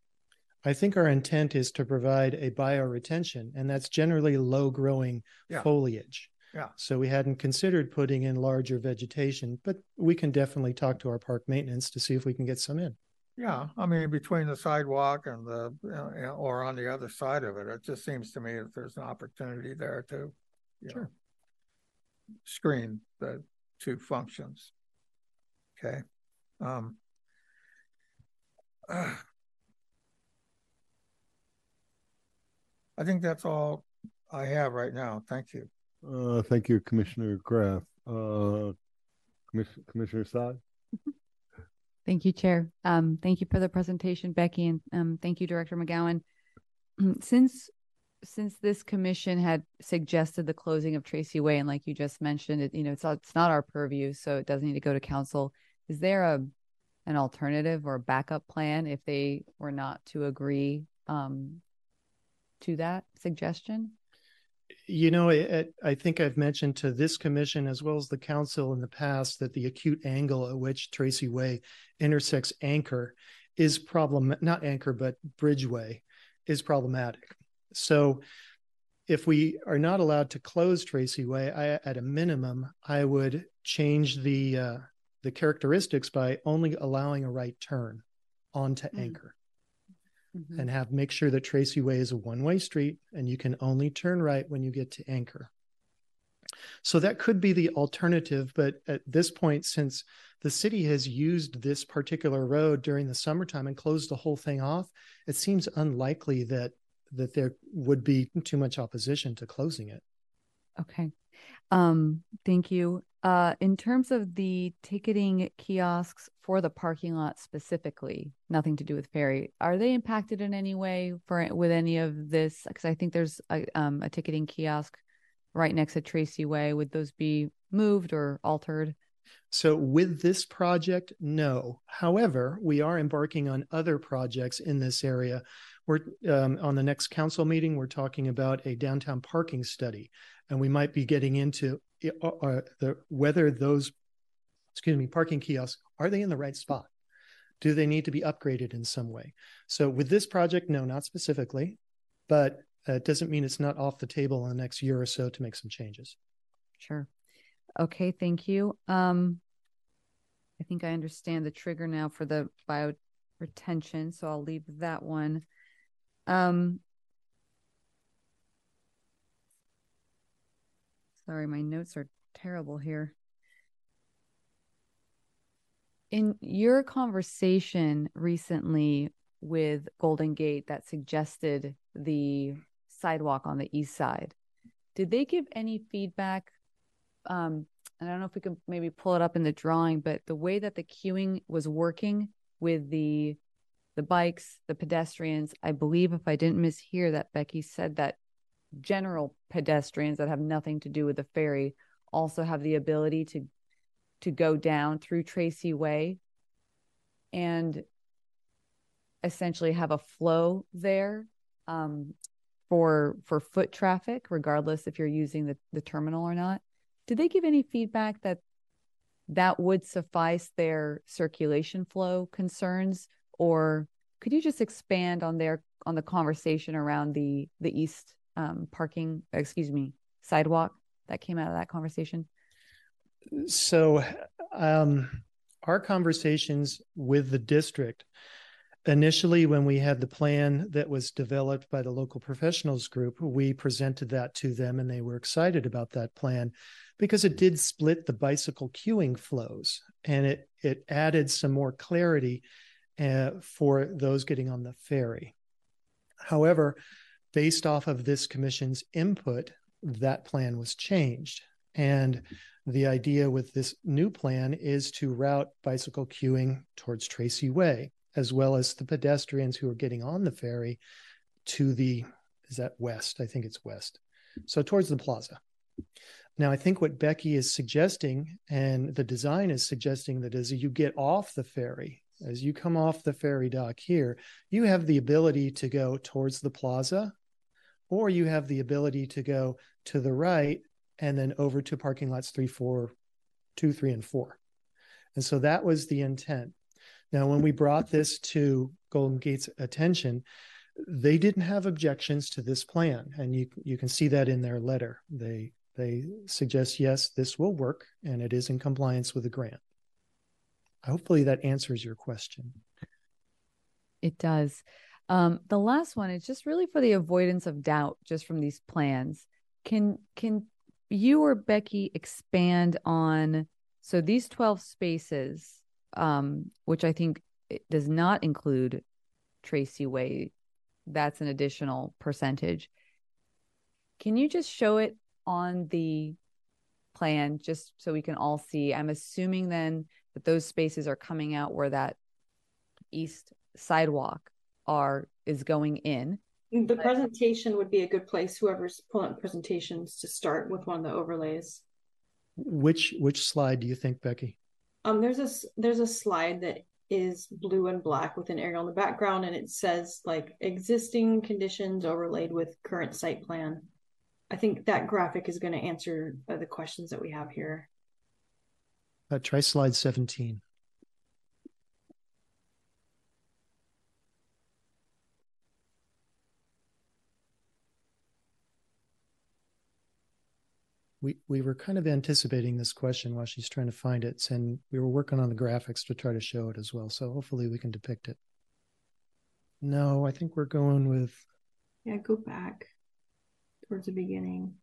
I think our intent is to provide a bioretention, and that's generally low-growing yeah. foliage. Yeah. So we hadn't considered putting in larger vegetation, but we can definitely talk to our park maintenance to see if we can get some in. Yeah, I mean, between the sidewalk and the, you know, or on the other side of it, it just seems to me that there's an opportunity there to, you sure. know, screen the two functions. Okay. Um, uh, I think that's all I have right now. Thank you. Uh, thank you, Commissioner Graff. Uh, Commissioner, Commissioner Saad. Thank you, Chair. Um, thank you for the presentation, Becky, and um, thank you, Director McGowan. Since Since this commission had suggested the closing of Tracy Way, and like you just mentioned, it, you know, it's not, it's not our purview, so it doesn't need to go to council. Is there a an alternative or a backup plan if they were not to agree um, to that suggestion? You know, it, I think I've mentioned to this commission as well as the council in the past that the acute angle at which Tracy Way intersects Anchor is problem, not Anchor, but Bridgeway is problematic. So if we are not allowed to close Tracy Way, I, at a minimum, I would change the uh, the characteristics by only allowing a right turn onto mm-hmm. Anchor mm-hmm. and have make sure that Tracy Way is a one-way street and you can only turn right when you get to Anchor. So that could be the alternative. But at this point, since the city has used this particular road during the summertime and closed the whole thing off, it seems unlikely that that there would be too much opposition to closing it. Okay. Um, thank you. Uh, in terms of the ticketing kiosks for the parking lot specifically, nothing to do with Ferry, are they impacted in any way for with any of this? Because I think there's a, um, a ticketing kiosk right next to Tracy Way. Would those be moved or altered? So with this project, no. However, we are embarking on other projects in this area. We're um, on the next council meeting, we're talking about a downtown parking study, and we might be getting into uh, uh, the, whether those, excuse me, parking kiosks, are they in the right spot? Do they need to be upgraded in some way? So with this project, no, not specifically, but uh, it doesn't mean it's not off the table in the next year or so to make some changes. Sure. Okay, thank you. Um, I think I understand the trigger now for the bioretention, so I'll leave that one. Um, sorry, my notes are terrible here. In your conversation recently with Golden Gate that suggested the sidewalk on the east side, did they give any feedback? Um, and I don't know if we can maybe pull it up in the drawing, but the way that the queuing was working with the the bikes, the pedestrians, I believe if I didn't mishear that, Becky said that general pedestrians that have nothing to do with the ferry also have the ability to to go down through Tracy Way and essentially have a flow there um, for for foot traffic, regardless if you're using the, the terminal or not. Did they give any feedback that that would suffice their circulation flow concerns, or could you just expand on their on the conversation around the the east um, parking, excuse me, sidewalk that came out of that conversation? So um, our conversations with the district, initially when we had the plan that was developed by the local professionals group, we presented that to them and they were excited about that plan because it did split the bicycle queuing flows and it it added some more clarity uh, for those getting on the ferry. However, based off of this commission's input, that plan was changed. And the idea with this new plan is to route bicycle queuing towards Tracy Way, as well as the pedestrians who are getting on the ferry to the, is that west? I think it's west. So towards the plaza. Now, I think what Becky is suggesting and the design is suggesting that as you get off the ferry, as you come off the ferry dock here, you have the ability to go towards the plaza, or you have the ability to go to the right and then over to parking lots three, four, two, three, and four. And so that was the intent. Now, when we brought this to Golden Gate's attention, they didn't have objections to this plan. And you you can see that in their letter. They they suggest, yes, this will work, and it is in compliance with the grant. Hopefully that answers your question. It does. Um, the last one is just really for the avoidance of doubt, just from these plans. Can can you or Becky expand on, so these twelve spaces, um, which I think it does not include Tracy Way, that's an additional percentage. Can you just show it on the plan just so we can all see? I'm assuming then that those spaces are coming out where that east sidewalk are is going in. The presentation would be a good place, whoever's pulling up presentations, to start with one of the overlays. Which which slide do you think, Becky? Um, there's a, there's a slide that is blue and black with an arrow in the background, and it says like existing conditions overlaid with current site plan. I think that graphic is going to answer uh, the questions that we have here. Uh, try slide seventeen. We we were kind of anticipating this question while she's trying to find it, and we were working on the graphics to try to show it as well. So hopefully we can depict it. No, I think we're going with... Yeah, go back towards the beginning.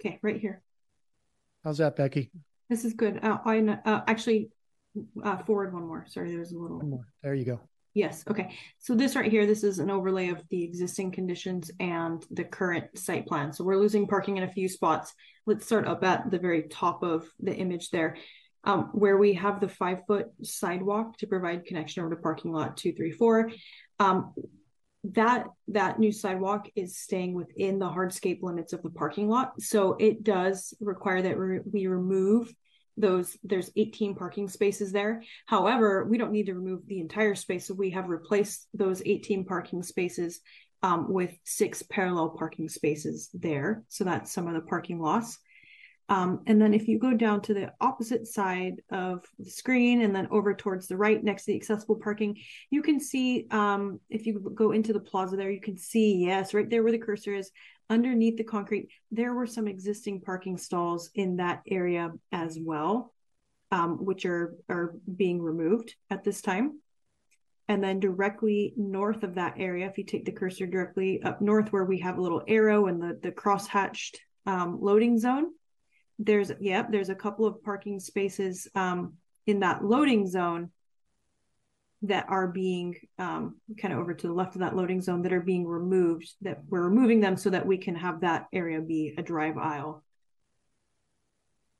Okay, right here. How's that, Becky? This is good. Uh, I uh, actually, uh, forward one more. Sorry, there was a little... One more. There you go. Yes. Okay. So this right here, this is an overlay of the existing conditions and the current site plan. So we're losing parking in a few spots. Let's start up at the very top of the image there, um, where we have the five foot sidewalk to provide connection over to parking lot two, three, four. Um, that, that new sidewalk is staying within the hardscape limits of the parking lot. So it does require that re- we remove those. There's eighteen parking spaces there. However, we don't need to remove the entire space. So we have replaced those eighteen parking spaces um, with six parallel parking spaces there. So that's some of the parking loss. Um, and then if you go down to the opposite side of the screen and then over towards the right next to the accessible parking, you can see, um, if you go into the plaza there, you can see, yes, right there where the cursor is, underneath the concrete, there were some existing parking stalls in that area as well, um, which are, are being removed at this time. And then directly north of that area, if you take the cursor directly up north where we have a little arrow and the, the cross-hatched um, loading zone, there's, yeah, there's a couple of parking spaces um, in that loading zone that are being um, kind of over to the left of that loading zone that are being removed, that we're removing them so that we can have that area be a drive aisle.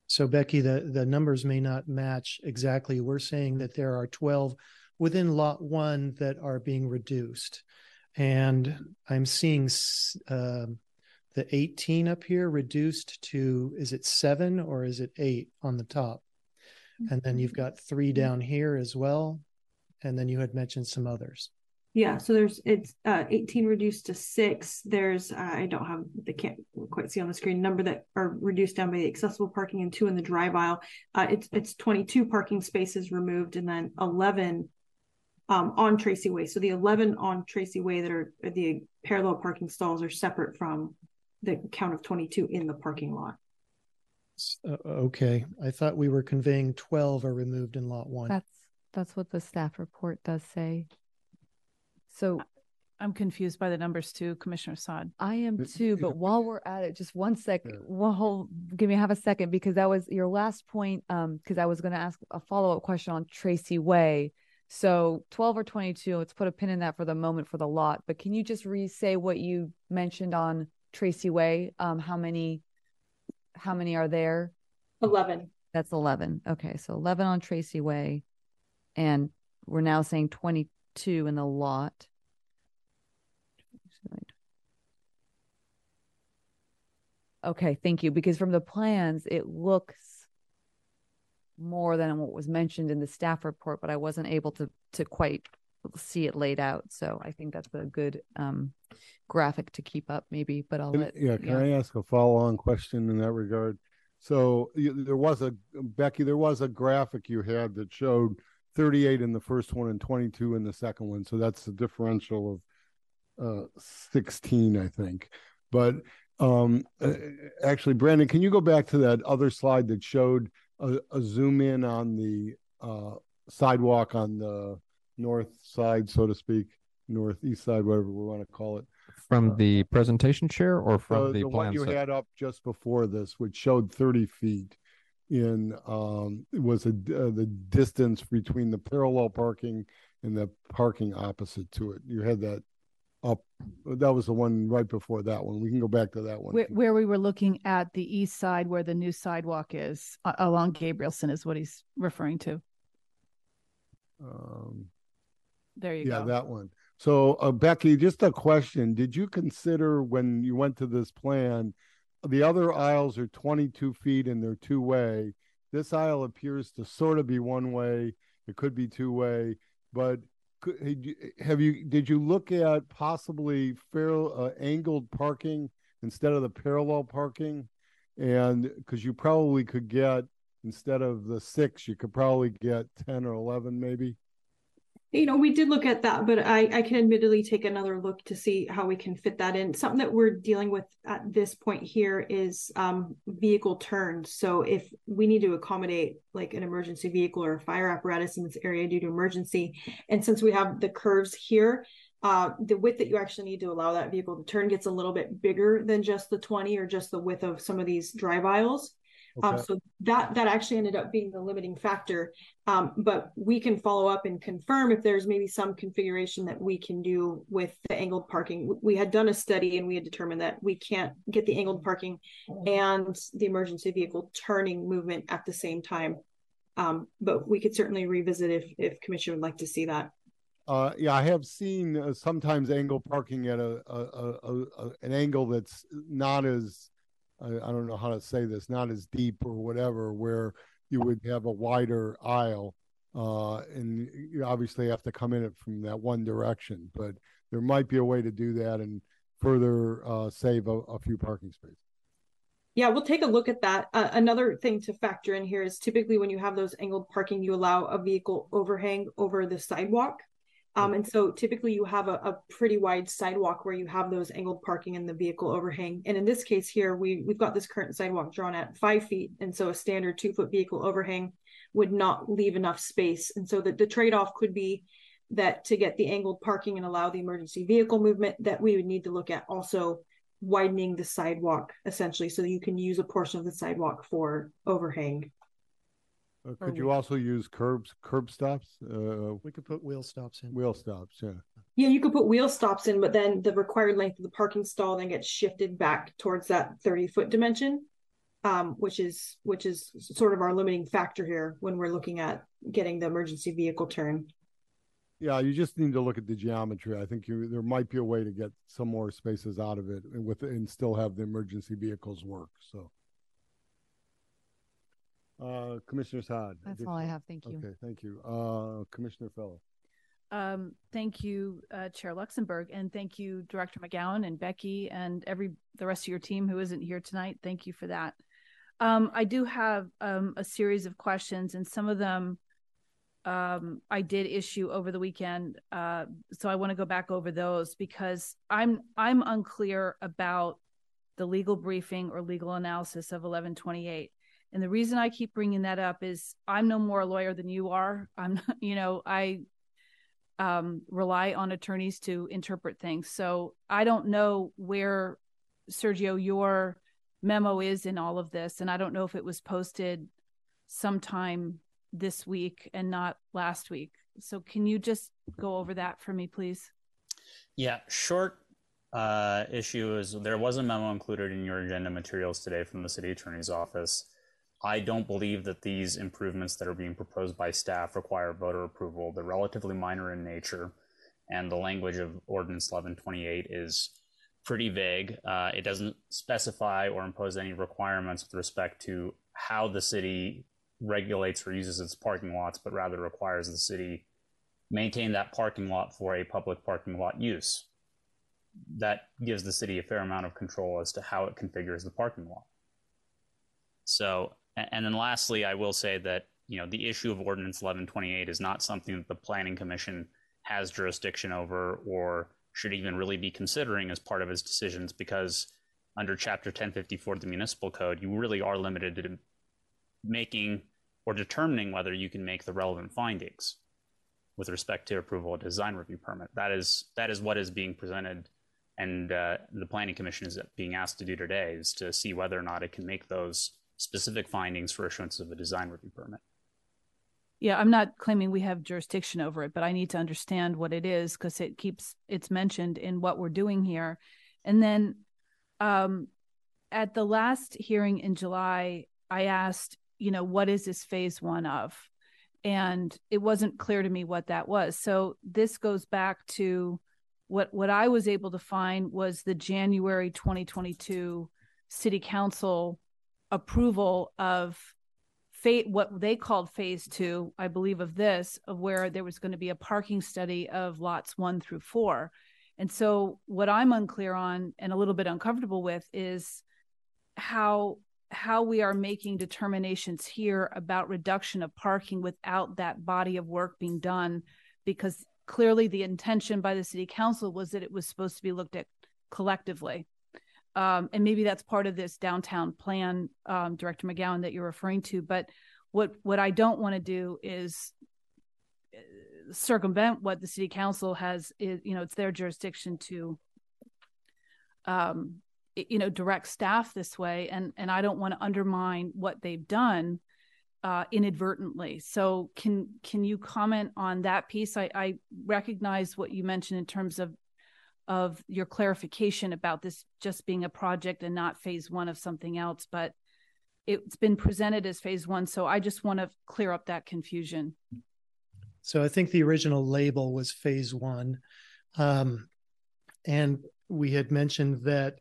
So Becky, the, the numbers may not match exactly. We're saying that there are twelve within lot one that are being reduced. And I'm seeing uh, the eighteen up here reduced to, is it seven or is it eight on the top? And then you've got three down here as well. And then you had mentioned some others. Yeah. So there's, it's uh, eighteen reduced to six. There's, uh, I don't have, they can't quite see on the screen number that are reduced down by the accessible parking and two in the drive aisle. Uh, it's, it's twenty-two parking spaces removed and then eleven um, on Tracy Way. So the eleven on Tracy Way that are the parallel parking stalls are separate from the count of twenty-two in the parking lot. Uh, okay. I thought we were conveying twelve are removed in lot one. That's, that's what the staff report does say. So I'm confused by the numbers too, Commissioner Saad. I am too, but while we're at it, just one second, well, give me half a second, because that was your last point. Um, cause I was going to ask a follow-up question on Tracy Way. So twelve or twenty-two, let's put a pin in that for the moment for the lot, but can you just re-say what you mentioned on Tracy Way? Um, how many, how many are there? eleven. That's eleven. Okay. So eleven on Tracy Way, and we're now saying twenty-two in the lot. Okay, thank you. Because from the plans, it looks more than what was mentioned in the staff report, but I wasn't able to to quite see it laid out. So I think that's a good um, graphic to keep up, maybe. But I'll let. Yeah, can yeah. I ask a follow-on question in that regard? So you, there was a Becky. There was a graphic you had that showed thirty-eight in the first one and twenty-two in the second one. So that's the differential of uh, sixteen, I think. But um, actually, Brandon, can you go back to that other slide that showed a, a zoom in on the uh, sidewalk on the north side, so to speak, northeast side, whatever we want to call it. From uh, the presentation chair or from uh, the, the plan? The one you had up just before this, which showed thirty feet. In um, it was a, uh, the distance between the parallel parking and the parking opposite to it. You had that up. That was the one right before that one. We can go back to that one. Where, where we were looking at the east side, where the new sidewalk is uh, along Gabrielson, is what he's referring to. Um, there you yeah, go. Yeah, that one. So uh, Becky, just a question: did you consider when you went to this plan? The other aisles are twenty-two feet and they're two-way. This aisle appears to sort of be one-way. It could be two-way, but could, have you? Did you look at possibly fair, uh, angled parking instead of the parallel parking? And because you probably could get, instead of the six, you could probably get ten or eleven maybe. You know, we did look at that, but I, I can admittedly take another look to see how we can fit that in. Something that we're dealing with at this point here is um, vehicle turns. So if we need to accommodate like an emergency vehicle or a fire apparatus in this area due to emergency, and since we have the curves here, uh, the width that you actually need to allow that vehicle to turn gets a little bit bigger than just the twenty or just the width of some of these drive aisles. Okay. Um, so that that actually ended up being the limiting factor, um, but we can follow up and confirm if there's maybe some configuration that we can do with the angled parking. We had done a study and we had determined that we can't get the angled parking and the emergency vehicle turning movement at the same time, um, but we could certainly revisit if if Commissioner would like to see that. Uh, yeah, I have seen uh, sometimes angled parking at a, a, a, a an angle that's not as I don't know how to say this, not as deep or whatever, where you would have a wider aisle. Uh, and you obviously have to come in it from that one direction, but there might be a way to do that and further uh, save a, a few parking spaces. Yeah, we'll take a look at that. Uh, another thing to factor in here is typically when you have those angled parking, you allow a vehicle overhang over the sidewalk. Um, and so typically you have a, a pretty wide sidewalk where you have those angled parking and the vehicle overhang. And in this case here, we, we've got this current sidewalk drawn at five feet. And so a standard two foot vehicle overhang would not leave enough space. And so that the trade-off could be that to get the angled parking and allow the emergency vehicle movement, that we would need to look at also widening the sidewalk essentially so that you can use a portion of the sidewalk for overhang. Uh, could you also use curbs, curb stops? Uh, we could put wheel stops in. Wheel stops, yeah. Yeah, you could put wheel stops in, but then the required length of the parking stall then gets shifted back towards that thirty-foot dimension, um, which is which is sort of our limiting factor here when we're looking at getting the emergency vehicle turn. Yeah, you just need to look at the geometry. I think you, there might be a way to get some more spaces out of it and with and still have the emergency vehicles work. So, uh, Commissioner Todd. That's all I have. Thank you. Okay, thank you, uh, Commissioner Fellow. Um, thank you, uh, Chair Luxembourg, and thank you, Director McGowan and Becky, and every the rest of your team who isn't here tonight. Thank you for that. Um, I do have um, a series of questions, and some of them. Um, I did issue over the weekend, uh, so I want to go back over those because I'm I'm unclear about the legal briefing or legal analysis of eleven twenty-eight. And the reason I keep bringing that up is I'm no more a lawyer than you are. I'm not, you know, I um, rely on attorneys to interpret things, so I don't know where, Sergio, your memo is in all of this, and I don't know if it was posted sometime this week and not last week. So can you just go over that for me, please? Yeah, short uh, issue is there was a memo included in your agenda materials today from the city attorney's office. I don't believe that these improvements that are being proposed by staff require voter approval. They're relatively minor in nature, and the language of Ordinance eleven twenty-eight is pretty vague. Uh, it doesn't specify or impose any requirements with respect to how the city regulates or uses its parking lots, but rather requires the city maintain that parking lot for a public parking lot use. That gives the city a fair amount of control as to how it configures the parking lot. So, and then lastly, I will say that, you know, the issue of Ordinance eleven twenty-eight is not something that the Planning Commission has jurisdiction over or should even really be considering as part of its decisions, because under Chapter ten fifty-four of the Municipal Code, you really are limited to making or determining whether you can make the relevant findings with respect to approval of design review permit. That is that is what is being presented, and uh, the Planning Commission is being asked to do today, is to see whether or not it can make those specific findings for issuance of a design review permit. Yeah, I'm not claiming we have jurisdiction over it, but I need to understand what it is, because it keeps it's mentioned in what we're doing here. And then um, at the last hearing in July, I asked, you know, what is this phase one of? And it wasn't clear to me what that was. So this goes back to what, what I was able to find was the January twenty twenty-two City Council approval of fa- what they called phase two, I believe, of this, of where there was going to be a parking study of lots one through four. And so what I'm unclear on and a little bit uncomfortable with is how how we are making determinations here about reduction of parking without that body of work being done, because clearly the intention by the city council was that it was supposed to be looked at collectively. Um, and maybe that's part of this downtown plan, um, Director McGowan, that you're referring to. But what, what I don't want to do is circumvent what the city council has, is, you know, it's their jurisdiction to, um, you know, direct staff this way. And, and I don't want to undermine what they've done uh, inadvertently. So can, can you comment on that piece? I, I recognize what you mentioned in terms of, of your clarification about this just being a project and not phase one of something else, but it's been presented as phase one. So I just want to clear up that confusion. So I think the original label was phase one. Um, and we had mentioned that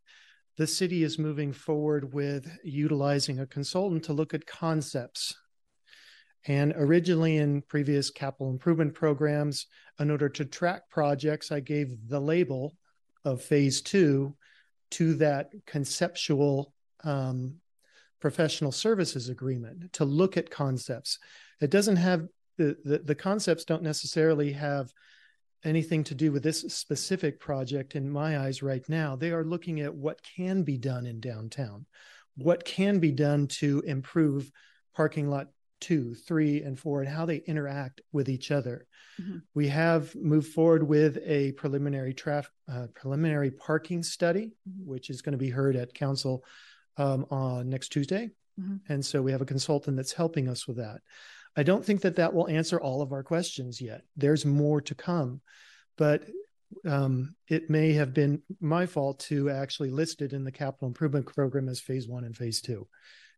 the city is moving forward with utilizing a consultant to look at concepts. And originally in previous capital improvement programs, in order to track projects, I gave the label of phase two to that conceptual um, professional services agreement to look at concepts. It doesn't have, the, the, the concepts don't necessarily have anything to do with this specific project in my eyes right now. They are looking at what can be done in downtown, what can be done to improve parking lot two, three, and four, and how they interact with each other. Mm-hmm. We have moved forward with a preliminary traffic, uh, preliminary parking study, which is going to be heard at council um, on next Tuesday. Mm-hmm. And so we have a consultant that's helping us with that. I don't think that that will answer all of our questions yet. There's more to come, but um, it may have been my fault to actually list it in the capital improvement program as phase one and phase two.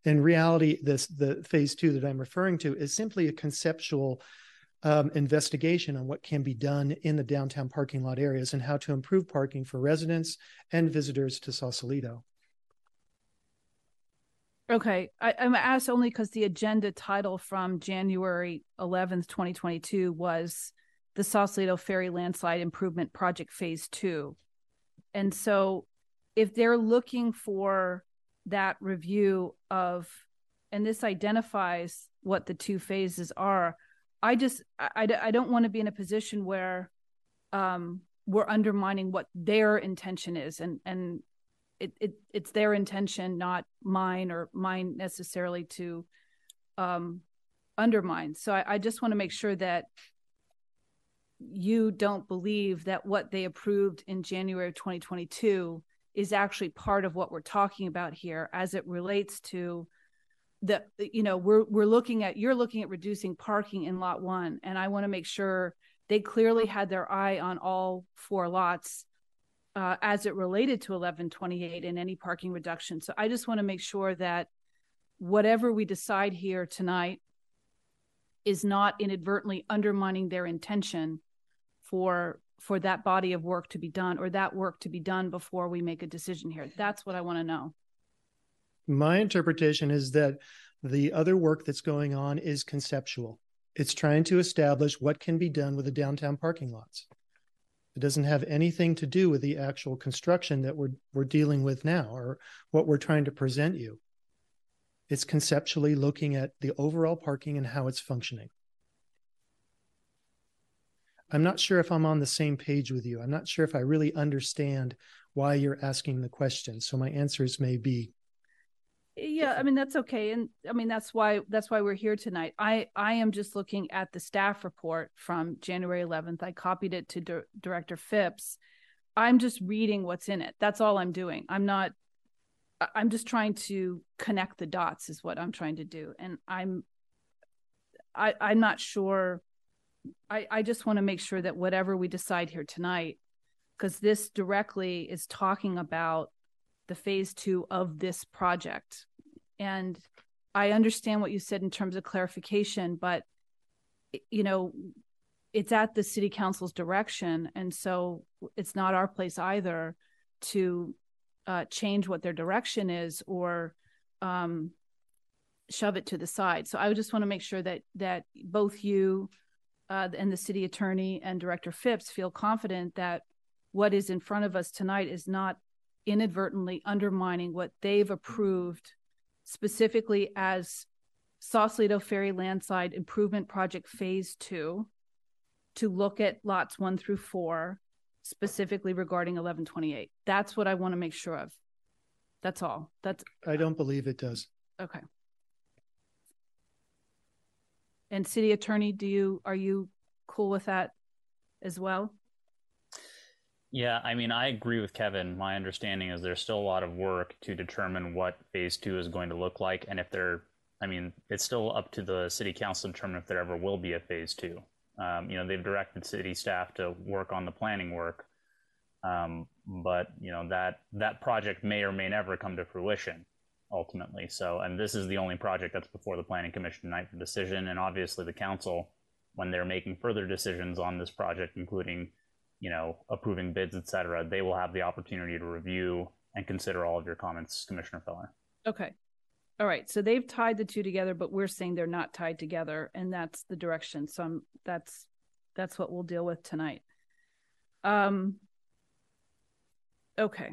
In reality, this the phase two that I'm referring to is simply a conceptual um, investigation on what can be done in the downtown parking lot areas and how to improve parking for residents and visitors to Sausalito. Okay, I, I'm asked only because the agenda title from January eleventh, twenty twenty-two was the Sausalito Ferry Landslide Improvement Project Phase Two. And so if they're looking for that review of, and this identifies what the two phases are, I just, I, I don't want to be in a position where um, we're undermining what their intention is. And, and it, it it's their intention, not mine or mine necessarily to um, undermine. So I, I just want to make sure that you don't believe that what they approved in January of twenty twenty-two is actually part of what we're talking about here as it relates to the, you know, we're, we're looking at, you're looking at reducing parking in lot one. And I want to make sure they clearly had their eye on all four lots uh, as it related to eleven twenty-eight and any parking reduction. So I just want to make sure that whatever we decide here tonight is not inadvertently undermining their intention for for that body of work to be done or that work to be done before we make a decision here. That's what I want to know. My interpretation is that the other work that's going on is conceptual. It's trying to establish what can be done with the downtown parking lots. It doesn't have anything to do with the actual construction that we're we're dealing with now or what we're trying to present you. It's conceptually looking at the overall parking and how it's functioning. I'm not sure if I'm on the same page with you. I'm not sure if I really understand why you're asking the question. So my answers may be. Yeah, I mean, that's okay. And I mean, that's why that's why we're here tonight. I, I am just looking at the staff report from January eleventh. I copied it to Dir- Director Phipps. I'm just reading what's in it. That's all I'm doing. I'm not. I'm just trying to connect the dots is what I'm trying to do. And I'm, I, I'm not sure. I, I just want to make sure that whatever we decide here tonight, because this directly is talking about the phase two of this project. And I understand what you said in terms of clarification, but you know, it's at the city council's direction. And so it's not our place either to Uh, change what their direction is or um, shove it to the side. So I would just want to make sure that that both you uh, and the city attorney and Director Phipps feel confident that what is in front of us tonight is not inadvertently undermining what they've approved specifically as Sausalito Ferry Landslide Improvement Project Phase Two to look at lots one through four specifically regarding eleven twenty-eight. That's what I want to make sure of. That's all. That's. I don't believe it does. Okay. And city attorney, do you, are you cool with that as well? Yeah, I mean, I agree with Kevin. My understanding is there's still a lot of work to determine what phase two is going to look like. And if there, I mean, it's still up to the city council to determine if there ever will be a phase two. Um, you know, they've directed city staff to work on the planning work, um, but, you know, that that project may or may never come to fruition ultimately. So, and this is the only project that's before the Planning Commission tonight for decision. And obviously the council, when they're making further decisions on this project, including, you know, approving bids, et cetera, they will have the opportunity to review and consider all of your comments, Commissioner Feller. Okay. All right, so they've tied the two together, but we're saying they're not tied together, and that's the direction. So I'm, that's that's what we'll deal with tonight. Um. Okay.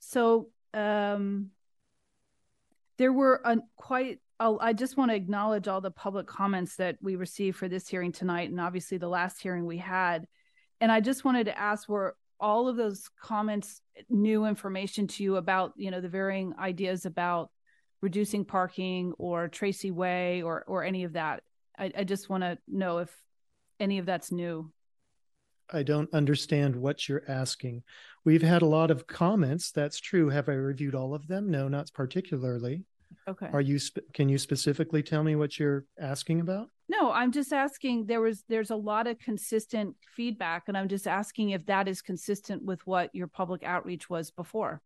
So um, there were a, quite. I'll, I just want to acknowledge all the public comments that we received for this hearing tonight, and obviously the last hearing we had. And I just wanted to ask, were all of those comments new information to you about, you know, the varying ideas about reducing parking or Tracy Way or or any of that? I, I just want to know if any of that's new. I don't understand what you're asking. We've had a lot of comments. That's true. Have I reviewed all of them? No, not particularly. Okay. Are you, can you specifically tell me what you're asking about? No, I'm just asking, there was, there's a lot of consistent feedback, and I'm just asking if that is consistent with what your public outreach was before.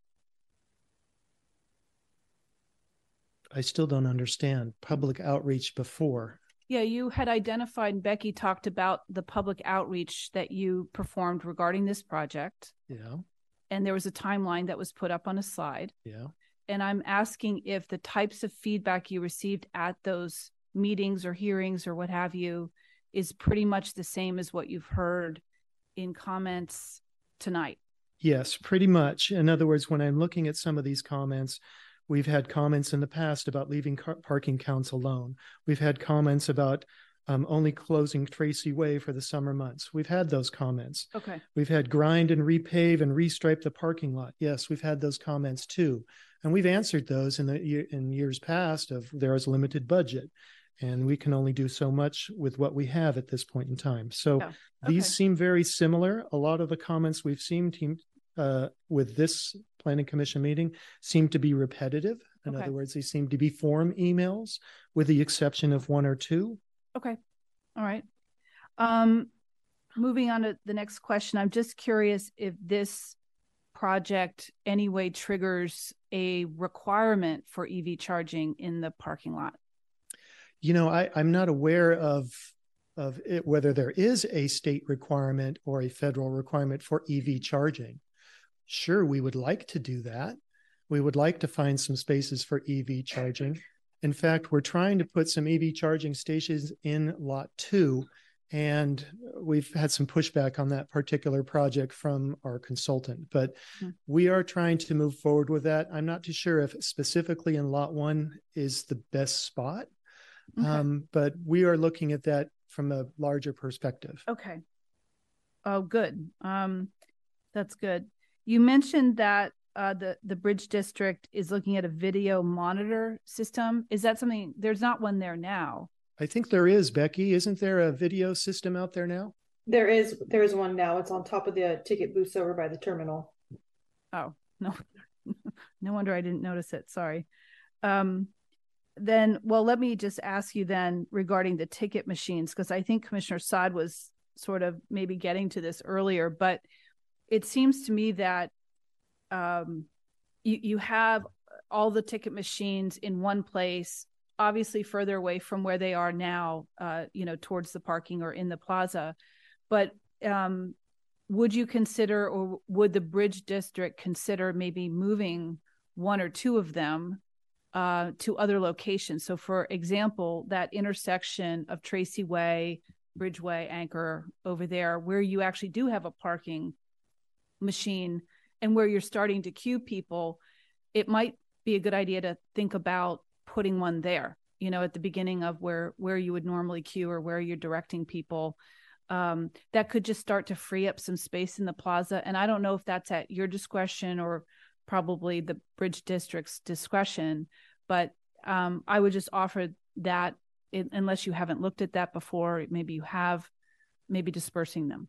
I still don't understand public outreach before. Yeah, you had identified, and Becky talked about the public outreach that you performed regarding this project. Yeah. And there was a timeline that was put up on a slide. Yeah. And I'm asking if the types of feedback you received at those meetings or hearings or what have you is pretty much the same as what you've heard in comments tonight. Yes, pretty much. In other words, when I'm looking at some of these comments, we've had comments in the past about leaving car- parking counts alone. We've had comments about um, only closing Tracy Way for the summer months. We've had those comments. Okay. We've had grind and repave and restripe the parking lot. Yes, we've had those comments too. And we've answered those in the in years past of there is limited budget and we can only do so much with what we have at this point in time. So oh, okay. These seem very similar. A lot of the comments we've seen team, uh, with this Planning Commission meeting seem to be repetitive. In okay. other words, they seem to be form emails with the exception of one or two. Okay. All right. Um, moving on to the next question. I'm just curious if this project anyway triggers a requirement for E V charging in the parking lot. You know, I, I'm not aware of of it, whether there is a state requirement or a federal requirement for E V charging. Sure, we would like to do that. We would like to find some spaces for E V charging. In fact, we're trying to put some E V charging stations in Lot two, and we've had some pushback on that particular project from our consultant, but mm-hmm. we are trying to move forward with that. I'm not too sure if specifically in Lot one is the best spot, okay. um, but we are looking at that from a larger perspective. Okay. Oh, good. Um, that's good. You mentioned that uh, the, the Bridge District is looking at a video monitor system. Is that something, there's not one there now? I think there is, Becky. Isn't there a video system out there now? There is. There is one now. It's on top of the ticket booths over by the terminal. Oh, no. No wonder I didn't notice it. Sorry. Um, then, well, let me just ask you then regarding the ticket machines, because I think Commissioner Saad was sort of maybe getting to this earlier, but it seems to me that um, you, you have all the ticket machines in one place, obviously further away from where they are now, uh, you know, towards the parking or in the plaza. But um, would you consider, or would the Bridge District consider maybe moving one or two of them uh, to other locations? So for example, that intersection of Tracy Way, Bridgeway, Anchor over there, where you actually do have a parking machine and where you're starting to queue people, it might be a good idea to think about putting one there, you know, at the beginning of where where you would normally queue or where you're directing people. Um, that could just start to free up some space in the plaza. And I don't know if that's at your discretion or probably the Bridge District's discretion, but um, I would just offer that it, unless you haven't looked at that before, maybe you have, maybe dispersing them.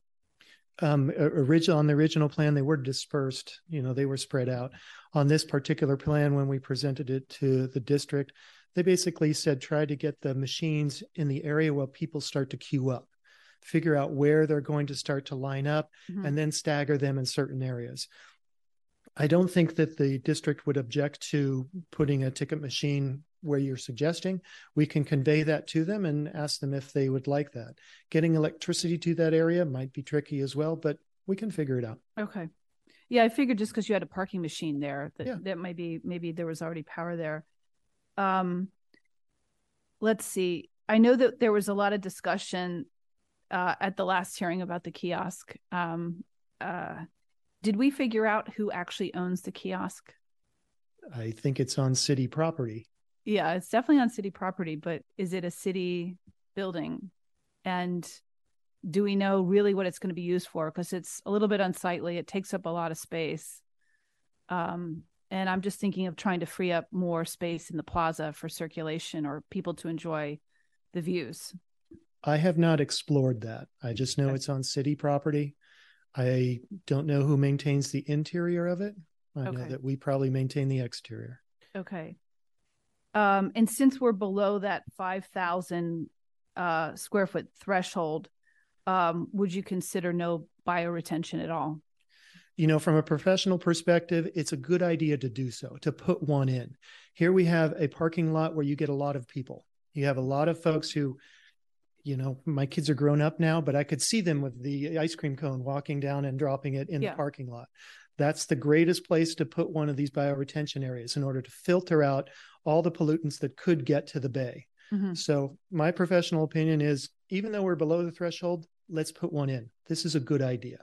Um, original, on the original plan, they were dispersed, you know, they were spread out. On this particular plan, when we presented it to the district, they basically said, try to get the machines in the area where people start to queue up, figure out where they're going to start to line up, mm-hmm. and then stagger them in certain areas. I don't think that the district would object to putting a ticket machine where you're suggesting. We can convey that to them and ask them if they would like that. Getting electricity to that area might be tricky as well, but we can figure it out. Okay. Yeah, I figured just because you had a parking machine there, that, yeah. that might be, maybe there was already power there. Um, let's see. I know that there was a lot of discussion uh, at the last hearing about the kiosk. Um, uh, did we figure out who actually owns the kiosk? I think it's on city property. Yeah, it's definitely on city property, but is it a city building? And do we know really what it's going to be used for? Because it's a little bit unsightly. It takes up a lot of space. Um, and I'm just thinking of trying to free up more space in the plaza for circulation or people to enjoy the views. I have not explored that. I just know okay. it's on city property. I don't know who maintains the interior of it. I okay. know that we probably maintain the exterior. Okay. Um, and since we're below that five thousand uh, square foot threshold, um, would you consider no bioretention at all? You know, from a professional perspective, it's a good idea to do so, to put one in. Here we have a parking lot where you get a lot of people. You have a lot of folks who you know, my kids are grown up now, but I could see them with the ice cream cone walking down and dropping it in yeah. the parking lot. That's the greatest place to put one of these bioretention areas in order to filter out all the pollutants that could get to the bay. Mm-hmm. So my professional opinion is, even though we're below the threshold, let's put one in. This is a good idea.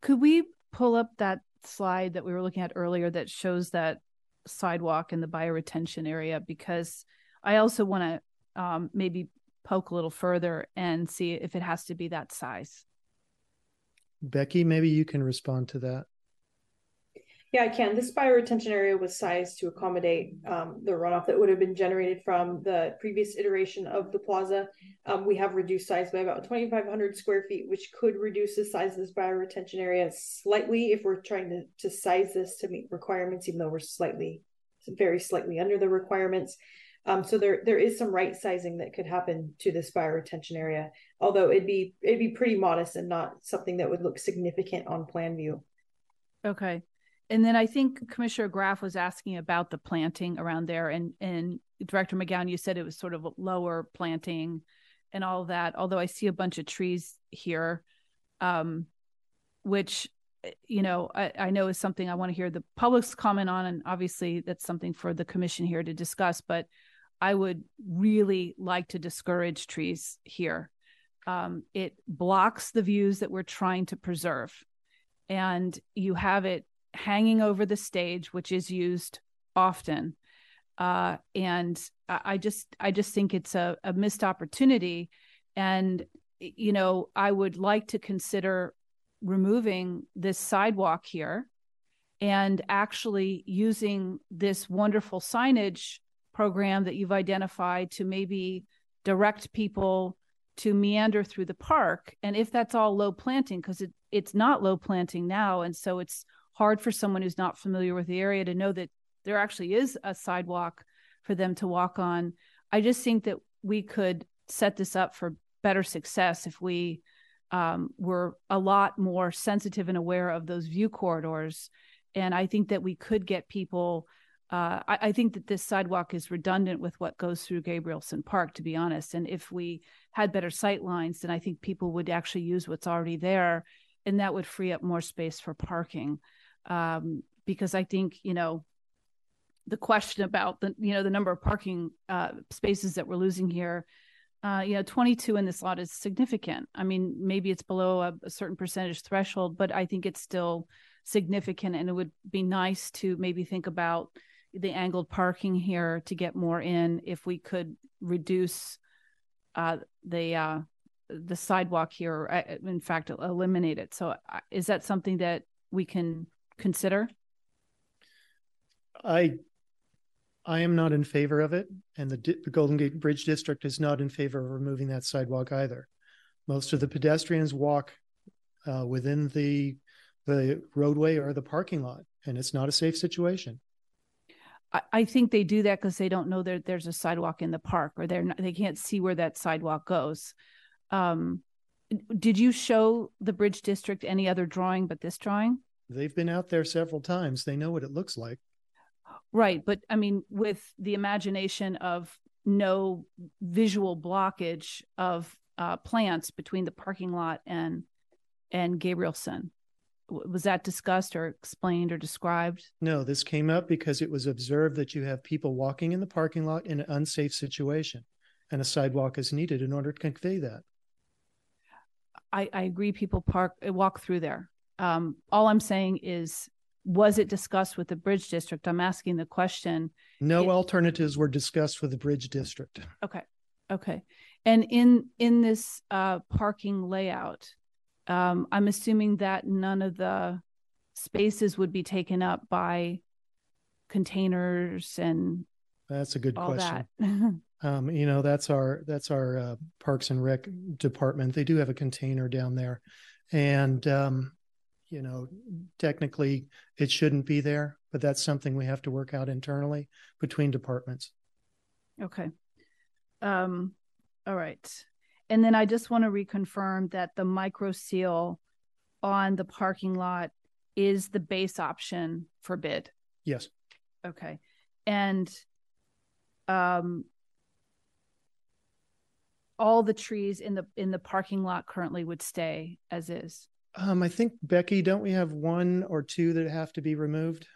Could we pull up that slide that we were looking at earlier that shows that sidewalk in the bioretention area? Because I also want to um, maybe poke a little further and see if it has to be that size. Becky, maybe you can respond to that. Yeah, I can. This bioretention area was sized to accommodate um, the runoff that would have been generated from the previous iteration of the plaza. Um, we have reduced size by about twenty-five hundred square feet, which could reduce the size of this bioretention area slightly if we're trying to, to size this to meet requirements, even though we're slightly, very slightly under the requirements. Um, so there, there is some right sizing that could happen to this bioretention area, although it'd be, it'd be pretty modest and not something that would look significant on plan view. Okay. And then I think Commissioner Graff was asking about the planting around there. And, and Director McGowan, you said it was sort of lower planting and all that, although I see a bunch of trees here, um, which, you know, I, I know is something I want to hear the public's comment on. And obviously that's something for the commission here to discuss, but I would really like to discourage trees here. Um, it blocks the views that we're trying to preserve, and you have it hanging over the stage, which is used often. Uh, and I just, I just think it's a, a missed opportunity. And, you know, I would like to consider removing this sidewalk here and actually using this wonderful signage program that you've identified to maybe direct people to meander through the park. And if that's all low planting, because it, it's not low planting now. And so it's hard for someone who's not familiar with the area to know that there actually is a sidewalk for them to walk on. I just think that we could set this up for better success if we um, were a lot more sensitive and aware of those view corridors. And I think that we could get people, uh, I, I think that this sidewalk is redundant with what goes through Gabrielson Park, to be honest. And if we had better sight lines, then I think people would actually use what's already there, and that would free up more space for parking. Um, because I think, you know, the question about the, you know, the number of parking uh, spaces that we're losing here, uh, you know, twenty-two in this lot is significant. I mean, maybe it's below a, a certain percentage threshold, but I think it's still significant, and it would be nice to maybe think about the angled parking here to get more in if we could reduce uh, the, uh, the sidewalk here, in fact, eliminate it. So is that something that we can consider? I I am not in favor of it, and the, Di- the Golden Gate Bridge District is not in favor of removing that sidewalk either. Most of the pedestrians walk uh, within the the roadway or the parking lot, and it's not a safe situation. I, I think they do that because they don't know that there's a sidewalk in the park, or they're not, they can't see where that sidewalk goes. Um, did you show the Bridge District any other drawing but this drawing? They've been out there several times. They know what it looks like. Right. But I mean, with the imagination of no visual blockage of uh, plants between the parking lot and and Gabrielson, was that discussed or explained or described? No, this came up because it was observed that you have people walking in the parking lot in an unsafe situation, and a sidewalk is needed in order to convey that. I, I agree. People park, walk through there. Um, all I'm saying is, was it discussed with the Bridge District? I'm asking the question. No it, alternatives were discussed with the Bridge District. Okay. Okay. And in, in this uh, parking layout, um, I'm assuming that none of the spaces would be taken up by containers and That's a good question. um, you know, that's our, that's our uh, Parks and Rec department. They do have a container down there, and, um, you know, technically it shouldn't be there, but that's something we have to work out internally between departments. Okay. Um, all right. And then I just want to reconfirm that the micro seal on the parking lot is the base option for bid. Yes. Okay. And um, all the trees in the in the parking lot currently would stay as is? Um, I think, Becky, don't we have one or two that have to be removed?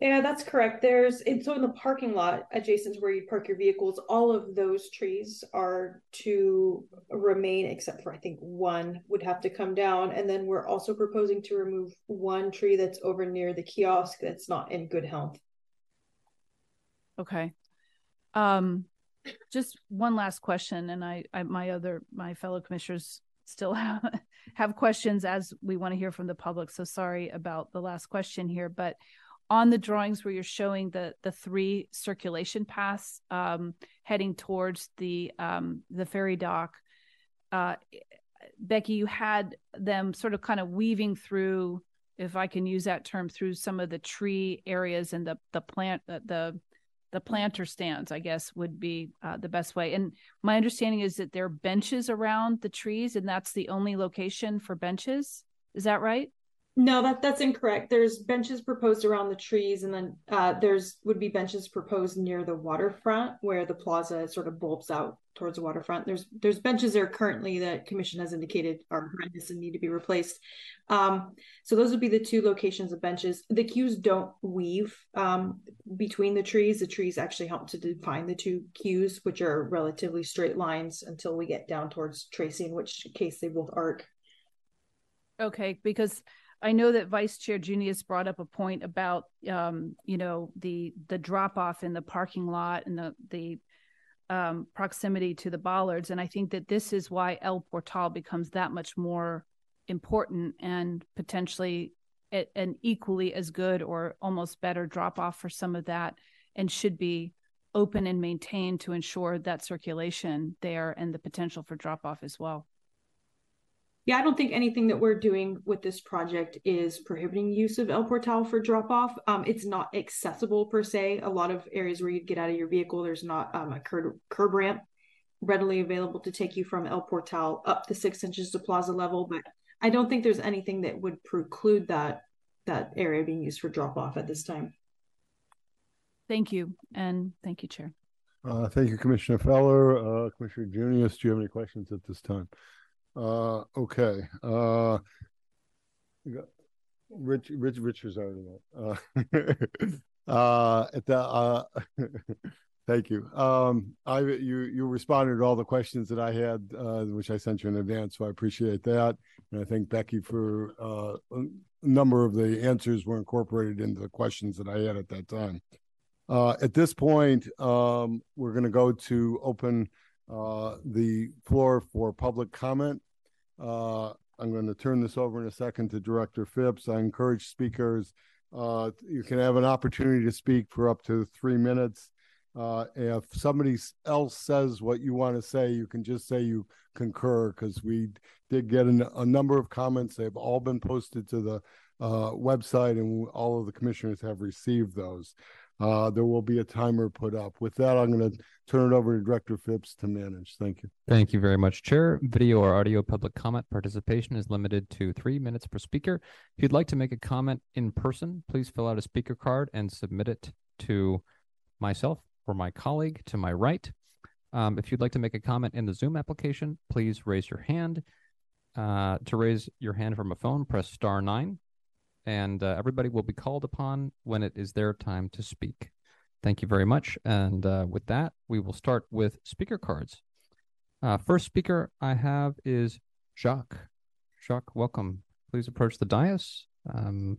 Yeah, that's correct. There's and so in the parking lot adjacent to where you park your vehicles, all of those trees are to remain, except for I think one would have to come down. And then we're also proposing to remove one tree that's over near the kiosk that's not in good health. Okay. Um, just one last question, and I, I my other my fellow commissioners still have, have questions, as we want to hear from the public. So sorry about the last question here, but on the drawings where you're showing the the three circulation paths um, heading towards the um, the ferry dock, uh, Becky, you had them sort of kind of weaving through, if I can use that term, through some of the tree areas and the the plant the, the the planter stands, I guess, would be uh, the best way. And my understanding is that there are benches around the trees, and that's the only location for benches. Is that right? No, that that's incorrect. There's benches proposed around the trees, and then uh, there's would be benches proposed near the waterfront, where the plaza sort of bulbs out towards the waterfront. There's there's benches there currently that commission has indicated are horrendous and need to be replaced. Um, so those would be the two locations of benches. The queues don't weave um, between the trees. The trees actually help to define the two queues, which are relatively straight lines until we get down towards Tracy, in which case they both arc. Okay, because I know that Vice Chair Junius brought up a point about, um, you know, the the drop off in the parking lot and the the um, proximity to the bollards, and I think that this is why El Portal becomes that much more important and potentially a, an equally as good or almost better drop off for some of that, and should be open and maintained to ensure that circulation there and the potential for drop off as well. Yeah, I don't think anything that we're doing with this project is prohibiting use of El Portal for drop-off. Um, it's not accessible per se. A lot of areas where you'd get out of your vehicle, there's not um, a curb, curb ramp readily available to take you from El Portal up the six inches to plaza level. But I don't think there's anything that would preclude that that area being used for drop-off at this time. Thank you. And thank you, Chair. Uh, thank you, Commissioner Feller. Uh, Commissioner Junius, do you have any questions at this time? Uh, okay. Uh, Rich, Rich, Rich was already there. Uh, uh, at the, uh, thank you. Um, I, you, you responded to all the questions that I had, uh, which I sent you in advance. So I appreciate that. And I thank Becky for, uh, a number of the answers were incorporated into the questions that I had at that time. Uh, at this point, um, we're going to go to open, uh, the floor for public comment. Uh, I'm going to turn this over in a second to Director Phipps. I encourage speakers. Uh, you can have an opportunity to speak for up to three minutes. Uh, if somebody else says what you want to say, you can just say you concur, because we did get an, a number of comments. They've all been posted to the uh, website, and all of the commissioners have received those. Uh, there will be a timer put up. With that, I'm going to turn it over to Director Phipps to manage. Thank you. Thank you very much, Chair. Video or audio public comment participation is limited to three minutes per speaker. If you'd like to make a comment in person, please fill out a speaker card and submit it to myself or my colleague to my right. Um, if you'd like to make a comment in the Zoom application, please raise your hand. Uh, to raise your hand from a phone, press star nine. And uh, everybody will be called upon when it is their time to speak. Thank you very much. And uh, with that, we will start with speaker cards. Uh, first speaker I have is Jacques. Jacques, welcome. Please approach the dais. Um,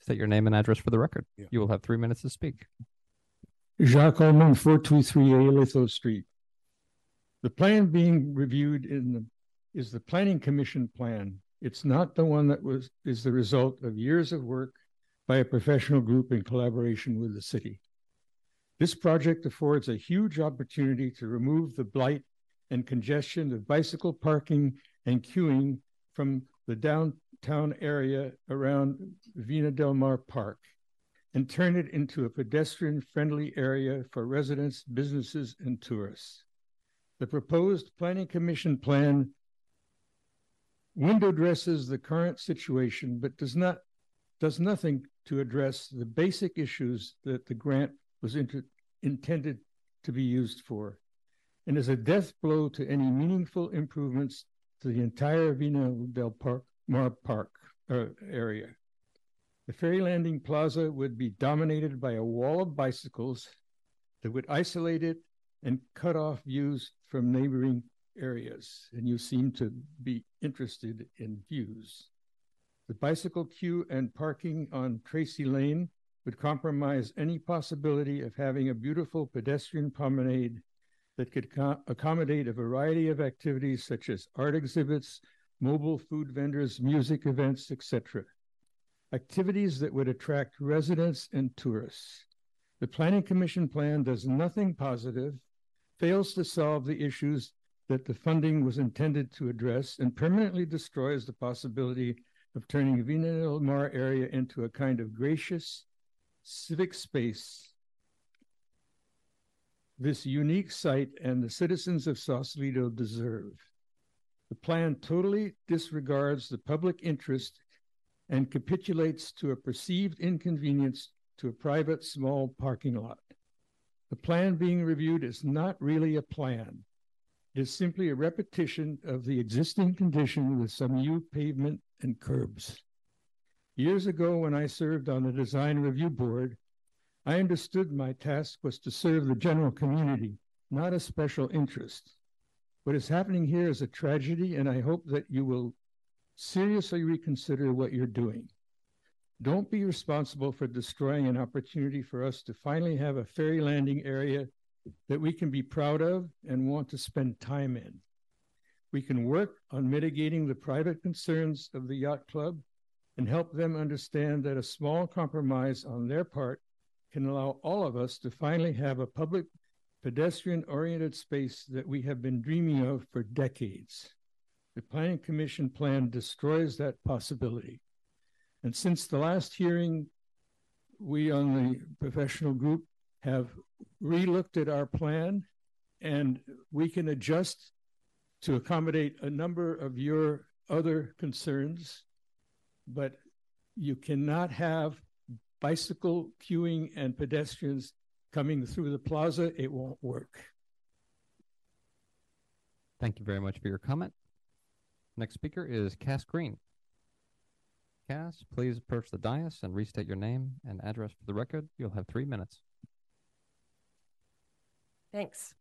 state your name and address for the record. Yeah. You will have three minutes to speak. Jacques Ullman, four two three A Litho Street. The plan being reviewed in the, is the Planning Commission plan. It's not the one that was is the result of years of work by a professional group in collaboration with the city. This project affords a huge opportunity to remove the blight and congestion of bicycle parking and queuing from the downtown area around Vina Del Mar Park and turn it into a pedestrian-friendly area for residents, businesses, and tourists. The proposed Planning Commission plan window dresses the current situation, but does not does nothing to address the basic issues that the grant was inter- intended to be used for. and is a death blow to any meaningful improvements to the entire Vina Del Mar Park uh, area. The ferry landing plaza would be dominated by a wall of bicycles that would isolate it and cut off views from neighboring areas. And you seem to be interested in views. The bicycle queue and parking on Tracy Lane would compromise any possibility of having a beautiful pedestrian promenade that could co- accommodate a variety of activities such as art exhibits, mobile food vendors, music events, et cetera. Activities that would attract residents and tourists. The Planning Commission plan does nothing positive, fails to solve the issues that the funding was intended to address, and permanently destroys the possibility of turning Vina Del Mar area into a kind of gracious civic space. This unique site and the citizens of Sausalito deserve. The plan totally disregards the public interest and capitulates to a perceived inconvenience to a private small parking lot. The plan being reviewed is not really a plan. It is simply a repetition of the existing condition with some new pavement and curbs. Years ago, when I served on the Design Review Board, I understood my task was to serve the general community, not a special interest. What is happening here is a tragedy, and I hope that you will seriously reconsider what you're doing. Don't be responsible for destroying an opportunity for us to finally have a ferry landing area that we can be proud of and want to spend time in. We can work on mitigating the private concerns of the yacht club and help them understand that a small compromise on their part can allow all of us to finally have a public pedestrian-oriented space that we have been dreaming of for decades. The Planning Commission plan destroys that possibility. And since the last hearing, we on the professional group have re-looked at our plan, and we can adjust to accommodate a number of your other concerns, but you cannot have bicycle queuing and pedestrians coming through the plaza. It won't work. Thank you very much for your comment. Next speaker is Cass Green. Cass, please approach the dais and restate your name and address for the record. You'll have three minutes. Thanks.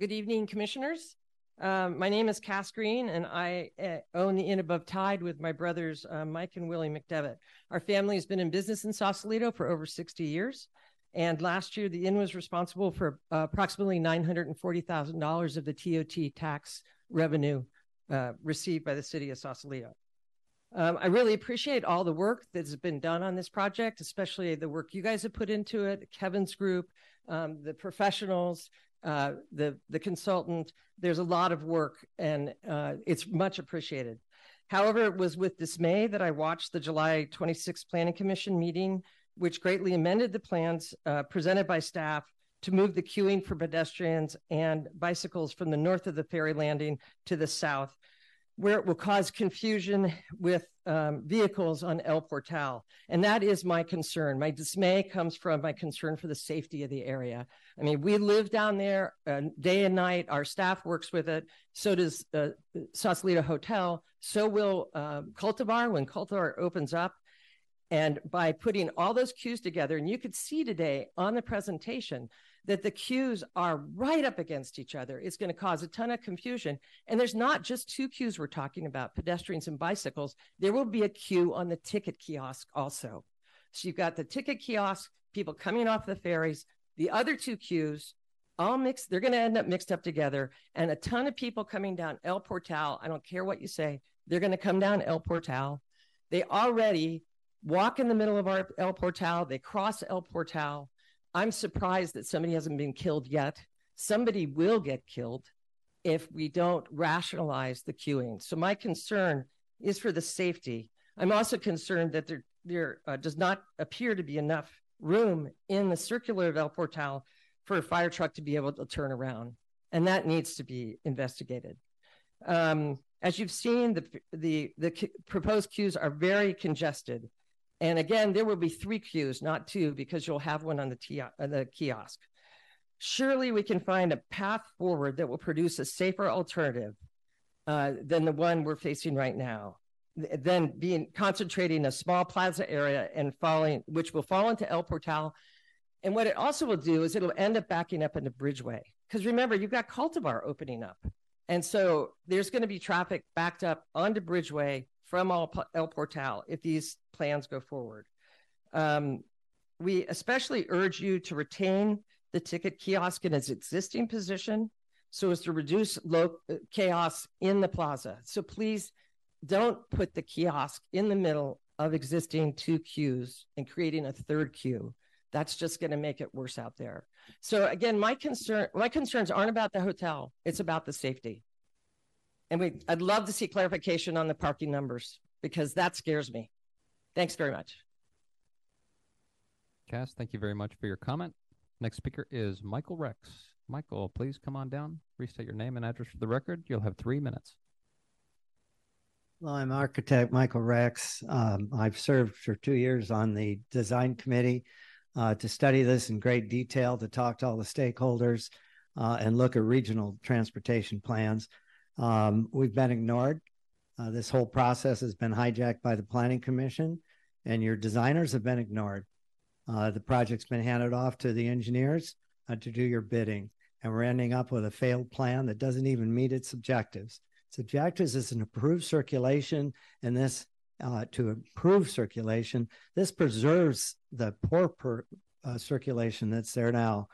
Good evening, commissioners. Um, my name is Cass Green, and I uh, own the Inn Above Tide with my brothers, uh, Mike and Willie McDevitt. Our family has been in business in Sausalito for over sixty years. And last year, the inn was responsible for uh, approximately nine hundred forty thousand dollars of the T O T tax revenue uh, received by the city of Sausalito. Um, I really appreciate all the work that's been done on this project, especially the work you guys have put into it, Kevin's group, um, the professionals, Uh, the, the consultant. There's a lot of work, and uh, it's much appreciated. However, it was with dismay that I watched the July twenty-sixth Planning Commission meeting, which greatly amended the plans uh, presented by staff to move the queuing for pedestrians and bicycles from the north of the ferry landing to the south, where it will cause confusion with um, vehicles on El Portal. And that is my concern. My dismay comes from my concern for the safety of the area. I mean, we live down there uh, day and night. Our staff works with it. So does uh, Sausalito Hotel. So will uh, Cultivar when Cultivar opens up. And by putting all those queues together, and you could see today on the presentation that the queues are right up against each other. It's going to cause a ton of confusion. And there's not just two queues we're talking about, pedestrians and bicycles. There will be a queue on the ticket kiosk also. So you've got the ticket kiosk, people coming off the ferries, the other two queues, all mixed. They're going to end up mixed up together. And a ton of people coming down El Portal. I don't care what you say. They're going to come down El Portal. They already walk in the middle of our El Portal. They cross El Portal. I'm surprised that somebody hasn't been killed yet. Somebody will get killed if we don't rationalize the queuing. So my concern is for the safety. I'm also concerned that there, there uh, does not appear to be enough room in the circular of El Portal for a fire truck to be able to turn around. And that needs to be investigated. Um, as you've seen, the, the, the proposed queues are very congested. And again, there will be three queues, not two, because you'll have one on the, t- on the kiosk. Surely we can find a path forward that will produce a safer alternative uh, than the one we're facing right now. Then being concentrating a small plaza area and falling, which will fall into El Portal. And what it also will do is it'll end up backing up into Bridgeway. Because remember, you've got Cultivar opening up. And so there's going to be traffic backed up onto Bridgeway from El Portal if these plans go forward. Um, we especially urge you to retain the ticket kiosk in its existing position so as to reduce low, uh, chaos in the plaza. So please don't put the kiosk in the middle of existing two queues and creating a third queue. That's just going to make it worse out there. So again, my concern, my concerns aren't about the hotel. It's about the safety. And we, I'd love to see clarification on the parking numbers because that scares me. Thanks very much. Cass, thank you very much for your comment. Next speaker is Michael Rex. Michael, please come on down, restate your name and address for the record. You'll have three minutes. Well, I'm architect Michael Rex. Um, I've served for two years on the design committee uh, to study this in great detail, to talk to all the stakeholders uh, and look at regional transportation plans. Um, we've been ignored. Uh, this whole process has been hijacked by the Planning Commission, and your designers have been ignored. Uh, the project's been handed off to the engineers uh, to do your bidding, and we're ending up with a failed plan that doesn't even meet its objectives. Its objectives is an improved circulation, and this uh, to improve circulation, this preserves the poor per, uh, circulation that's there now.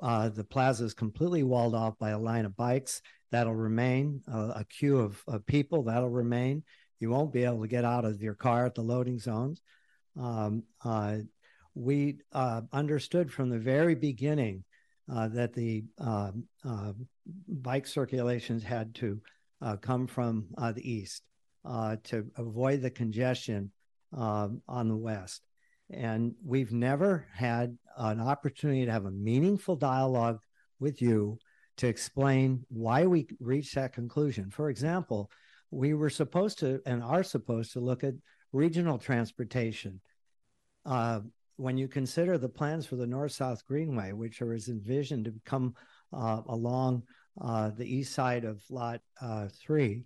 Uh, the plaza is completely walled off by a line of bikes. That'll remain. Uh, a queue of, of people, that'll remain. You won't be able to get out of your car at the loading zones. Um, uh, we uh, understood from the very beginning uh, that the uh, uh, bike circulations had to uh, come from uh, the east uh, to avoid the congestion uh, on the west. And we've never had an opportunity to have a meaningful dialogue with you to explain why we reached that conclusion. For example, we were supposed to and are supposed to look at regional transportation. Uh, when you consider the plans for the North-South Greenway, which are envisioned to come uh, along uh, the east side of Lot uh, three,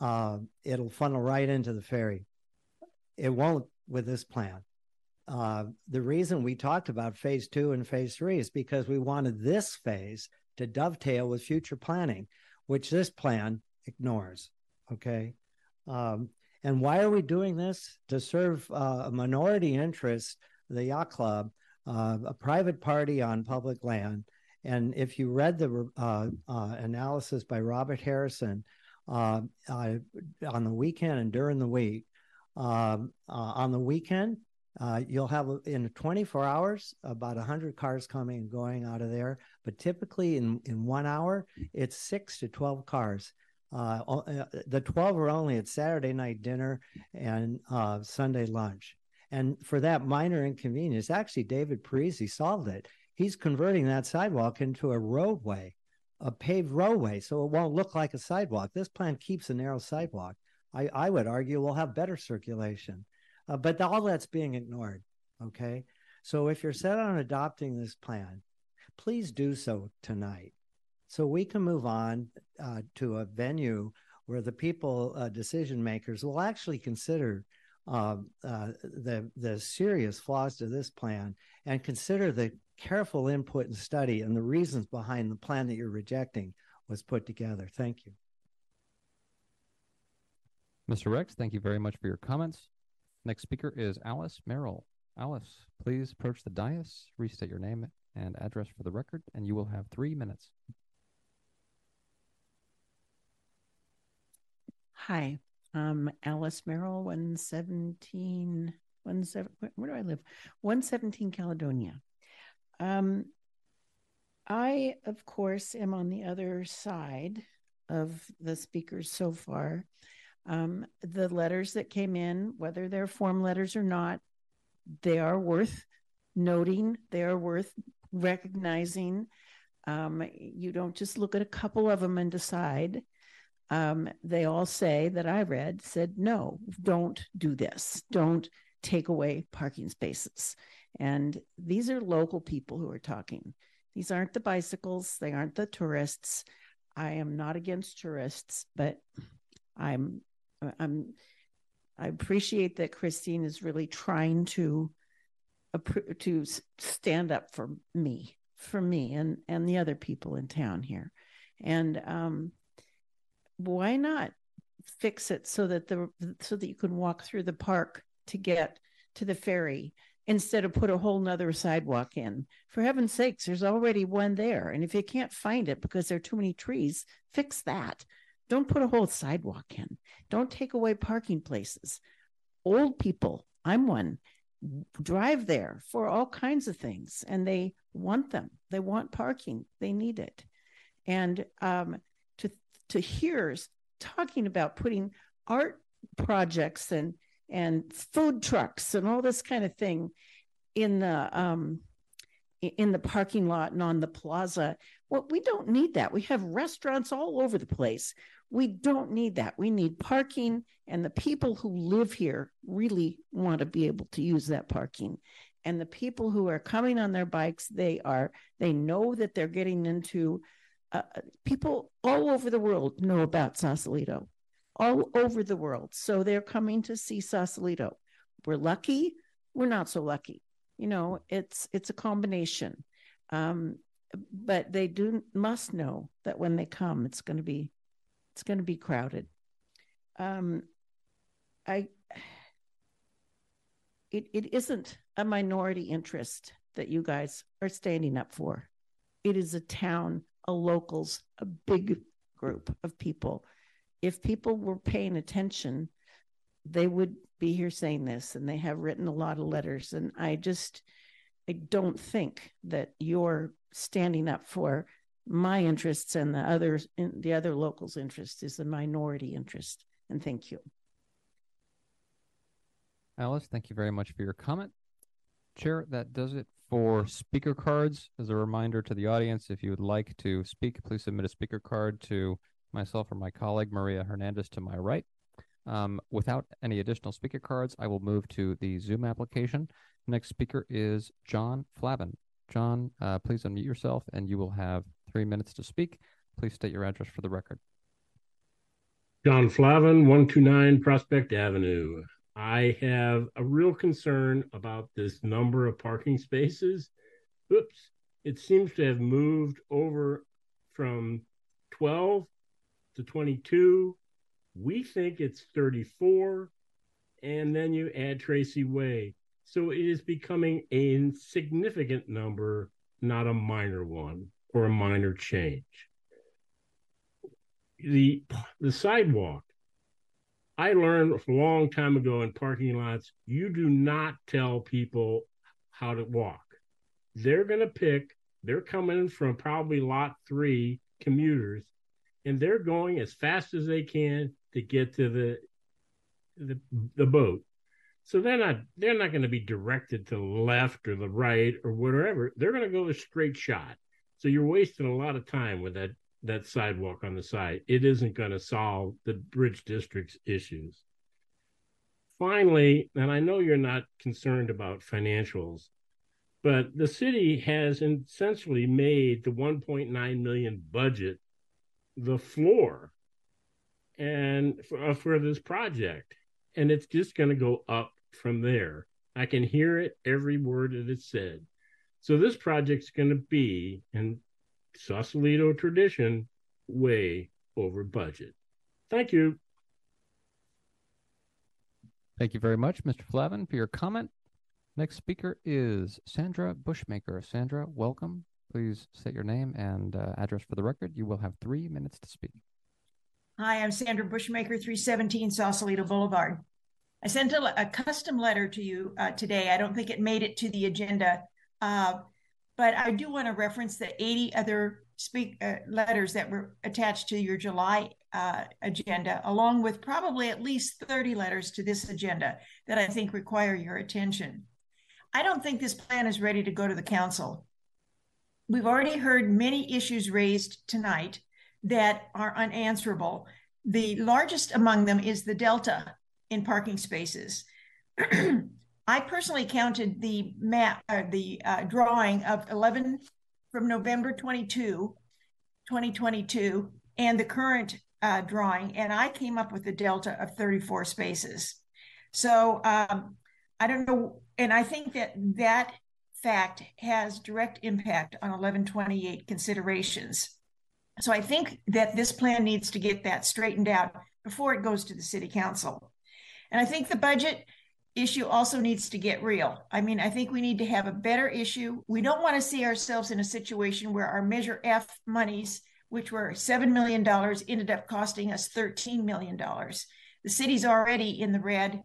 uh, it'll funnel right into the ferry. It won't with this plan. Uh, the reason we talked about phase two and phase three is because we wanted this phase to dovetail with future planning, which this plan ignores, okay? Um, and why are we doing this? To serve uh, a minority interest, the Yacht Club, uh, a private party on public land. And if you read the uh, uh, analysis by Robert Harrison uh, uh, on the weekend and during the week, uh, uh, on the weekend, Uh, you'll have, in twenty-four hours, about one hundred cars coming and going out of there. But typically in, in one hour, it's six to twelve cars. Uh, the twelve are only at Saturday night dinner and uh, Sunday lunch. And for that minor inconvenience, actually, David Parisi solved it. He's converting that sidewalk into a roadway, a paved roadway, so it won't look like a sidewalk. This plan keeps a narrow sidewalk. I, I would argue we'll have better circulation. Uh, but all that's being ignored, okay? So if you're set on adopting this plan, please do so tonight so we can move on uh, to a venue where the people, uh, decision makers, will actually consider uh, uh, the, the serious flaws to this plan and consider the careful input and study and the reasons behind the plan that you're rejecting was put together. Thank you. Mister Rex, thank you very much for your comments. Next speaker is Alice Merrill. Alice, please approach the dais, restate your name and address for the record, and you will have three minutes. Hi, I'm Alice Merrill, one seventeen, one seven, where do I live? one seventeen Caledonia. Um, I, of course, am on the other side of the speakers so far. Um, the letters that came in, whether they're form letters or not, they are worth noting. They are worth recognizing. Um, you don't just look at a couple of them and decide. Um, they all say that I read said, no, don't do this. Don't take away parking spaces. And these are local people who are talking. These aren't the bicycles. They aren't the tourists. I am not against tourists, but I'm, I'm, I appreciate that Christine is really trying to, to stand up for me, for me and, and the other people in town here. And um, why not fix it so that the, so that you can walk through the park to get to the ferry instead of put a whole nother sidewalk in? For heaven's sakes, there's already one there. And if you can't find it because there are too many trees, fix that. Don't put a whole sidewalk in. Don't take away parking places. Old people, I'm one, drive there for all kinds of things, and they want them. They want parking. They need it. And um, to to hear talking about putting art projects and and food trucks and all this kind of thing in the um, in the parking lot and on the plaza. Well, we don't need that. We have restaurants all over the place. We don't need that. We need parking, and the people who live here really want to be able to use that parking. And the people who are coming on their bikes, they are, they know that they're getting into, uh, people all over the world know about Sausalito, all over the world. So they're coming to see Sausalito. We're lucky. We're not so lucky. You know, it's, it's a combination. Um, but they do must know that when they come, it's going to be, it's going to be crowded. Um, I, it, it isn't a minority interest that you guys are standing up for. It is a town, a locals, a big group of people. If people were paying attention, they would be here saying this, and they have written a lot of letters. And I just, I don't think that you're standing up for my interests and the other, the other locals' interest is the minority interest. And thank you. Alice, thank you very much for your comment. Chair, that does it for speaker cards. As a reminder to the audience, if you would like to speak, please submit a speaker card to myself or my colleague, Maria Hernandez, to my right. Um, without any additional speaker cards, I will move to the Zoom application. Next speaker is John Flavin. John, uh, please unmute yourself, and you will have three minutes to speak. Please state your address for the record. John Flavin, one two nine Prospect Avenue. I have a real concern about this number of parking spaces. Oops, it seems to have moved over from twelve to twenty-two. We think it's thirty-four, and then you add Tracy Way. So it is becoming a significant number, not a minor one or a minor change. The, the sidewalk, I learned a long time ago in parking lots, you do not tell people how to walk. They're going to pick, they're coming from probably lot three commuters, and they're going as fast as they can to get to the the, the boat. So they're not they're not going to be directed to the left or the right or whatever. They're going to go a straight shot. So you're wasting a lot of time with that that sidewalk on the side. It isn't going to solve the Bridge District's issues. Finally, and I know you're not concerned about financials, but the city has essentially made the one point nine million dollars budget the floor and for, for this project. And it's just going to go up from there. I can hear it, every word that it's said. So this project's going to be, in Sausalito tradition, way over budget. Thank you. Thank you very much, Mister Flavin, for your comment. Next speaker is Sandra Bushmaker. Sandra, welcome. Please state your name and uh, address for the record. You will have three minutes to speak. Hi, I'm Sandra Bushmaker, three seventeen Sausalito Boulevard. I sent a, a custom letter to you uh, today. I don't think it made it to the agenda, uh, but I do want to reference the eighty other speak uh, letters that were attached to your July uh, agenda, along with probably at least thirty letters to this agenda that I think require your attention. I don't think this plan is ready to go to the council. We've already heard many issues raised tonight that are unanswerable. The largest among them is the delta in parking spaces. I personally counted the map, uh, the uh, drawing of eleven from November twenty-second, twenty twenty-two, and the current uh, drawing, and I came up with a delta of thirty-four spaces. So um, I don't know, and I think that that fact has direct impact on eleven twenty-eight considerations. So I think that this plan needs to get that straightened out before it goes to the city council. And I think the budget issue also needs to get real. I mean, I think we need to have a better issue. We don't want to see ourselves in a situation where our Measure F monies, which were seven million dollars, ended up costing us thirteen million dollars. The city's already in the red,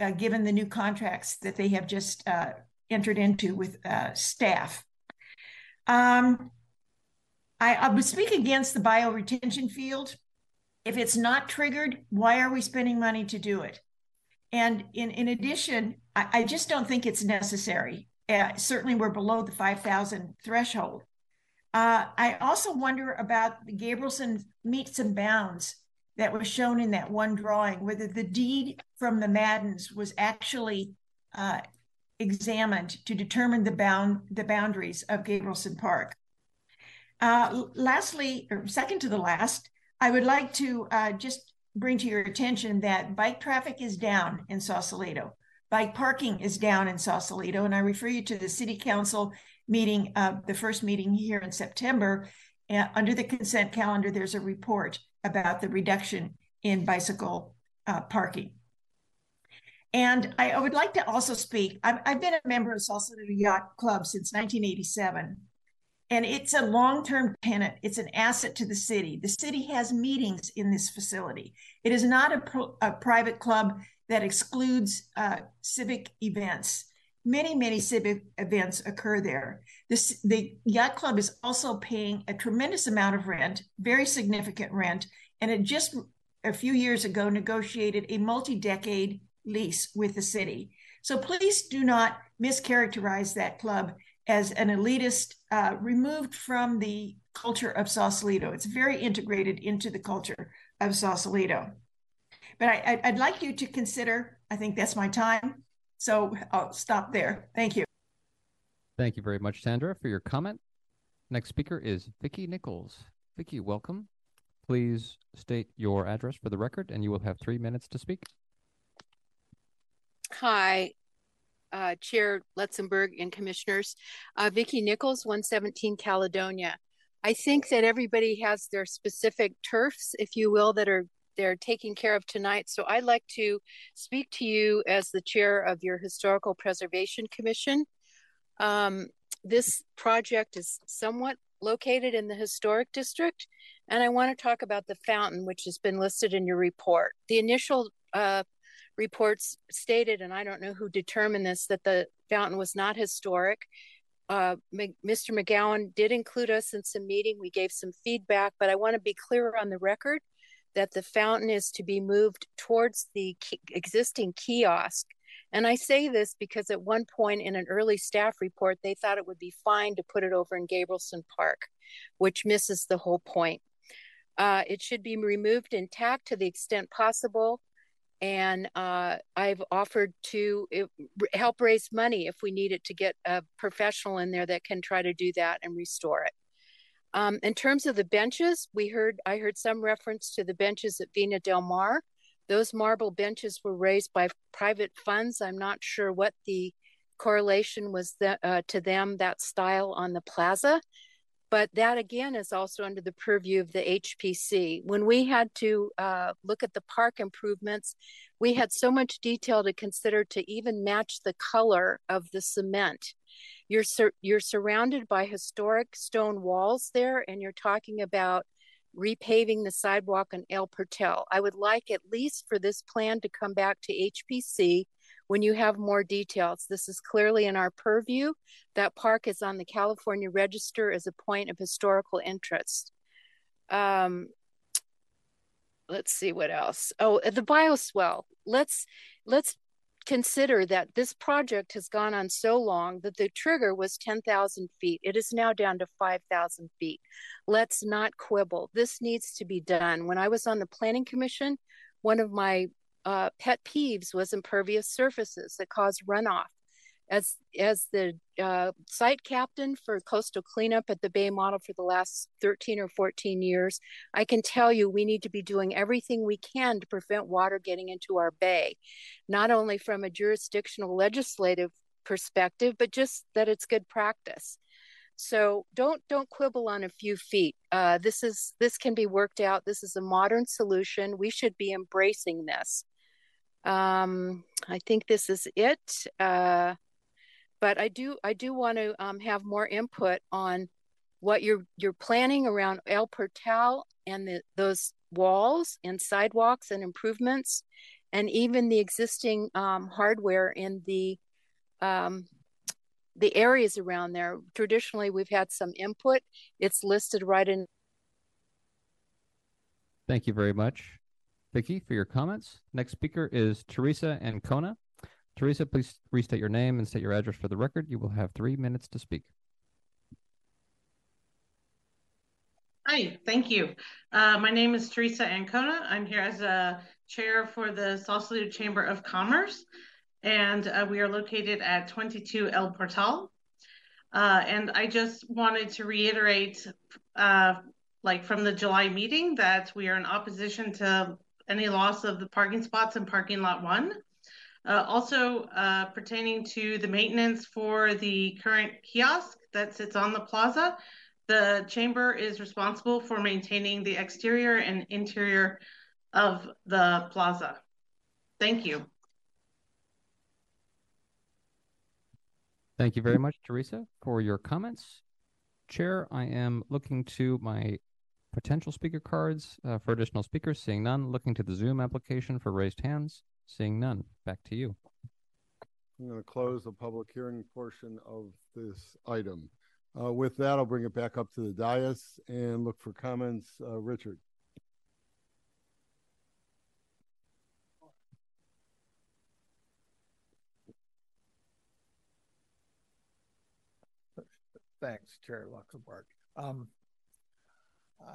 uh, given the new contracts that they have just uh, entered into with uh, staff. Um, I, I would speak against the bioretention field. If it's not triggered, why are we spending money to do it? And in, in addition, I, I just don't think it's necessary. Uh, certainly we're below the five thousand threshold. Uh, I also wonder about the Gabrielson meets and bounds that was shown in that one drawing, whether the deed from the Maddens was actually uh, examined to determine the bound the boundaries of Gabrielson Park. Uh, lastly, or second to the last, I would like to uh, just bring to your attention that bike traffic is down in Sausalito. Bike parking is down in Sausalito, and I refer you to the city council meeting, uh, the first meeting here in September. Uh, under the consent calendar, there's a report about the reduction in bicycle uh, parking. And I, I would like to also speak, I've, I've been a member of Sausalito Yacht Club since nineteen eighty-seven. And it's a long-term tenant. It's an asset to the city. The city has meetings in this facility. It is not a, pro- a private club that excludes uh, civic events. Many, many civic events occur there. This, the yacht club is also paying a tremendous amount of rent, very significant rent, and it just a few years ago negotiated a multi-decade lease with the city. So please do not mischaracterize that club as an elitist uh, removed from the culture of Sausalito. It's very integrated into the culture of Sausalito. But I, I'd like you to consider, I think that's my time, so I'll stop there. Thank you. Thank you very much, Sandra, for your comment. Next speaker is Vicki Nichols. Vicki, welcome. Please state your address for the record and you will have three minutes to speak. Hi. Uh, Chair Letzenberg and Commissioners, uh, Vicki Nichols, one seventeen Caledonia. I think that everybody has their specific turfs, if you will, that are they're taking care of tonight. So I'd like to speak to you as the chair of your Historical Preservation Commission. Um, this project is somewhat located in the Historic District, and I want to talk about the fountain, which has been listed in your report. The initial uh, reports stated, and I don't know who determined this, that the fountain was not historic. Uh, Mister McGowan did include us in some meeting. We gave some feedback, but I want to be clear on the record that the fountain is to be moved towards the existing kiosk. And I say this because at one point in an early staff report, they thought it would be fine to put it over in Gabrielson Park, which misses the whole point. Uh, it should be removed intact to the extent possible. And uh, I've offered to help raise money if we need it to get a professional in there that can try to do that and restore it. Um, in terms of the benches, we heard I heard some reference to the benches at Vina Del Mar. Those marble benches were raised by private funds. I'm not sure what the correlation was that, uh, to them, that style on the plaza. But that, again, is also under the purview of the H P C. When we had to uh, look at the park improvements, we had so much detail to consider to even match the color of the cement. You're sur- you're surrounded by historic stone walls there, and you're talking about repaving the sidewalk on El Portal. I would like at least for this plan to come back to H P C when you have more details. This is clearly in our purview. That park is on the California Register as a point of historical interest. Um, let's see what else. Oh, the bioswale. Let's, let's consider that this project has gone on so long that the trigger was ten thousand feet. It is now down to five thousand feet. Let's not quibble. This needs to be done. When I was on the Planning Commission, one of my Uh, pet peeves was impervious surfaces that cause runoff. As as the uh, site captain for coastal cleanup at the Bay Model for the last thirteen or fourteen years, I can tell you we need to be doing everything we can to prevent water getting into our bay, not only from a jurisdictional legislative perspective, but just that it's good practice. So don't don't quibble on a few feet. Uh, this is this can be worked out. This is a modern solution. We should be embracing this. Um, I think this is it. Uh, But I do, I do want to um, have more input on what you're you're planning around El Portal and the, those walls and sidewalks and improvements, and even the existing um, hardware in the um, the areas around there. Traditionally, we've had some input. It's listed right in. Thank you very much, Vicki, for your comments. Next speaker is Teresa Ancona. Teresa, please restate your name and state your address for the record. You will have three minutes to speak. Hi, thank you. Uh, my name is Teresa Ancona. I'm here as a chair for the Sausalito Chamber of Commerce, and uh, we are located at twenty-two El Portal. Uh, and I just wanted to reiterate, uh, like from the July meeting, that we are in opposition to any loss of the parking spots in parking lot one. Uh, also uh, pertaining to the maintenance for the current kiosk that sits on the plaza, the chamber is responsible for maintaining the exterior and interior of the plaza. Thank you. Thank you very much, Teresa, for your comments. Chair, I am looking to my potential speaker cards uh, for additional speakers. Seeing none, looking to the Zoom application for raised hands. Seeing none, back to you. I'm going to close the public hearing portion of this item. Uh, with that, I'll bring it back up to the dais and look for comments. Uh, Richard. Thanks, Chair Luxembourg. Um,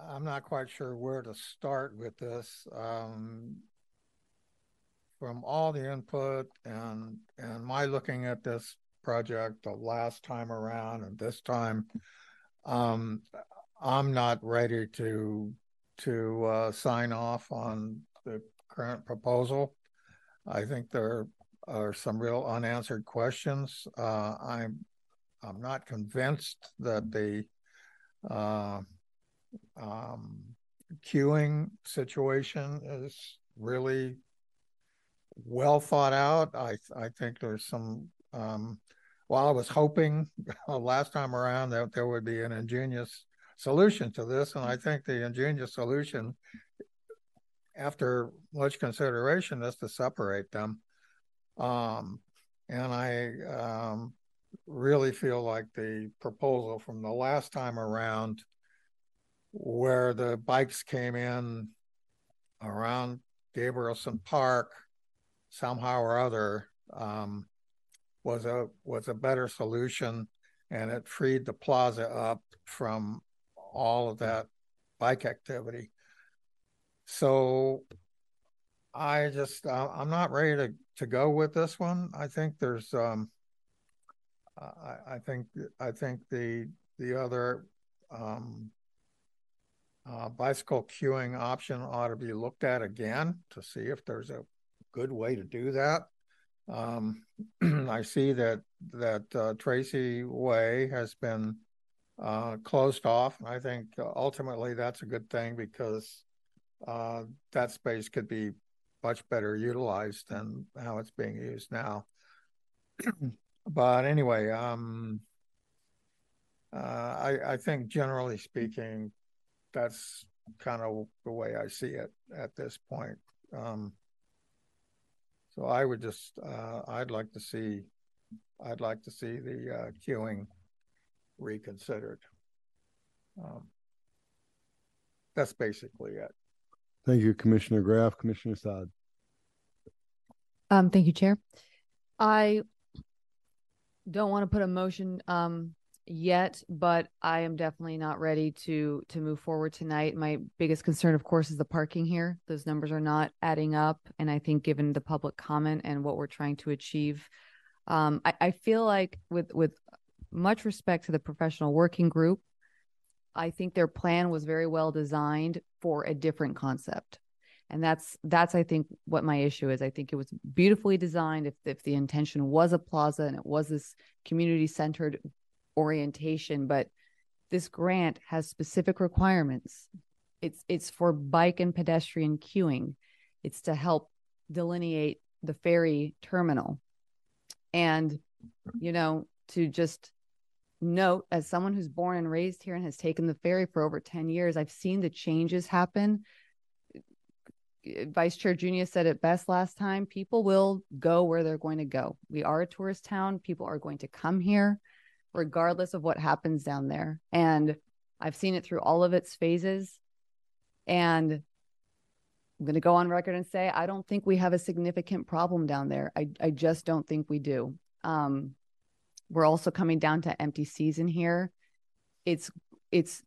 I'm not quite sure where to start with this. Um, From all the input and and my looking at this project the last time around and this time, um, I'm not ready to to uh, sign off on the current proposal. I think there are some real unanswered questions. Uh, I'm I'm not convinced that the uh, um, queuing situation is really well thought out. I I think there's some, um, while I was hoping last time around that there would be an ingenious solution to this, and I think the ingenious solution, after much consideration, is to separate them. Um, and I um, really feel like the proposal from the last time around, where the bikes came in around Gabrielson Park, somehow or other, um, was a was a better solution, and it freed the plaza up from all of that bike activity. So I just, I'm not ready to, to go with this one. I think there's, um, I, I think I think the the other um, uh, bicycle queuing option ought to be looked at again to see if there's a good way to do that. Um, I see that that uh, Tracy Way has been uh, closed off, and I think ultimately that's a good thing, because uh, that space could be much better utilized than how it's being used now. But anyway, um, uh, I, I think generally speaking, that's kind of the way I see it at this point. Um, So I would just, uh, I'd like to see, I'd like to see the uh, queuing reconsidered. Um, that's basically it. Thank you, Commissioner Graff. Commissioner Saad. Um, thank you, Chair. I don't want to put a motion um, yet, but I am definitely not ready to to move forward tonight. My biggest concern, of course, is the parking here. Those numbers are not adding up, and I think given the public comment and what we're trying to achieve, Um, I, I feel like with with much respect to the professional working group, I think their plan was very well designed for a different concept. And that's, that's, I think, what my issue is. I think it was beautifully designed. If, if the intention was a plaza and it was this community-centered orientation, but this grant has specific requirements. It's, it's for bike and pedestrian queuing. It's to help delineate the ferry terminal. And, you know, to just note, as someone who's born and raised here and has taken the ferry for over ten years, I've seen the changes happen. Vice Chair Junia said it best last time, people will go where they're going to go. We are a tourist town. People are going to come here regardless of what happens down there. And I've seen it through all of its phases. And I'm going to go on record and say, I don't think we have a significant problem down there. I, I just don't think we do. Um, we're also coming down to empty season here. It's, it's,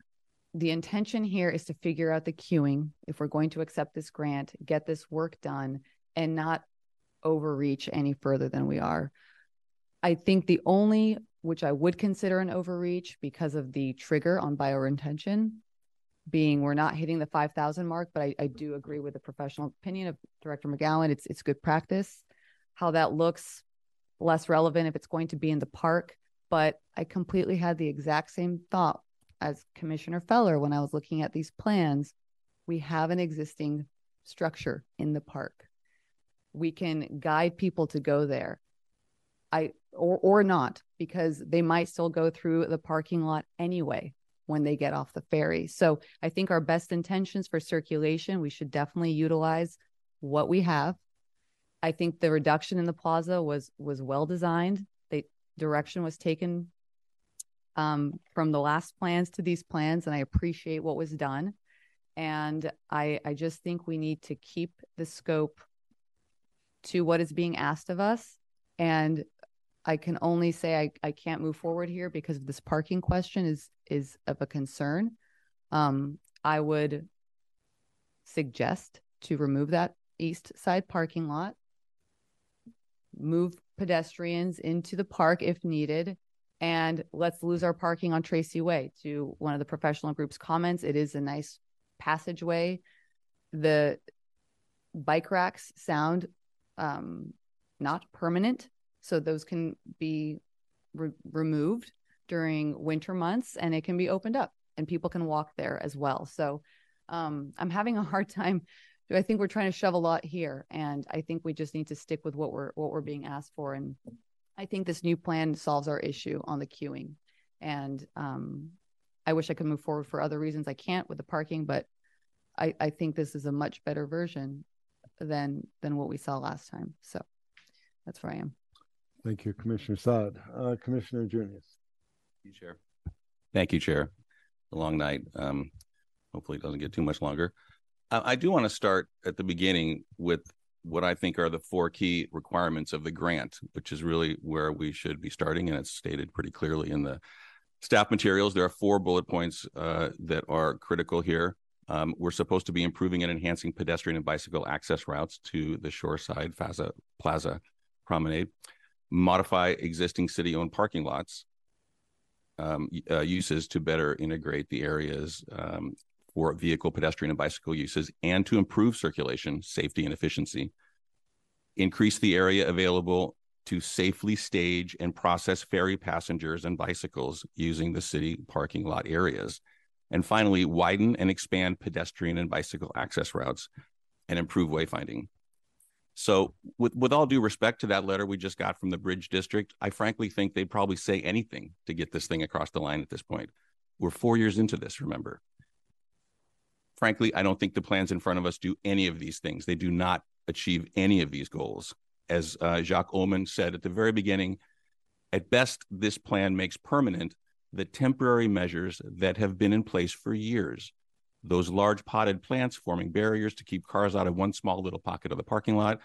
the intention here is to figure out the queuing if we're going to accept this grant, get this work done, and not overreach any further than we are. I think the only, which I would consider an overreach because of the trigger on biointention, being we're not hitting the five thousand mark, but I, I do agree with the professional opinion of Director McGowan. It's, it's good practice. How that looks, less relevant if it's going to be in the park, but I completely had the exact same thought as Commissioner Feller, when I was looking at these plans. We have an existing structure in the park. We can guide people to go there, I or or not, because they might still go through the parking lot anyway when they get off the ferry. So I think our best intentions for circulation, we should definitely utilize what we have. I think the reduction in the plaza was was well designed. The direction was taken Um, from the last plans to these plans, and I appreciate what was done. And I, I just think we need to keep the scope to what is being asked of us. And I can only say I, I can't move forward here because this parking question is is of a concern. Um, I would suggest to remove that east side parking lot, move pedestrians into the park if needed, and let's lose our parking on Tracy Way. To one of the professional group's comments, it is a nice passageway. The bike racks sound um, not permanent, so those can be re- removed during winter months, and it can be opened up, and people can walk there as well. So um, I'm having a hard time. I think we're trying to shove a lot here, and I think we just need to stick with what we're what we're being asked for. And I think this new plan solves our issue on the queuing. And um, I wish I could move forward for other reasons. I can't with the parking, but I, I think this is a much better version than than what we saw last time. So that's where I am. Thank you, Commissioner Saad. Uh, Commissioner Junius. Thank you, Chair. Thank you, Chair. A long night. Um, hopefully it doesn't get too much longer. I, I do want to start at the beginning with what I think are the four key requirements of the grant, which is really where we should be starting. And it's stated pretty clearly in the staff materials. There are four bullet points uh, that are critical here. Um, we're supposed to be improving and enhancing pedestrian and bicycle access routes to the shoreside plaza, plaza promenade, modify existing city-owned parking lots um, uh, uses to better integrate the areas um, for vehicle, pedestrian, and bicycle uses, and to improve circulation, safety, and efficiency. Increase the area available to safely stage and process ferry passengers and bicycles using the city parking lot areas. And finally, widen and expand pedestrian and bicycle access routes and improve wayfinding. So with, with all due respect to that letter we just got from the Bridge District, I frankly think they'd probably say anything to get this thing across the line at this point. We're four years into this, remember. Frankly, I don't think the plans in front of us do any of these things. They do not achieve any of these goals. As uh, Jacques Ullman said at the very beginning, at best, this plan makes permanent the temporary measures that have been in place for years. Those large potted plants forming barriers to keep cars out of one small little pocket of the parking lot,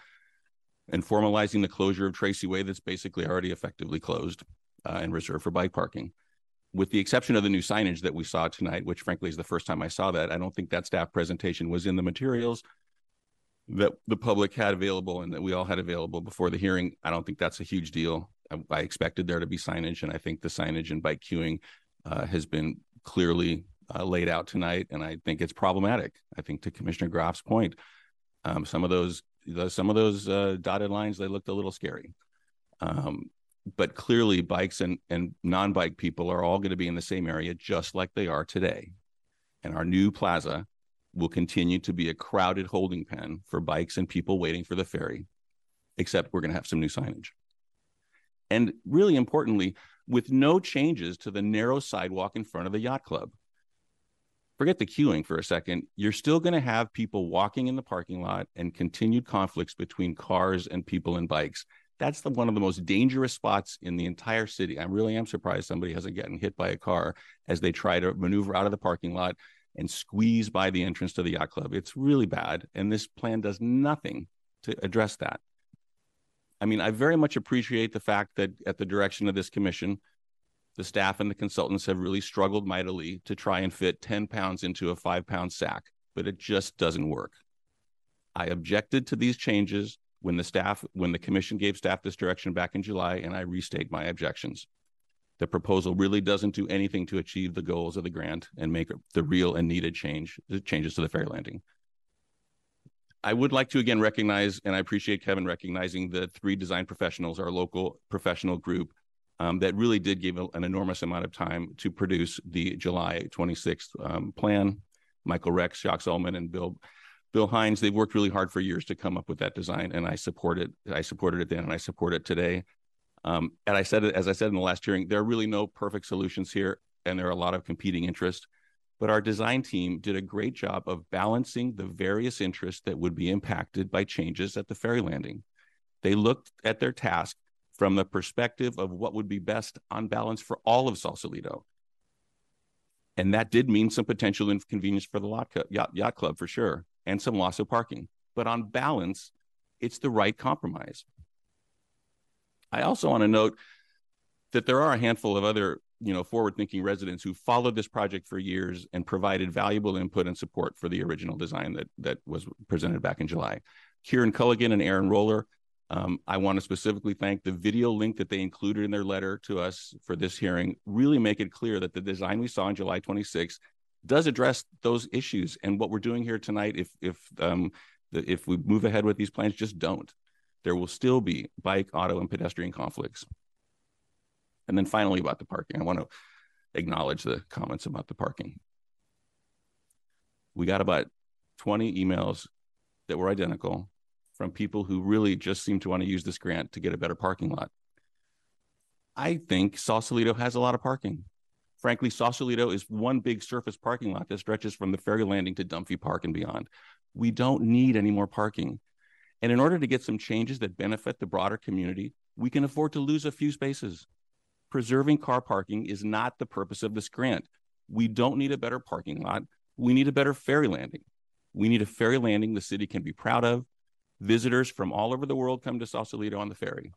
and formalizing the closure of Tracy Way that's basically already effectively closed uh, and reserved for bike parking. With the exception of the new signage that we saw tonight, which frankly is the first time I saw that, I don't think that staff presentation was in the materials that the public had available and that we all had available before the hearing. I don't think that's a huge deal. I expected there to be signage, and I think the signage and bike queuing uh, has been clearly uh, laid out tonight, and I think it's problematic. I think to Commissioner Groff's point, um, some of those some of those uh, dotted lines, they looked a little scary. Um, but clearly bikes and, and non-bike people are all going to be in the same area just like they are today. And our new plaza will continue to be a crowded holding pen for bikes and people waiting for the ferry, except we're going to have some new signage. And really importantly, with no changes to the narrow sidewalk in front of the yacht club. Forget the queuing for a second. You're still going to have people walking in the parking lot and continued conflicts between cars and people and bikes. That's the, one of the most dangerous spots in the entire city. I really am surprised somebody hasn't gotten hit by a car as they try to maneuver out of the parking lot and squeeze by the entrance to the yacht club. It's really bad. And this plan does nothing to address that. I mean, I very much appreciate the fact that at the direction of this commission, the staff and the consultants have really struggled mightily to try and fit ten pounds into a five pound sack, but it just doesn't work. I objected to these changes when the staff, when the commission gave staff this direction back in July, and I restate my objections. The proposal really doesn't do anything to achieve the goals of the grant and make the real and needed change, the changes to the ferry landing. I would like to again recognize, and I appreciate Kevin recognizing the three design professionals, our local professional group um, that really did give an enormous amount of time to produce the July twenty-sixth um, plan. Michael Rex, Jacques Ullman, and Bill Bill Hines, they've worked really hard for years to come up with that design, and I support it. I supported it then, and I support it today. Um, and I said, as I said in the last hearing, there are really no perfect solutions here, and there are a lot of competing interests. But our design team did a great job of balancing the various interests that would be impacted by changes at the ferry landing. They looked at their task from the perspective of what would be best on balance for all of Sausalito. And that did mean some potential inconvenience for the lot cu- yacht, yacht club for sure, and some loss of parking. But on balance, it's the right compromise. I also want to note that there are a handful of other, you know, forward-thinking residents who followed this project for years and provided valuable input and support for the original design that that was presented back in July. Kieran Culligan and Aaron Roller, um, I want to specifically thank the video link that they included in their letter to us for this hearing, really make it clear that the design we saw on July twenty-sixth does address those issues. And what we're doing here tonight, if if um, the, if we move ahead with these plans, just don't. There will still be bike, auto, and pedestrian conflicts. And then finally, about the parking, I want to acknowledge the comments about the parking. We got about twenty emails that were identical from people who really just seem to want to use this grant to get a better parking lot. I think Sausalito has a lot of parking. Frankly, Sausalito is one big surface parking lot that stretches from the ferry landing to Dunphy Park and beyond. We don't need any more parking. And in order to get some changes that benefit the broader community, we can afford to lose a few spaces. Preserving car parking is not the purpose of this grant. We don't need a better parking lot. We need a better ferry landing. We need a ferry landing the city can be proud of. Visitors from all over the world come to Sausalito on the ferry.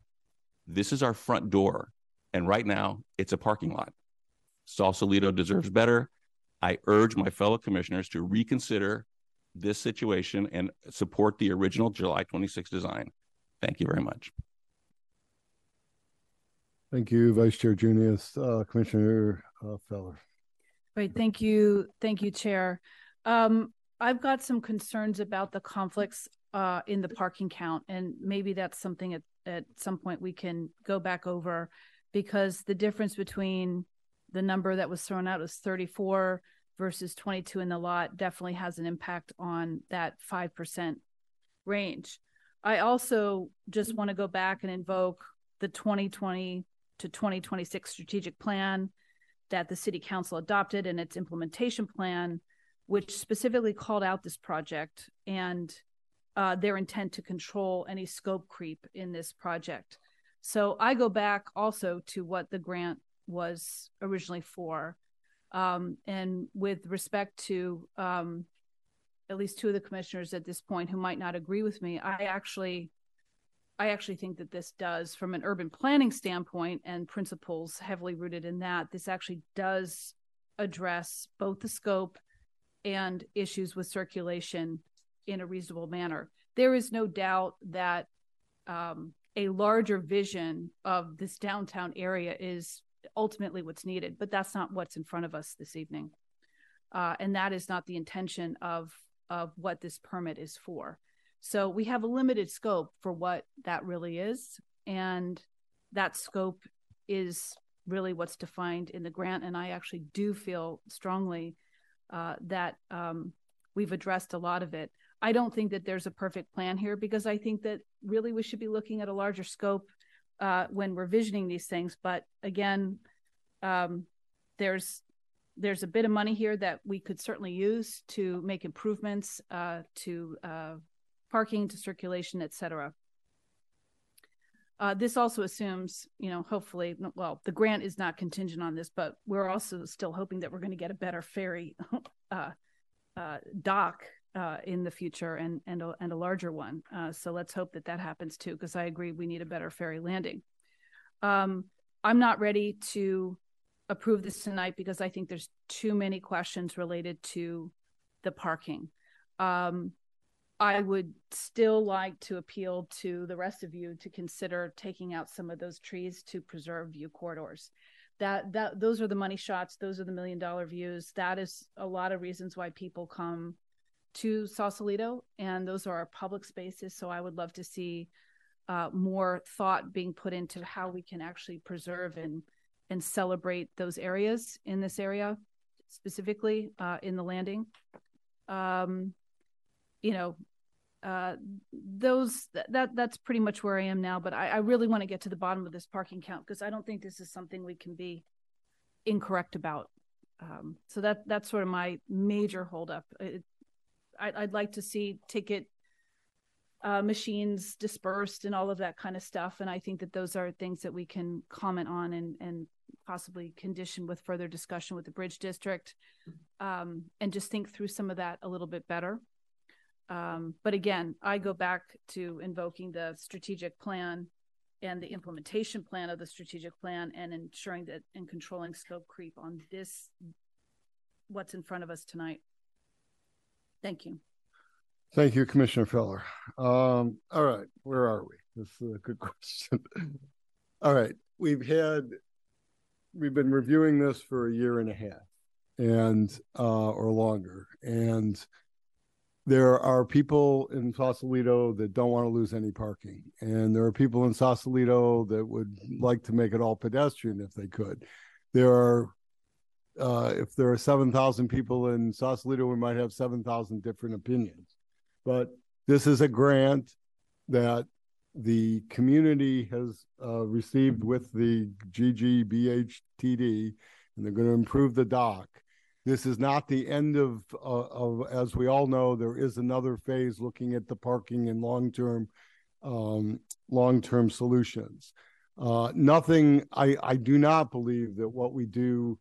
This is our front door. And right now, it's a parking lot. Sausalito deserves better. I urge my fellow commissioners to reconsider this situation and support the original July twenty-sixth design. Thank you very much. Thank you, Vice Chair Junius. Uh, Commissioner uh, Feller. Great. Thank you. Thank you, Chair. Um, I've got some concerns about the conflicts uh, in the parking count, and maybe that's something at, at some point we can go back over, because the difference between the number that was thrown out was thirty-four versus twenty-two in the lot definitely has an impact on that five percent range. I also just want to go back and invoke the twenty twenty to twenty twenty-six strategic plan that the City Council adopted, and its implementation plan, which specifically called out this project and uh, their intent to control any scope creep in this project. So I go back also to what the grant was originally for. Um, and with respect to um, at least two of the commissioners at this point who might not agree with me, I actually I actually think that this does, from an urban planning standpoint and principles heavily rooted in that, this actually does address both the scope and issues with circulation in a reasonable manner. There is no doubt that um, a larger vision of this downtown area is ultimately what's needed, but that's not what's in front of us this evening. Uh, and that is not the intention of, of what this permit is for. So we have a limited scope for what that really is. And that scope is really what's defined in the grant. And I actually do feel strongly uh, that um, we've addressed a lot of it. I don't think that there's a perfect plan here, because I think that really we should be looking at a larger scope uh, when we're visioning these things. But again, um, there's there's a bit of money here that we could certainly use to make improvements uh, to uh, parking, to circulation, et cetera. Uh, this also assumes, you know, hopefully, well, the grant is not contingent on this, but we're also still hoping that we're going to get a better ferry uh, uh, dock Uh, in the future and and a, and a larger one. Uh, so let's hope that that happens too, because I agree we need a better ferry landing. Um, I'm not ready to approve this tonight because I think there's too many questions related to the parking. Um, I would still like to appeal to the rest of you to consider taking out some of those trees to preserve view corridors. That that those are the money shots. Those are the million dollar views. That is a lot of reasons why people come to Sausalito, and those are our public spaces. So I would love to see uh, more thought being put into how we can actually preserve and and celebrate those areas in this area, specifically uh, in the landing. Um, you know, uh, those th- that that's pretty much where I am now. But I, I really want to get to the bottom of this parking count, because I don't think this is something we can be incorrect about. Um, so that that's sort of my major holdup. It, I'd like to see ticket uh, machines dispersed and all of that kind of stuff. And I think that those are things that we can comment on and, and possibly condition with further discussion with the Bridge District, um, and just think through some of that a little bit better. Um, but again, I go back to invoking the strategic plan and the implementation plan of the strategic plan, and ensuring that and controlling scope creep on this, what's in front of us tonight. Thank you. Thank you, Commissioner Feller. Um, all right, where are we? This is a good question. All right, we've had, we've been reviewing this for a year and a half and, uh, or longer. And there are people in Sausalito that don't want to lose any parking. And there are people in Sausalito that would like to make it all pedestrian if they could. There are Uh, if there are seven thousand people in Sausalito, we might have seven thousand different opinions. But this is a grant that the community has uh, received with the G G B H T D, and they're going to improve the dock. This is not the end of, uh, of, as we all know, there is another phase looking at the parking and long-term, um, long-term solutions. Uh, nothing, I, I do not believe that what we do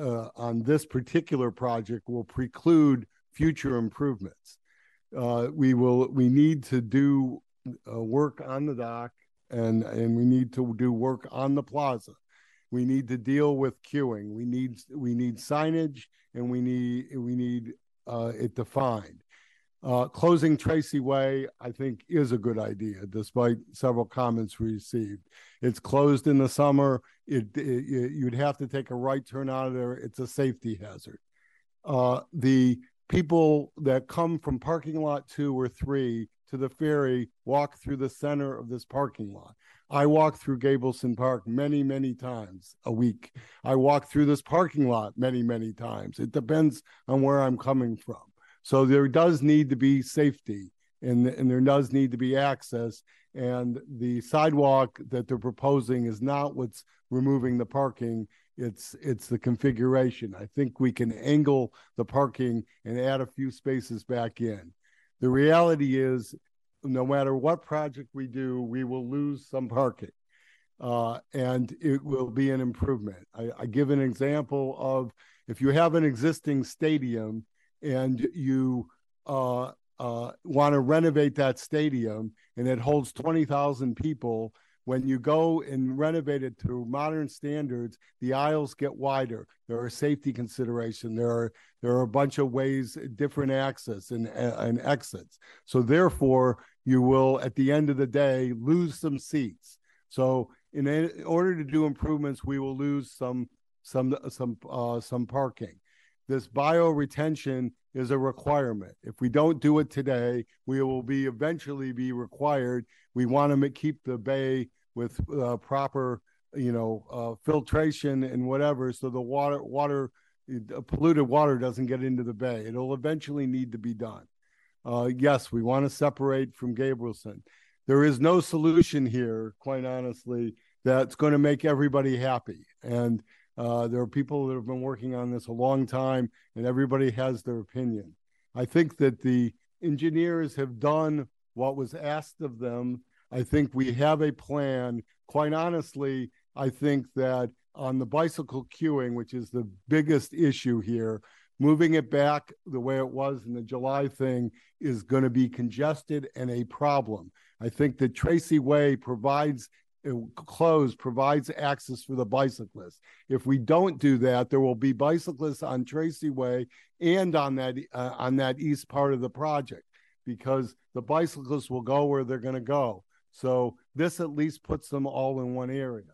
Uh, on this particular project will preclude future improvements. Uh, we will. We need to do uh, work on the dock, and and we need to do work on the plaza. We need to deal with queuing. We need we need signage, and we need we need uh, it defined. Uh, closing Tracy Way, I think, is a good idea, despite several comments we received. It's closed in the summer. It, it, it you'd have to take a right turn out of there. It's a safety hazard. Uh, the people that come from parking lot two or three to the ferry walk through the center of this parking lot. I walk through Gabrielson Park many, many times a week. I walk through this parking lot many, many times. It depends on where I'm coming from. So there does need to be safety, and, and there does need to be access. And the sidewalk that they're proposing is not what's removing the parking. It's it's the configuration. I think we can angle the parking and add a few spaces back in. The reality is, no matter what project we do, we will lose some parking, uh, and it will be an improvement. I, I give an example of, if you have an existing stadium and you uh, uh, want to renovate that stadium, and it holds twenty thousand people, When you go and renovate it to modern standards, the aisles get wider. There are safety considerations. There are there are a bunch of ways, different access and, and exits. So therefore, you will, at the end of the day, lose some seats. So in, in order to do improvements, we will lose some some some uh, some parking. This bioretention is a requirement. If we don't do it today, we will be eventually be required. We want to make, keep the bay with uh, proper, you know, uh, filtration and whatever, so the water, water, uh, polluted water doesn't get into the bay. It'll eventually need to be done. Uh, yes, we want to separate from Gabrielson. There is no solution here, quite honestly, that's going to make everybody happy. And Uh, there are people that have been working on this a long time, and everybody has their opinion. I think that the engineers have done what was asked of them. I think we have a plan. Quite honestly, I think that on the bicycle queuing, which is the biggest issue here, moving it back the way it was in the July thing is going to be congested and a problem. I think that Tracy Way provides It closed provides access for the bicyclists. If we don't do that, there will be bicyclists on Tracy Way and on that uh, on that east part of the project, because the bicyclists will go where they're going to go. So this at least puts them all in one area.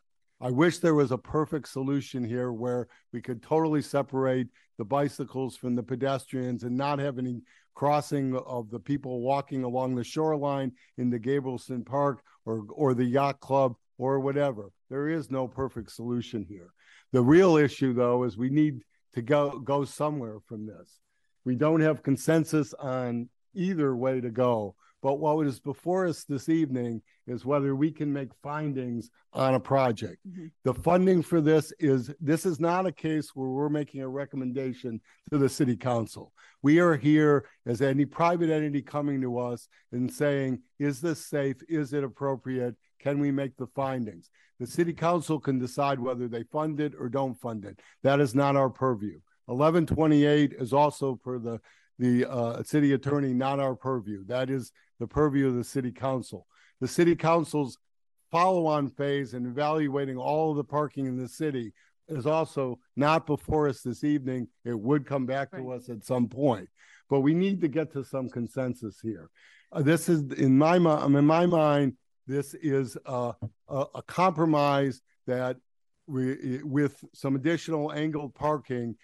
I wish there was a perfect solution here where we could totally separate the bicycles from the pedestrians and not have any crossing of the people walking along the shoreline in the Gabrielson Park or or the yacht club or whatever. There is no perfect solution here. The real issue, though, is we need to go, go somewhere from this. We don't have consensus on either way to go. But what is before us this evening is whether we can make findings on a project. Mm-hmm. The funding for this is, this is not a case where we're making a recommendation to the city council. We are here as any private entity coming to us and saying, is this safe? Is it appropriate? Can we make the findings? The city council can decide whether they fund it or don't fund it. That is not our purview. eleven twenty-eight is also, per the the uh, city attorney, not our purview. That is the purview of the city council. The city council's follow-on phase in evaluating all of the parking in the city is also not before us this evening. It would come back right to us at some point, but we need to get to some consensus here. Uh, this is, in my, in my mind, this is a, a, a compromise that we, with some additional angled parking,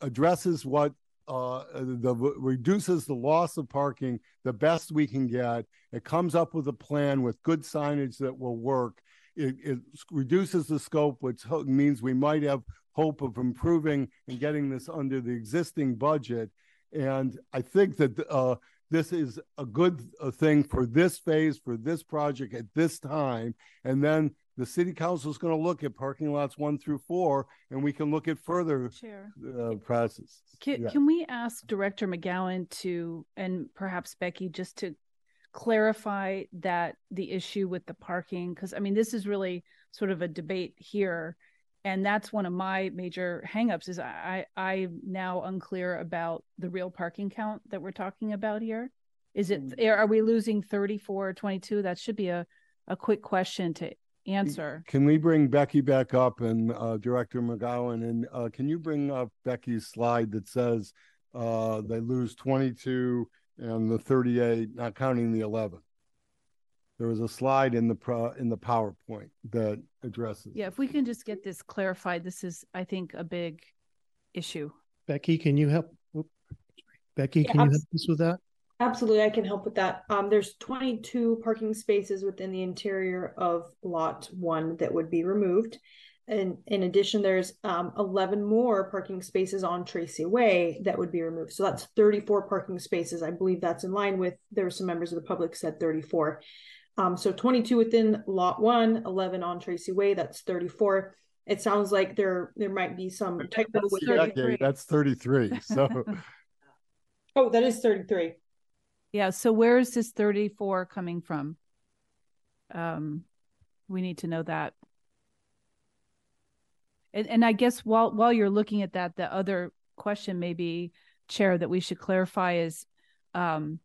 addresses what Uh, the, reduces the loss of parking the best we can get. It comes up with a plan with good signage that will work. It, it reduces the scope, which means we might have hope of improving and getting this under the existing budget. And I think that uh, this is a good thing for this phase, for this project at this time. And then the city council is going to look at parking lots one through four, and we can look at further uh, processes. Can, yeah. can we ask Director McGowan to, and perhaps Becky, just to clarify that the issue with the parking, because I mean, this is really sort of a debate here. And that's one of my major hangups is I, I, I'm now unclear about the real parking count that we're talking about here. Is it, are we losing thirty-four or twenty-two? That should be a, a quick question to answer. Can we bring Becky back up and uh, Director McGowan, and uh, can you bring up Becky's slide that says uh, they lose twenty-two and the thirty-eight, not counting the eleven? There was a slide in the pro, in the PowerPoint that addresses. Yeah, if we can just get this clarified, this is, I think, a big issue. Becky, can you help? Oop. Becky, can yeah, you help us with that? Absolutely, I can help with that. Um, there's twenty-two parking spaces within the interior of lot one that would be removed. And in addition, there's um, eleven more parking spaces on Tracy Way that would be removed. So that's thirty-four parking spaces. I believe that's in line with, there were some members of the public said thirty-four. Um, so twenty-two within lot one, eleven on Tracy Way, that's thirty-four. It sounds like there, there might be some technical. That's, thirty-three. That's thirty-three, so. Oh, that is thirty-three. Yeah, so where is this thirty-four coming from? Um, we need to know that. And, and I guess while while you're looking at that, the other question maybe, Chair, that we should clarify is, um,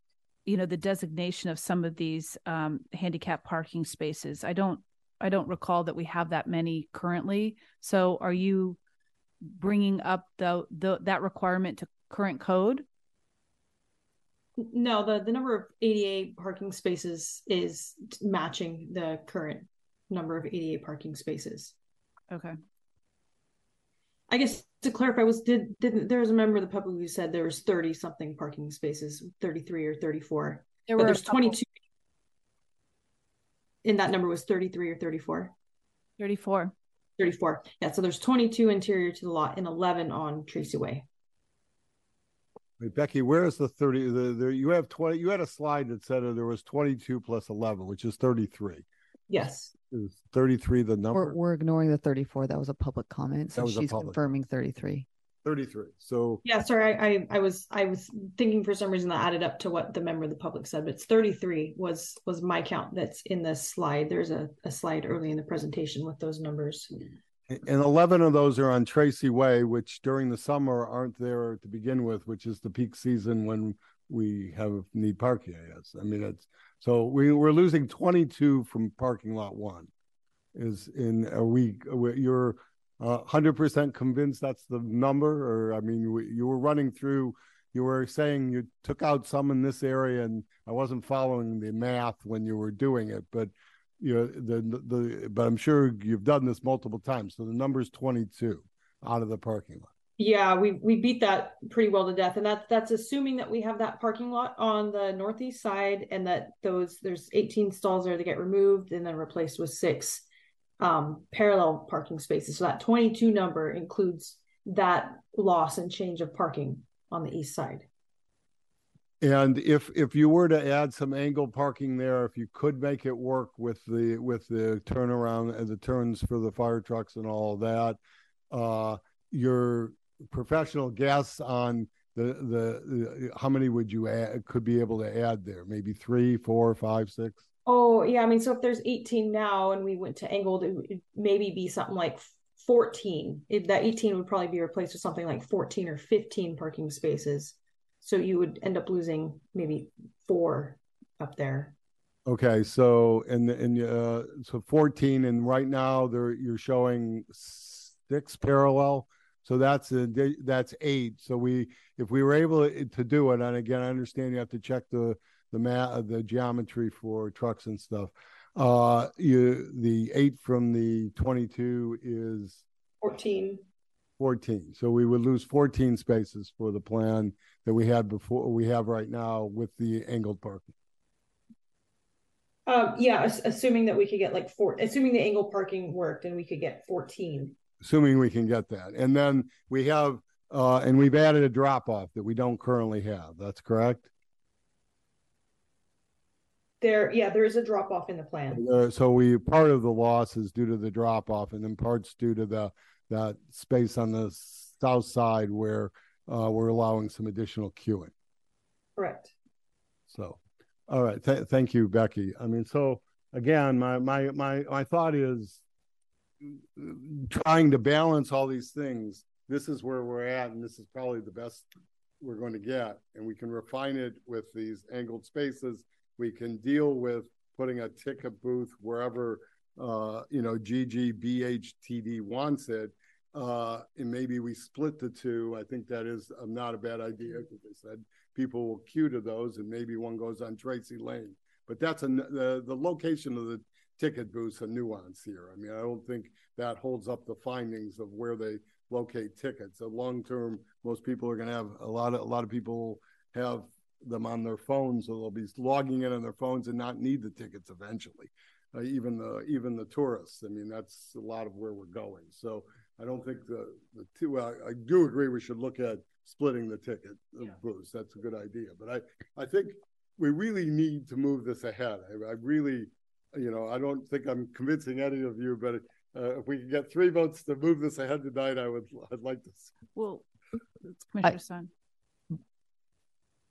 you know, the designation of some of these um, handicap parking spaces. I don't I don't recall that we have that many currently. So are you bringing up the, the that requirement to current code? No, the, the number of A D A parking spaces is matching the current number of A D A parking spaces. Okay. I guess to clarify, was did didn't there was a member of the public who said there was thirty something parking spaces, thirty-three or thirty-four. There were there's twenty-two. And that number was thirty-three or thirty-four? thirty-four. thirty-four. Yeah, so there's twenty-two interior to the lot and eleven on Tracy Way. Wait, Becky, where is the thirty? The, the you have twenty. You had a slide that said there was twenty-two plus eleven, which is thirty-three. Yes. Is thirty-three the number? We're, we're ignoring the thirty-four. That was a public comment. So she's public. Confirming thirty-three. thirty-three. So yeah, sorry, I, I I was I was thinking for some reason that added up to what the member of the public said, but it's thirty-three was was my count that's in this slide. There's a, a slide early in the presentation with those numbers. And eleven of those are on Tracy Way, which during the summer aren't there to begin with, which is the peak season when we have need parking, I guess. I mean, it's so we, we're losing twenty-two from parking lot one is in a week. You're uh, one hundred percent convinced that's the number? Or, I mean, we, you were running through, you were saying you took out some in this area, and I wasn't following the math when you were doing it, but you know, the, the, but I'm sure you've done this multiple times. So the number's twenty-two out of the parking lot. Yeah, we, we beat that pretty well to death. And that's, that's assuming that we have that parking lot on the northeast side and that those, there's eighteen stalls there that get removed and then replaced with six um, parallel parking spaces. So that twenty-two number includes that loss and change of parking on the east side. And if if you were to add some angle parking there, if you could make it work with the with the turnaround and the turns for the fire trucks and all that, uh, your professional guess on the, the the how many would you add, could be able to add there? Maybe three, four, five, six. Oh yeah, I mean, so if there's eighteen now and we went to angled, it would maybe be something like fourteen. If that eighteen would probably be replaced with something like fourteen or fifteen parking spaces. So you would end up losing maybe four up there. Okay, so and and uh, so fourteen, and right now there you're showing six parallel, so that's a, that's eight. So we if we were able to do it, and again I understand you have to check the the mat the geometry for trucks and stuff. Uh, you the eight from the twenty-two is fourteen. fourteen. So we would lose fourteen spaces for the plan that we had before we have right now with the angled parking. Um, yeah. Assuming that we could get like four, assuming the angled parking worked and we could get fourteen. Assuming we can get that. And then we have, uh, and we've added a drop off that we don't currently have. That's correct. There, yeah, there is a drop off in the plan. Uh, so we, part of the loss is due to the drop off and then parts due to the that space on the south side where uh, we're allowing some additional queuing. Correct. So, all right. Th- thank you, Becky. I mean, so again, my, my, my, my thought is trying to balance all these things. This is where we're at, and this is probably the best we're going to get. And we can refine it with these angled spaces. We can deal with putting a ticket booth wherever Uh, you know, G G B H T D wants it, uh, and maybe we split the two. I think that is um, not a bad idea, because they said people will queue to those, and maybe one goes on Tracy Lane. But that's a, the the location of the ticket booth's a nuance here. I mean, I don't think that holds up the findings of where they locate tickets. So long term, most people are going to have a lot of a lot of people have them on their phones, so they'll be logging in on their phones and not need the tickets eventually. Uh, even the even the tourists. I mean, that's a lot of where we're going. So I don't think the, the two, I, I do agree we should look at splitting the ticket yeah. booths. That's a good idea. But I, I think we really need to move this ahead. I, I really, you know, I don't think I'm convincing any of you, but uh, if we can get three votes to move this ahead tonight, I would, I'd like to. Well, Commissioner Sun.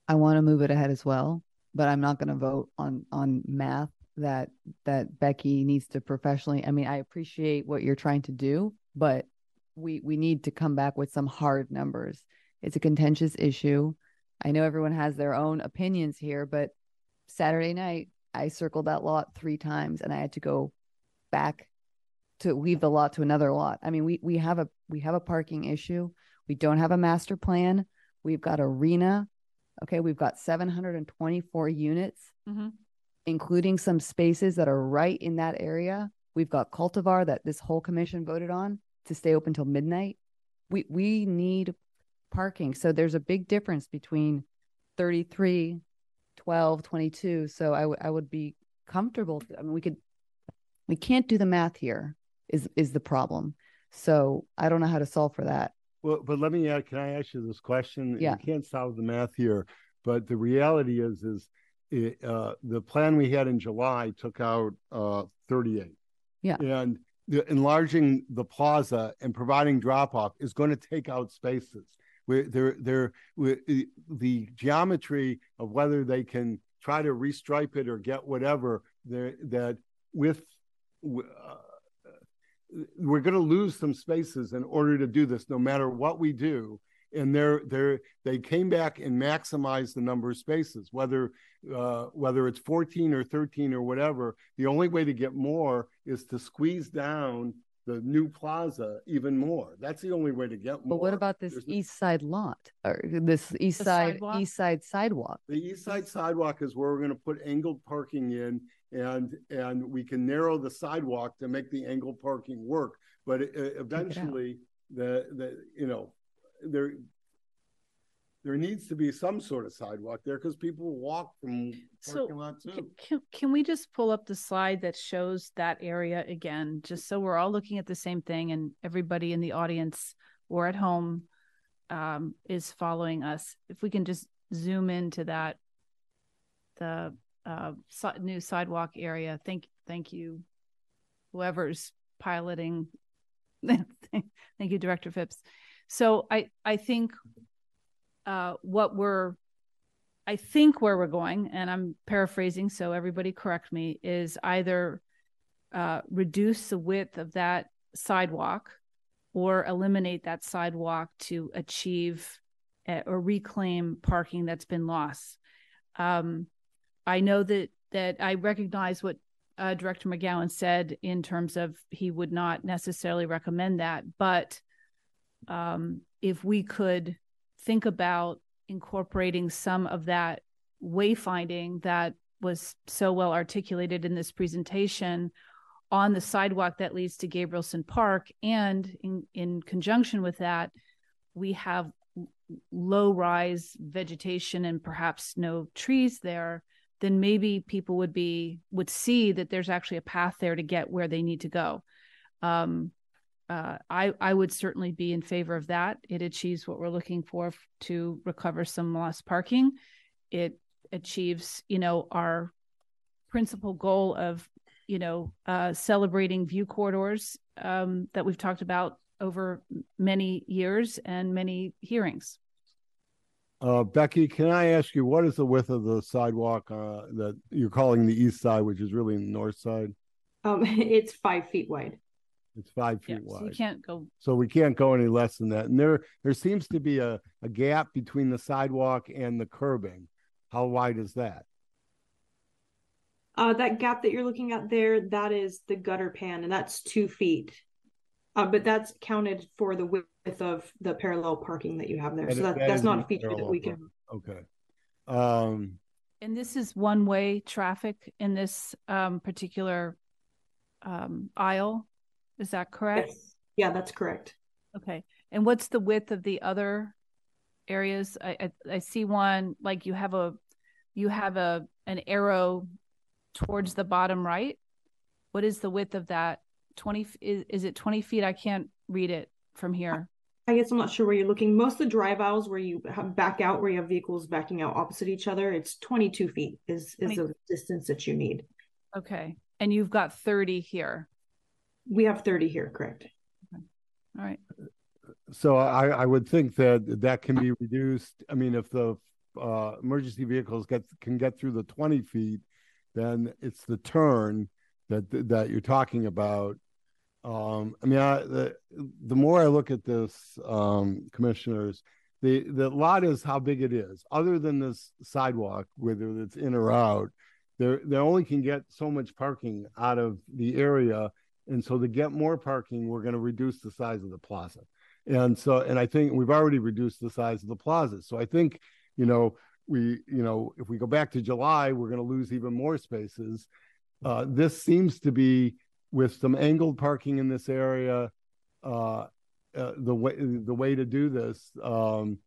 I want to move it ahead as well, but I'm not going to vote on, on math. that that Becky needs to professionally, I mean, I appreciate what you're trying to do, but we we need to come back with some hard numbers. It's a contentious issue. I know everyone has their own opinions here, but Saturday night, I circled that lot three times and I had to go back to leave the lot to another lot. I mean, we we have a we have a parking issue. We don't have a master plan. We've got arena. Okay, we've got seven hundred twenty-four units, mm-hmm. including some spaces that are right in that area. We've got Cultivar that this whole commission voted on to stay open till midnight. We we need parking. So there's a big difference between thirty-three, twelve, twenty-two. So I, w- I would be comfortable. I mean, we could, we can't do the math here is, is the problem. So I don't know how to solve for that. Well, but let me, uh, can I ask you this question? Yeah. You can't solve the math here, but the reality is, is it, uh, the plan we had in July took out uh, thirty-eight. Yeah. And the, enlarging the plaza and providing drop-off is going to take out spaces. Where they're, they're, we're, the geometry of whether they can try to restripe it or get whatever, that with uh, we're going to lose some spaces in order to do this, no matter what we do. And they're, they're, they came back and maximized the number of spaces, whether uh, whether it's fourteen or thirteen or whatever. The only way to get more is to squeeze down the new plaza even more. That's the only way to get more. But what about this There's east side lot, or this east side sidewalk? east side sidewalk? The east side sidewalk is where we're going to put angled parking in, and and we can narrow the sidewalk to make the angled parking work. But it, it eventually, the the you know, there there needs to be some sort of sidewalk there, because people walk from parking lot too. So can, can we just pull up the slide that shows that area again, just so we're all looking at the same thing and everybody in the audience or at home um, is following us? If we can just zoom into that, the uh, so, new sidewalk area. Thank, thank you, whoever's piloting. Thank you, Director Phipps. So I, I think uh, what we're, I think where we're going, and I'm paraphrasing, so everybody correct me, is either uh, reduce the width of that sidewalk or eliminate that sidewalk to achieve uh, or reclaim parking that's been lost. Um, I know that, that I recognize what uh, Director McGowan said in terms of he would not necessarily recommend that, but Um, if we could think about incorporating some of that wayfinding that was so well articulated in this presentation on the sidewalk that leads to Gabrielson Park. And in, in conjunction with that, we have low rise vegetation and perhaps no trees there, then maybe people would be, would see that there's actually a path there to get where they need to go. Um, Uh, I, I would certainly be in favor of that. It achieves what we're looking for f- to recover some lost parking. It achieves, you know, our principal goal of, you know, uh, celebrating view corridors um, that we've talked about over many years and many hearings. Uh, Becky, can I ask you, what is the width of the sidewalk uh, that you're calling the east side, which is really the north side? Um, it's five feet wide. It's five feet yeah, wide. So we can't go. So we can't go any less than that. And there, there seems to be a, a gap between the sidewalk and the curbing. How wide is that? Uh, that gap that you're looking at there, that is the gutter pan, and that's two feet. Uh, but that's counted for the width of the parallel parking that you have there. And so that, that that's not a feature that we can. Okay. Um, and this is one-way traffic in this um, particular um, aisle. Is that correct? Yes. Yeah, that's correct. Okay. And what's the width of the other areas? I, I I see one, like you have a you have a an arrow towards the bottom right. What is the width of that? twenty is, is it twenty feet? I can't read it from here. I guess I'm not sure where you're looking. Most of the drive aisles where you back out, where you have vehicles backing out opposite each other, it's twenty-two feet is is the distance that you need. Okay. And you've got thirty here. We have thirty here, correct? Okay. All right. So I, I would think that that can be reduced. I mean, if the uh, emergency vehicles get can get through the twenty feet, then it's the turn that that you're talking about. Um, I mean, I, the, the more I look at this, um, commissioners, the, the lot is how big it is. Other than this sidewalk, whether it's in or out, they they only can get so much parking out of the area. And so to get more parking, we're going to reduce the size of the plaza. And so, and I think we've already reduced the size of the plaza. So I think, you know, we, you know, if we go back to July, we're going to lose even more spaces. Uh, this seems to be, with some angled parking in this area, uh, uh, the way the way to do this. Um,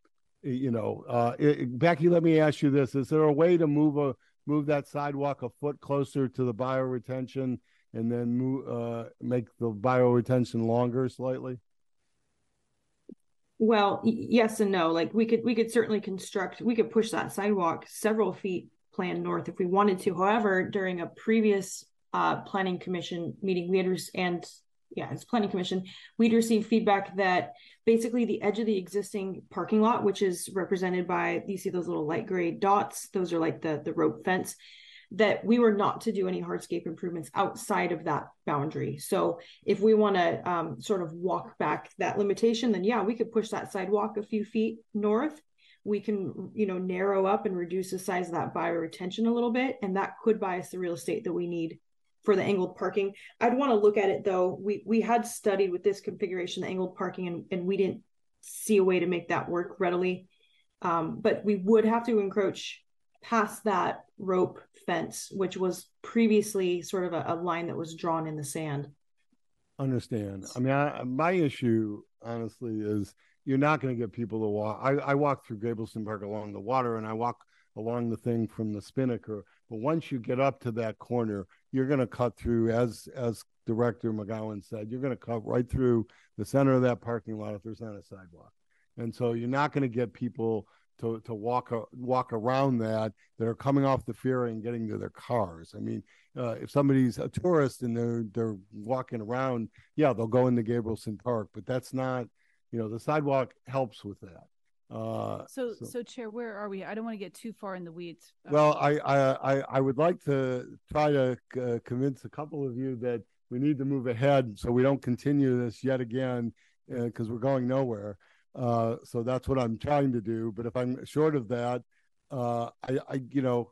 you know, uh, it, Becky, let me ask you this: is there a way to move a move that sidewalk a foot closer to the bioretention, and then move, uh, make the bioretention longer slightly? Well, yes and no. Like we could we could certainly construct, we could push that sidewalk several feet planned north if we wanted to. However, during a previous Uh, planning commission meeting, we had res- and yeah, it's planning commission. We'd received feedback that basically the edge of the existing parking lot, which is represented by, you see those little light gray dots, those are like the the rope fence, that we were not to do any hardscape improvements outside of that boundary. So if we want to um, sort of walk back that limitation, then yeah, we could push that sidewalk a few feet north. We can, you know, narrow up and reduce the size of that bioretention a little bit, and that could buy us the real estate that we need for the angled parking. I'd want to look at it though. We we had studied with this configuration, the angled parking, and, and we didn't see a way to make that work readily. Um, but we would have to encroach past that rope fence, which was previously sort of a, a line that was drawn in the sand. Understand. I mean, I, my issue, honestly, is you're not going to get people to walk. I, I walk through Gabrielson Park along the water, and I walk along the thing from the Spinnaker. But once you get up to that corner, you're going to cut through, as as Director McGowan said, you're going to cut right through the center of that parking lot if there's not a sidewalk. And so you're not going to get people to to walk a, walk around that that are coming off the ferry and getting to their cars. I mean, uh, if somebody's a tourist and they're they're walking around, yeah, they'll go into Gabrielson Park, but that's not, you know, the sidewalk helps with that. Uh, so, so, so, Chair, where are we? I don't want to get too far in the weeds. Um, well, I, I, I, I would like to try to uh, convince a couple of you that we need to move ahead so we don't continue this yet again, because uh, we're going nowhere. Uh, so that's what I'm trying to do. But if I'm short of that, uh, I, I, you know,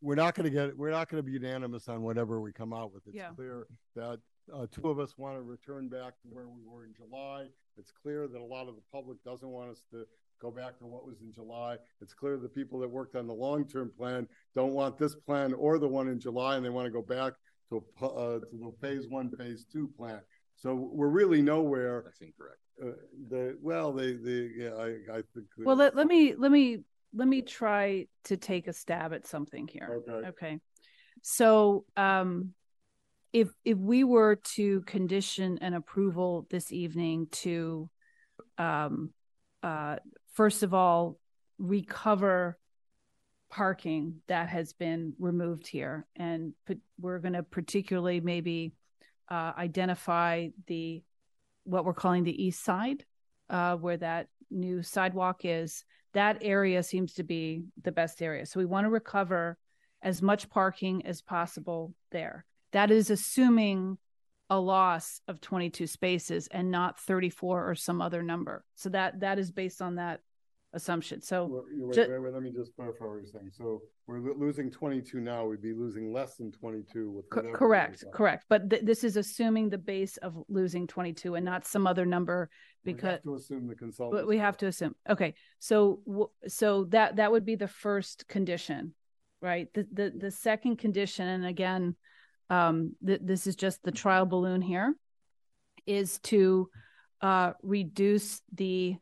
we're not going to get, we're not going to be unanimous on whatever we come out with. It's yeah. clear that uh, two of us want to return back to where we were in July. It's clear that a lot of the public doesn't want us to go back to what was in July. It's clear the people that worked on the long-term plan don't want this plan or the one in July, and they want to go back to, uh, to the phase one, phase two plan. So we're really nowhere. That's incorrect. Uh, the, well, they, they, yeah, I, I think. Well, let, let me, let me, let me try to take a stab at something here. Okay. Okay. So, um, If if we were to condition an approval this evening to, um, uh, first of all, recover parking that has been removed here, and we're going to particularly maybe uh, identify the what we're calling the east side, uh, where that new sidewalk is. That area seems to be the best area, so we want to recover as much parking as possible there. That is assuming a loss of twenty-two spaces and not thirty-four or some other number. So that that is based on that assumption. So well, wait, ju- wait, wait, let me just clarify what you're saying. So we're losing twenty-two now. We'd be losing less than twenty-two. With Co- correct, correct. But th- this is assuming the base of losing twenty-two and not some other number, because we have to assume the consultant. But we have to assume. Okay, so w- so that that would be the first condition, right? The the, the second condition, and again, um, th- this is just the trial balloon here, is to uh, reduce the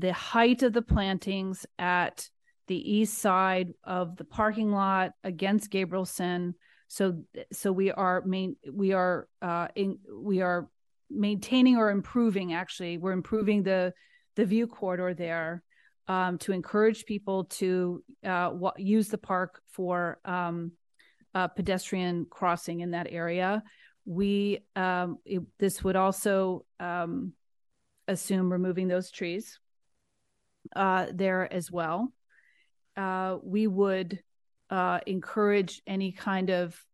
the height of the plantings at the east side of the parking lot against Gabrielson. So, so we are main we are uh, in, we are maintaining or improving. Actually, we're improving the the view corridor there um, to encourage people to uh, w- use the park for. Um, Uh, pedestrian crossing in that area. We um, it, this would also um, assume removing those trees uh, there as well. Uh, we would uh, encourage any kind of,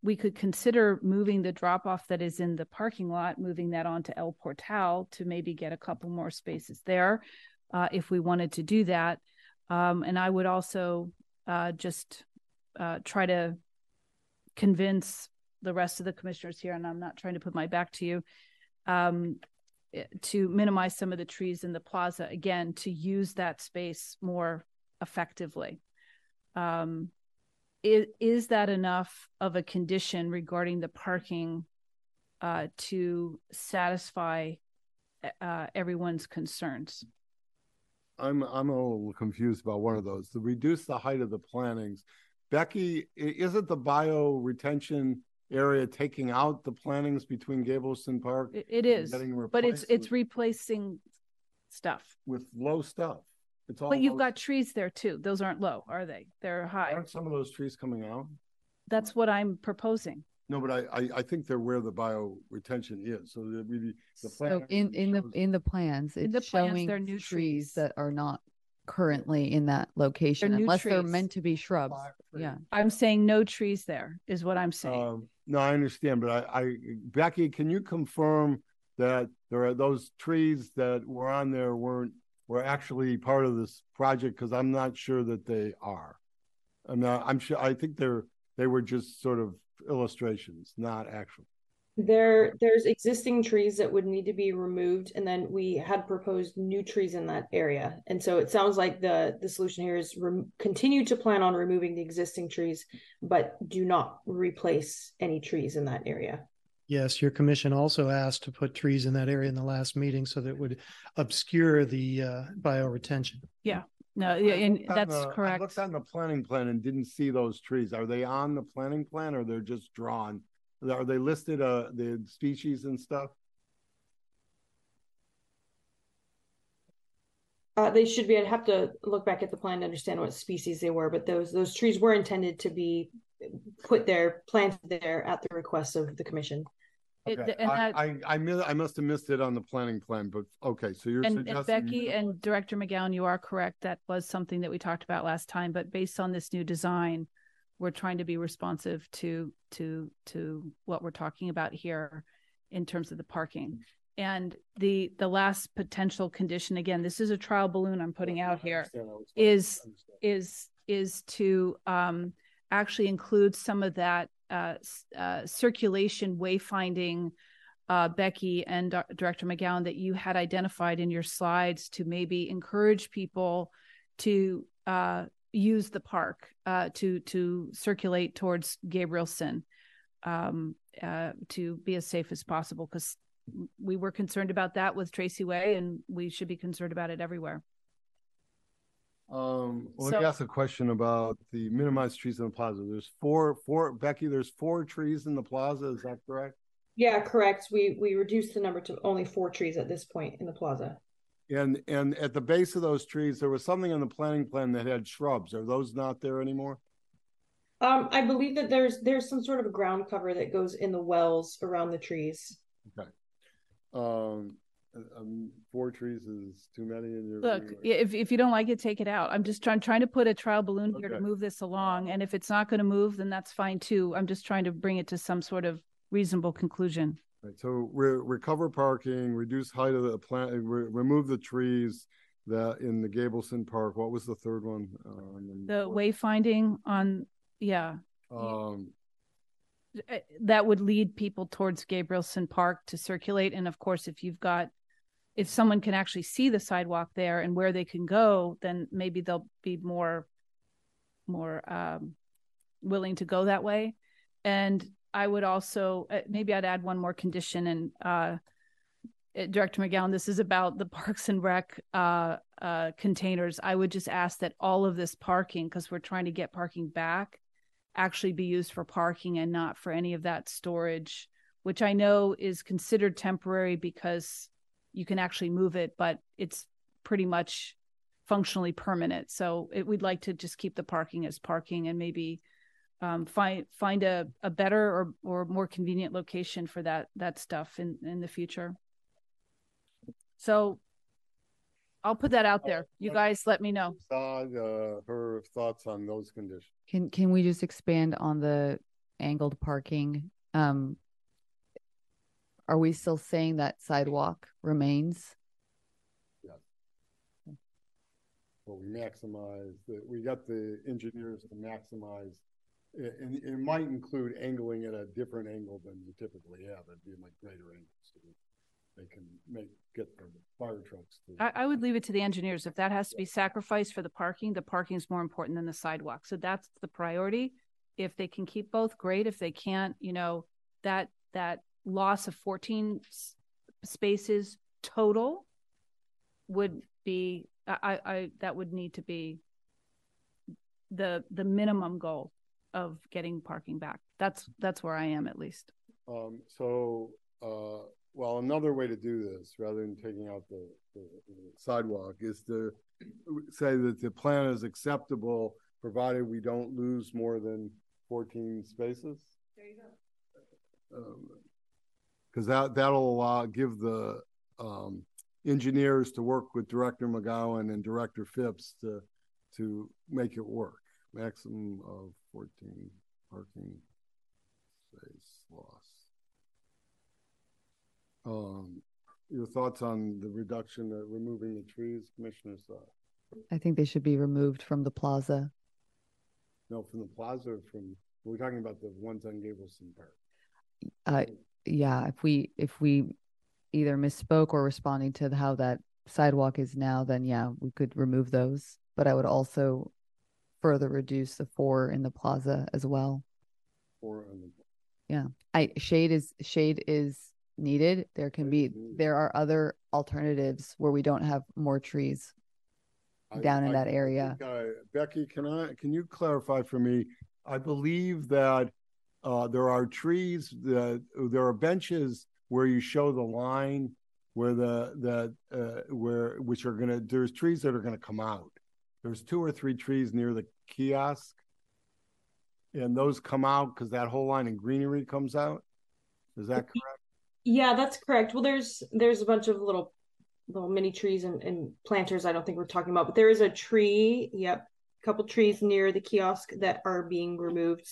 we could consider moving the drop-off that is in the parking lot, moving that onto El Portal to maybe get a couple more spaces there uh, if we wanted to do that. Um, and I would also uh, just uh, try to convince the rest of the commissioners here, and I'm not trying to put my back to you, um, to minimize some of the trees in the plaza, again, to use that space more effectively. Um, is, is that enough of a condition regarding the parking uh, to satisfy uh, everyone's concerns? I'm I'm a little confused about one of those. To reduce the height of the plantings, Becky, isn't the bio retention area taking out the plantings between Gabrielson Park? It, it is, but it's with, it's replacing stuff with low stuff. It's all. But you've got stuff. Trees there too. Those aren't low, are they? They're high. Aren't some of those trees coming out? That's what I'm proposing. No, but I, I, I think they're where the bio retention is. So that really the plan so in, in the in the plans, it's in the plans, showing they're new trees, trees that are not currently in that location, they're unless trees. They're meant to be shrubs. Yeah, I'm saying no trees there is what I'm saying. Um, no, I understand, but I, I Becky, can you confirm that there are those trees that were on there weren't were actually part of this project? Because I'm not sure that they are. I'm not. I'm sure. I think they're they were just sort of illustrations, not actual. There, there's existing trees that would need to be removed, and then we had proposed new trees in that area. And so it sounds like the the solution here is re- continue to plan on removing the existing trees, but do not replace any trees in that area. Yes, your commission also asked to put trees in that area in the last meeting, so that it would obscure the uh, bioretention. Yeah, no, and that's the, correct. I looked on the planning plan and didn't see those trees. Are they on the planning plan, or they're just drawn? Are they listed, uh, the species and stuff? Uh, they should be. I'd have to look back at the plan to understand what species they were, but those those trees were intended to be put there, planted there at the request of the commission. Okay. It, and I, that, I, I, miss, I must have missed it on the planning plan, but okay. So you're and, suggesting... And Becky you know, and Director McGowan, you are correct. That was something that we talked about last time, but based on this new design, we're trying to be responsive to to to what we're talking about here in terms of the parking. And the the last potential condition, again, this is a trial balloon I'm putting out here, is, is, is to um, actually include some of that uh, uh, circulation wayfinding, uh, Becky and Do- Director McGowan, that you had identified in your slides to maybe encourage people to uh, use the park uh, to to circulate towards Gabrielson um, uh, to be as safe as possible, because we were concerned about that with Tracy Way, and we should be concerned about it everywhere. Um, well, so, I asked a question about the minimized trees in the plaza. There's four, four Becky, there's four trees in the plaza. Is that correct? Yeah, correct. We we reduced the number to only four trees at this point in the plaza. And and at the base of those trees, there was something in the planning plan that had shrubs. Are those not there anymore? Um, I believe that there's there's some sort of a ground cover that goes in the wells around the trees. Okay. Um, um four trees is too many in your look. Anyway. If if you don't like it, take it out. I'm just trying trying to put a trial balloon okay. here to move this along. And if it's not going to move, then that's fine too. I'm just trying to bring it to some sort of reasonable conclusion. Right, so re- recover parking, reduce height of the plant, re- remove the trees that in the Gabrielson Park. What was the third one? Um, the wayfinding on, yeah. Um, that would lead people towards Gabrielson Park to circulate. And of course, if you've got, if someone can actually see the sidewalk there and where they can go, then maybe they'll be more, more um, willing to go that way. And I would also, maybe I'd add one more condition, and uh, Director McGowan, this is about the Parks and Rec uh, uh, containers. I would just ask that all of this parking, because we're trying to get parking back, actually be used for parking and not for any of that storage, which I know is considered temporary because you can actually move it, but it's pretty much functionally permanent. So it, we'd like to just keep the parking as parking, and maybe Um, find find a, a better or, or more convenient location for that that stuff in, in the future. So I'll put that out there. You guys let me know. Uh, her thoughts on those conditions. Can can we just expand on the angled parking? Um, are we still saying that sidewalk remains? Yeah. Well, we maximize. The, we got the engineers to maximize and it, it might include angling at a different angle than you typically have. It'd be like greater angles so they can make get the fire trucks. To, I, I would leave it to the engineers. If that has to be sacrificed for the parking, the parking is more important than the sidewalk. So that's the priority. If they can keep both, great. If they can't, you know, that that loss of fourteen spaces total would be, I, I that would need to be the the minimum goal of getting parking back. That's that's where I am, at least. Um, so, uh, well, another way to do this, rather than taking out the, the, the sidewalk, is to say that the plan is acceptable, provided we don't lose more than fourteen spaces. There you go. Because um, that, that'll allow, give the um, engineers to work with Director McGowan and Director Phipps to to make it work. Maximum of fourteen parking space loss. Um, your thoughts on the reduction, uh, removing the trees, Commissioner Sauer? I think they should be removed from the plaza. No, from the plaza or from, we're talking about the ones on Gabrielson Park. Uh, yeah, if we if we either misspoke or responding to how that sidewalk is now, then yeah, we could remove those. But I would also further reduce the four in the plaza as well. Four on the yeah. I shade is shade is needed. There can be needed. There are other alternatives where we don't have more trees down I, in I, that area. I, Becky, can I can you clarify for me? I believe that uh, there are trees that there are benches where you show the line where the that uh, where which are gonna there's trees that are gonna come out. There's two or three trees near the kiosk, and those come out because that whole line of greenery comes out. Is that correct? Yeah, that's correct. Well, there's there's a bunch of little little mini trees and, and planters I don't think we're talking about, but there is a tree, yep, a couple trees near the kiosk that are being removed.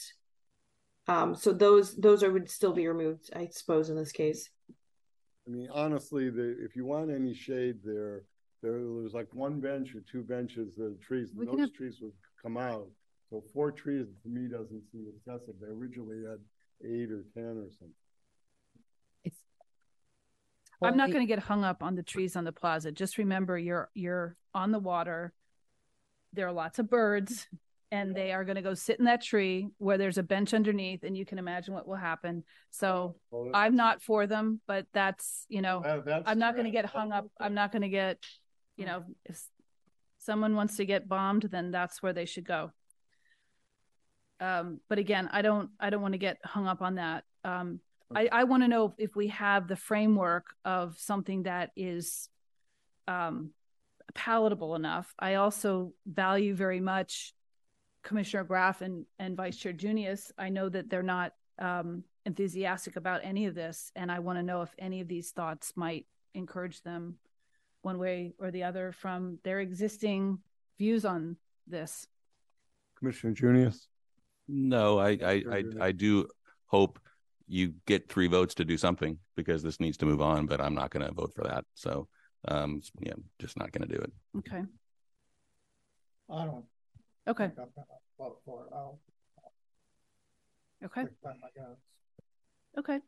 Um, so those those are, would still be removed, I suppose, in this case. I mean, honestly, the, if you want any shade there, There, there was like one bench or two benches, the trees, we those have... trees would come out. So four trees to me doesn't seem excessive. They originally had eight or ten or something. It's... Well, I'm not it... going to get hung up on the trees on the plaza. Just remember, you're you're on the water. There are lots of birds, and they are going to go sit in that tree where there's a bench underneath, and you can imagine what will happen. So well, I'm not for them, but that's, you know, uh, that's I'm not going to get hung up. I'm not going to get... You know, if someone wants to get bombed, then that's where they should go. Um, but again, I don't I don't want to get hung up on that. Um, okay. I, I want to know if, if we have the framework of something that is um, palatable enough. I also value very much Commissioner Graff and, and Vice Chair Junius. I know that they're not um, enthusiastic about any of this, and I want to know if any of these thoughts might encourage them one way or the other from their existing views on this. Commissioner Junius? No, I I, I I do hope you get three votes to do something because this needs to move on, but I'm not going to vote for that. So, um, yeah, just not going to do it. Okay. I don't. Okay. I'm going to vote for it. I'll, I'll okay. Okay.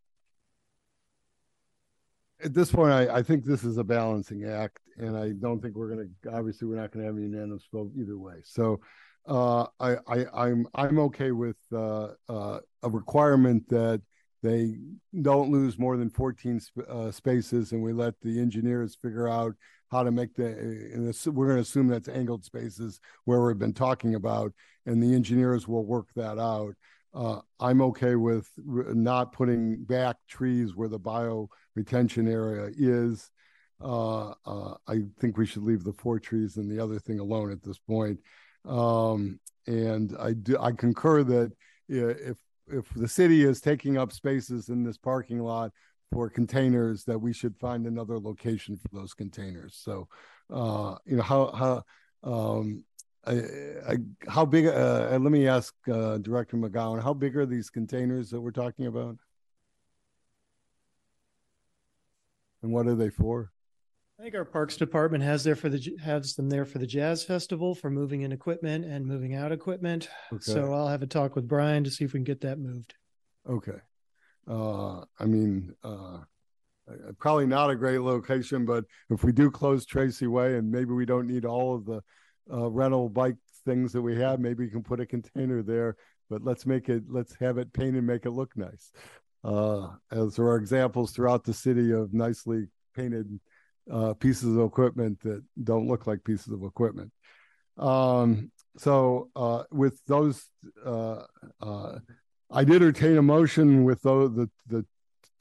At this point, I, I think this is a balancing act, and I don't think we're going to. Obviously, we're not going to have a unanimous vote either way. So, uh, I, I, I'm I'm okay with uh, uh, a requirement that they don't lose more than fourteen sp- uh, spaces, and we let the engineers figure out how to make the. And this, we're going to assume that's angled spaces where we've been talking about, and the engineers will work that out. Uh, I'm okay with re- not putting back trees where the bioretention area is. Uh, uh, I think we should leave the four trees and the other thing alone at this point. Um, and I do, I concur that if if the city is taking up spaces in this parking lot for containers, that we should find another location for those containers. So, uh, you know, how how. Um, I, I, how big, uh, let me ask uh, Director McGowan, how big are these containers that we're talking about? And what are they for? I think our Parks Department has there for the has them there for the Jazz Festival for moving in equipment and moving out equipment. Okay. So I'll have a talk with Brian to see if we can get that moved. Okay. Uh, I mean, uh, probably not a great location, but if we do close Tracy Way and maybe we don't need all of the uh, rental bike things that we have, maybe you can put a container there, but let's make it, let's have it painted, make it look nice. Uh, as there are examples throughout the city of nicely painted uh, pieces of equipment that don't look like pieces of equipment. Um, so uh, with those, uh, uh, I'd entertain a motion with those, the, the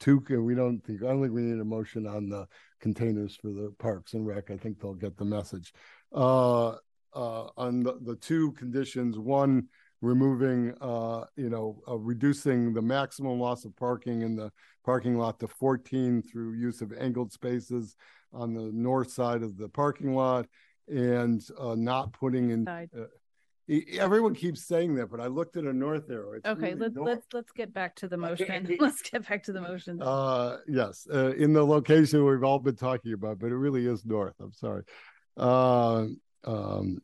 two, we don't think, I don't think we need a motion on the containers for the Parks and Rec. I think they'll get the message. Uh, uh, on the, the two conditions, one, removing, uh, you know, uh, reducing the maximum loss of parking in the parking lot to fourteen through use of angled spaces on the north side of the parking lot, and uh, not putting in. Uh, everyone keeps saying that, but I looked at a north arrow. It's okay, really let's north. let's let's get back to the motion. let's get back to the motion. Uh, yes, uh, in the location we've all been talking about, but it really is north. I'm sorry. Uh, um,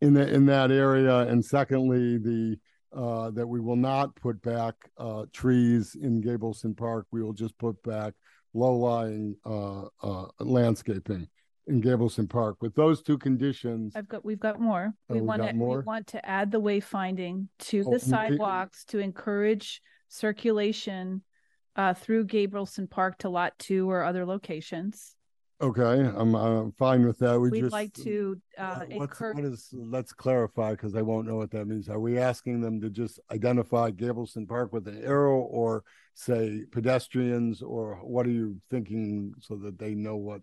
in the, in that area. And secondly, the, uh, that we will not put back, uh, trees in Gabrielson Park. We will just put back low-lying, uh, uh, landscaping in Gabrielson Park. With those two conditions. I've got, we've got more. Uh, we, we want to, more? we want to add the wayfinding to oh, the sidewalks it, to encourage circulation, uh, through Gabrielson Park to lot two or other locations. Okay, I'm, I'm fine with that. We We'd just, like to uh, encourage... What is, let's clarify, because I won't know what that means. Are we asking them to just identify Gabrielson Park with an arrow, or say pedestrians, or what are you thinking so that they know what?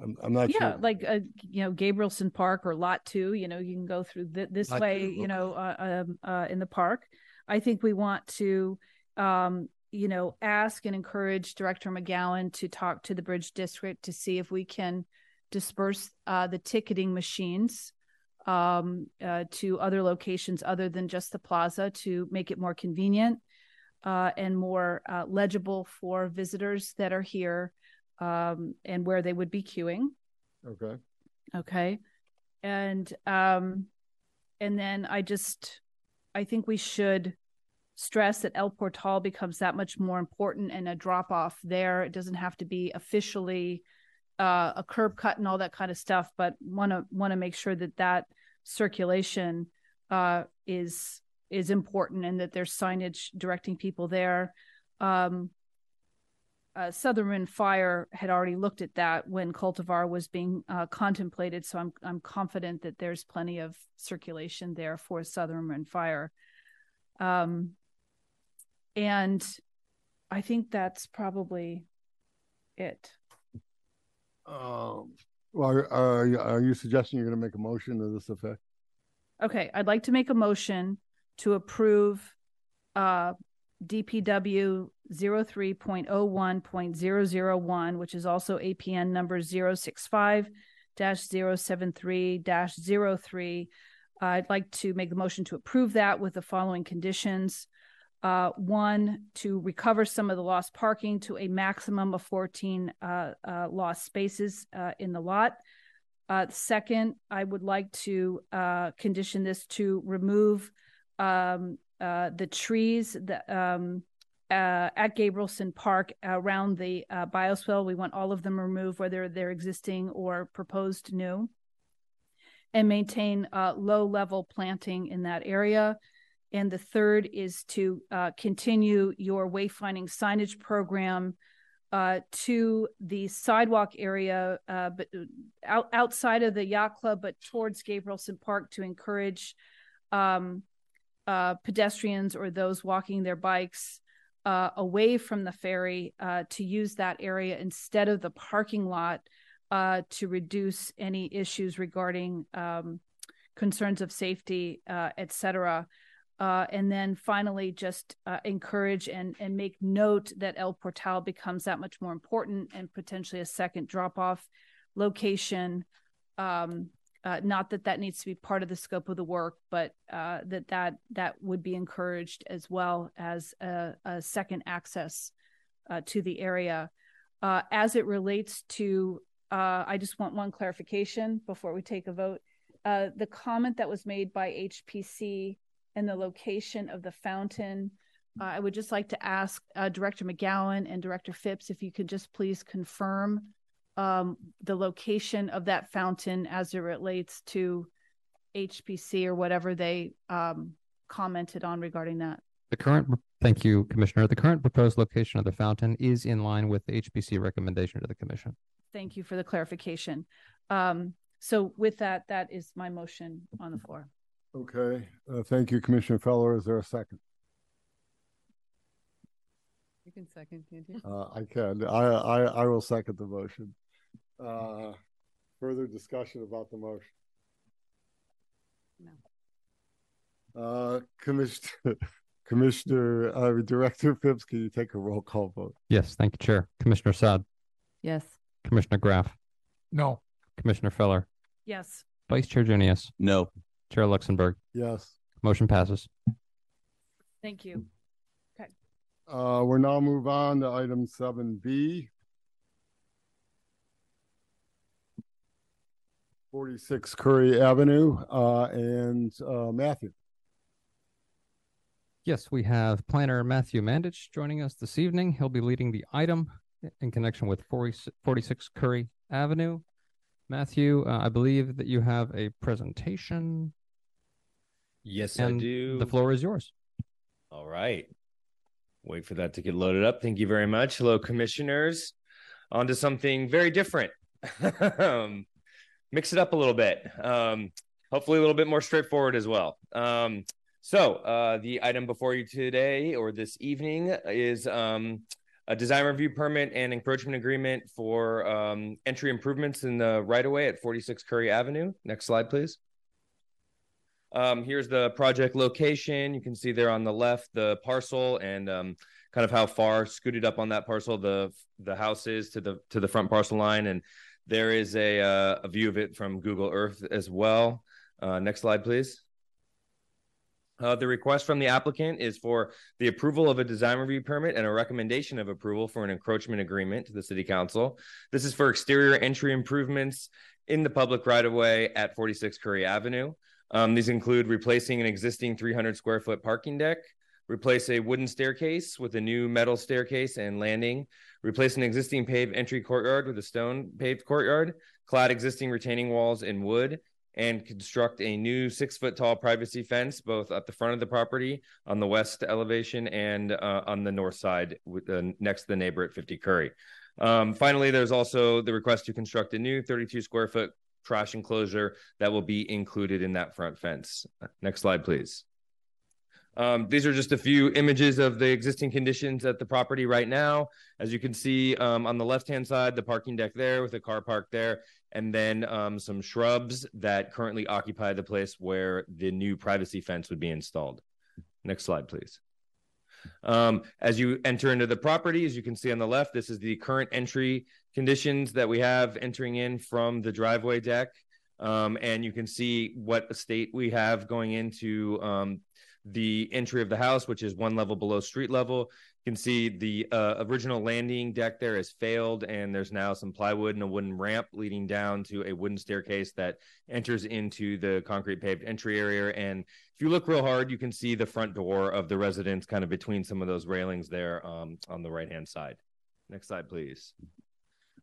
I'm, I'm not yeah, sure. Yeah, like, uh, you know, Gabrielson Park or Lot two, you know, you can go through th- this Lot way, two. you know, uh, um, uh, in the park. I think we want to... Um, you know, ask and encourage Director McGowan to talk to the Bridge District to see if we can disperse uh, the ticketing machines um, uh, to other locations other than just the plaza to make it more convenient uh, and more uh, legible for visitors that are here um, and where they would be queuing. Okay. Okay. And, um, and then I just, I think we should stress that El Portal becomes that much more important, and a drop off there. It doesn't have to be officially uh, a curb cut and all that kind of stuff, but want to want to make sure that that circulation uh, is is important, and that there's signage directing people there. Um, uh, Southern Fire had already looked at that when Cultivar was being uh, contemplated, so I'm I'm confident that there's plenty of circulation there for Southern Fire. Um. And I think that's probably it. Um, well, are, are, are you suggesting you're going to make a motion to this effect? Okay, I'd like to make a motion to approve uh, D P W zero three point zero one point zero zero one, which is also A P N number zero six five dash zero seven three dash zero three. Uh, I'd like to make the motion to approve that with the following conditions. Uh, one, to recover some of the lost parking to a maximum of fourteen uh, uh, lost spaces uh, in the lot. Uh, second, I would like to uh, condition this to remove um, uh, the trees that, um, uh, at Gabrielson Park around the uh, bioswale. We want all of them removed, whether they're existing or proposed new, and maintain uh, low-level planting in that area. And the third is to uh, continue your wayfinding signage program uh, to the sidewalk area uh, but out, outside of the yacht club, but towards Gabrielson Park, to encourage um, uh, pedestrians or those walking their bikes uh, away from the ferry uh, to use that area instead of the parking lot uh, to reduce any issues regarding um, concerns of safety, uh, et cetera. Uh, and then finally, just uh, encourage and, and make note that El Portal becomes that much more important, and potentially a second drop-off location. Um, uh, not that that needs to be part of the scope of the work, but uh, that, that that would be encouraged, as well as a, a second access uh, to the area. Uh, as it relates to Uh, I just want one clarification before we take a vote. Uh, the comment that was made by H P C and the location of the fountain, uh, I would just like to ask uh, Director McGowan and Director Phipps if you could just please confirm um, the location of that fountain as it relates to H P C or whatever they um, commented on regarding that. The current, thank you, Commissioner. The current proposed location of the fountain is in line with the H P C recommendation to the Commission. Thank you for the clarification. Um, So with that, that is my motion on the floor. Okay. Uh, thank you, Commissioner Feller. Is there a second? You can second, can't you? Uh, I can. I, I I will second the motion. Uh, further discussion about the motion? No. Uh, Commissioner, Commissioner uh, Director Phipps, can you take a roll call vote? Yes. Thank you, Chair. Commissioner Saad? Yes. Commissioner Graff? No. Commissioner Feller? Yes. Vice Chair Junius? No. Chair Luxembourg? Yes. Motion passes. Thank you. Okay. Uh, we'll now move on to item seven B. forty-six Curry Avenue. Uh, and uh, Matthew. Yes, we have planner Matthew Mandich joining us this evening. He'll be leading the item in connection with forty-six Curry Avenue. Matthew, uh, I believe that you have a presentation. Yes, I do. The floor is yours. All right. Wait for that to get loaded up. Thank you very much. Hello, commissioners. On to something very different. Mix it up a little bit. Um, hopefully a little bit more straightforward as well. Um, so uh, the item before you today or this evening is... Um, a design review permit and encroachment agreement for um, entry improvements in the right-of-way at forty-six Curry Avenue. Next slide, please. Um, here's the project location. You can see there on the left, the parcel and um, kind of how far scooted up on that parcel the the house is to the to the front parcel line. And there is a, uh, a view of it from Google Earth as well. Uh, next slide, please. Uh, the request from the applicant is for the approval of a design review permit and a recommendation of approval for an encroachment agreement to the City Council. This is for exterior entry improvements in the public right-of-way at forty-six Curry Avenue. Um, these include replacing an existing three hundred square foot parking deck, replace a wooden staircase with a new metal staircase and landing, replace an existing paved entry courtyard with a stone paved courtyard, clad existing retaining walls in wood, and construct a new six-foot-tall privacy fence, both at the front of the property on the west elevation and uh, on the north side with, uh, next to the neighbor at fifty Curry. Um, finally, there's also the request to construct a new thirty-two square foot trash enclosure that will be included in that front fence. Next slide, please. Um, these are just a few images of the existing conditions at the property right now. As you can see um, on the left-hand side, the parking deck there with a car parked there, and then um, some shrubs that currently occupy the place where the new privacy fence would be installed. Next slide, please. Um, as you enter into the property, as you can see on the left, this is the current entry conditions that we have entering in from the driveway deck. Um, and you can see what state we have going into um, the entry of the house, which is one level below street level. You can see the uh, original landing deck there has failed, and there's now some plywood and a wooden ramp leading down to a wooden staircase that enters into the concrete paved entry area. And if you look real hard, you can see the front door of the residence kind of between some of those railings there um, on the right-hand side. Next slide, please.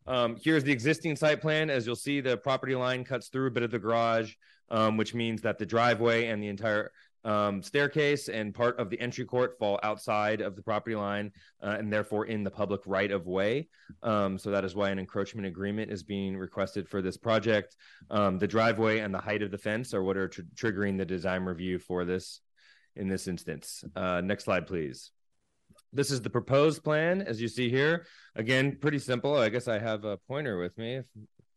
Um, here's the existing site plan. As you'll see, the property line cuts through a bit of the garage, um, which means that the driveway and the entire Um, staircase and part of the entry court fall outside of the property line uh, and therefore in the public right of way. Um, so that is why an encroachment agreement is being requested for this project. Um, the driveway and the height of the fence are what are tr- triggering the design review for this in this instance. Uh, next slide, please. This is the proposed plan, as you see here. Again, pretty simple. I guess I have a pointer with me. If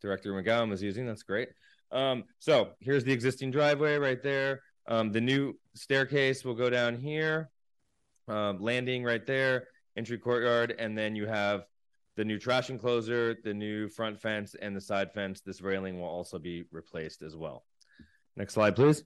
Director McGowan was using, that's great. Um, so here's the existing driveway right there. Um, the new staircase will go down here, um, landing right there, entry courtyard, and then you have the new trash enclosure, the new front fence, and the side fence. This railing will also be replaced as well. Next slide, please.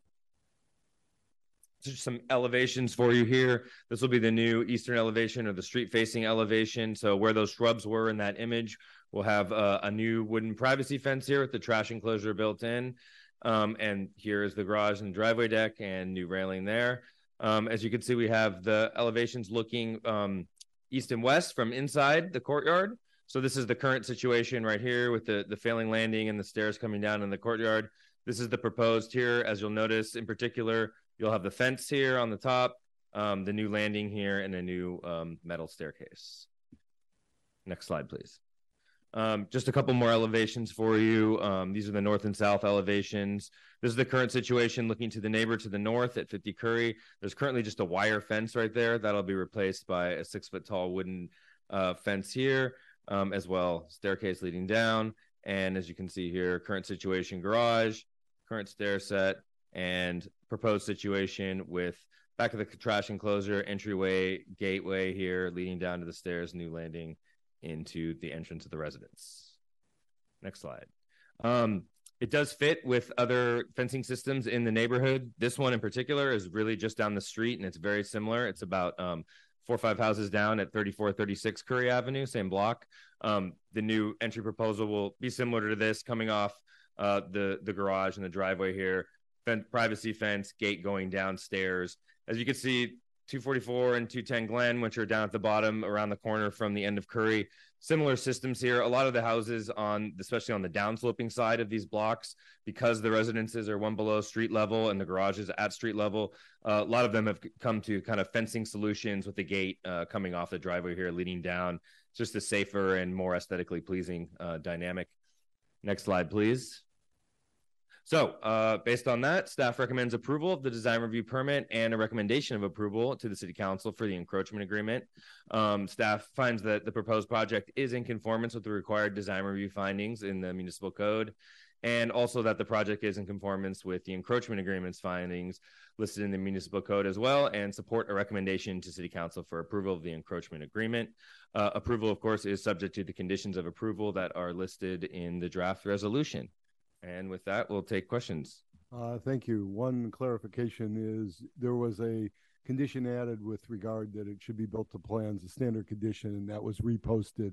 just some elevations for you here. This will be the new eastern elevation, or the street facing elevation. So where those shrubs were in that image, we'll have uh, a new wooden privacy fence here with the trash enclosure built in. Um, and here is the garage and driveway deck and new railing there. Um, as you can see, we have the elevations looking um, east and west from inside the courtyard. So this is the current situation right here with the, the failing landing and the stairs coming down in the courtyard. This is the proposed here. As you'll notice in particular, you'll have the fence here on the top, um, the new landing here, and a new um, metal staircase. Next slide, please. Um, just a couple more elevations for you. Um, these are the north and south elevations. This is the current situation looking to the neighbor to the north at fifty Curry. There's currently just a wire fence right there. That'll be replaced by a six-foot tall wooden uh, fence here, um, as well, staircase leading down. And as you can see here, current situation garage, current stair set, and proposed situation with back of the trash enclosure, entryway, gateway here leading down to the stairs, new landing into the entrance of the residence. Next slide. Um, it does fit with other fencing systems in the neighborhood. This one in particular is really just down the street, and it's very similar. It's about um, four or five houses down at thirty-four thirty-six Curry Avenue, same block. Um, the new entry proposal will be similar to this, coming off uh, the, the garage and the driveway here. Fen- privacy fence, gate going downstairs. As you can see, two forty-four and two ten Glen, which are down at the bottom around the corner from the end of Curry. Similar systems here. A lot of the houses on, especially on the downsloping side of these blocks, because the residences are one below street level and the garages at street level, uh, a lot of them have come to kind of fencing solutions with the gate uh, coming off the driveway here, leading down. It's just a safer and more aesthetically pleasing uh, dynamic. Next slide, please. So uh, based on that, staff recommends approval of the design review permit and a recommendation of approval to the city council for the encroachment agreement. Um, staff finds that the proposed project is in conformance with the required design review findings in the municipal code, and also that the project is in conformance with the encroachment agreement's findings listed in the municipal code as well, and support a recommendation to city council for approval of the encroachment agreement. Uh, approval, of course, is subject to the conditions of approval that are listed in the draft resolution. And with that, we'll take questions. Uh, thank you. One clarification is there was a condition added with regard that it should be built to plans, a standard condition, and that was reposted.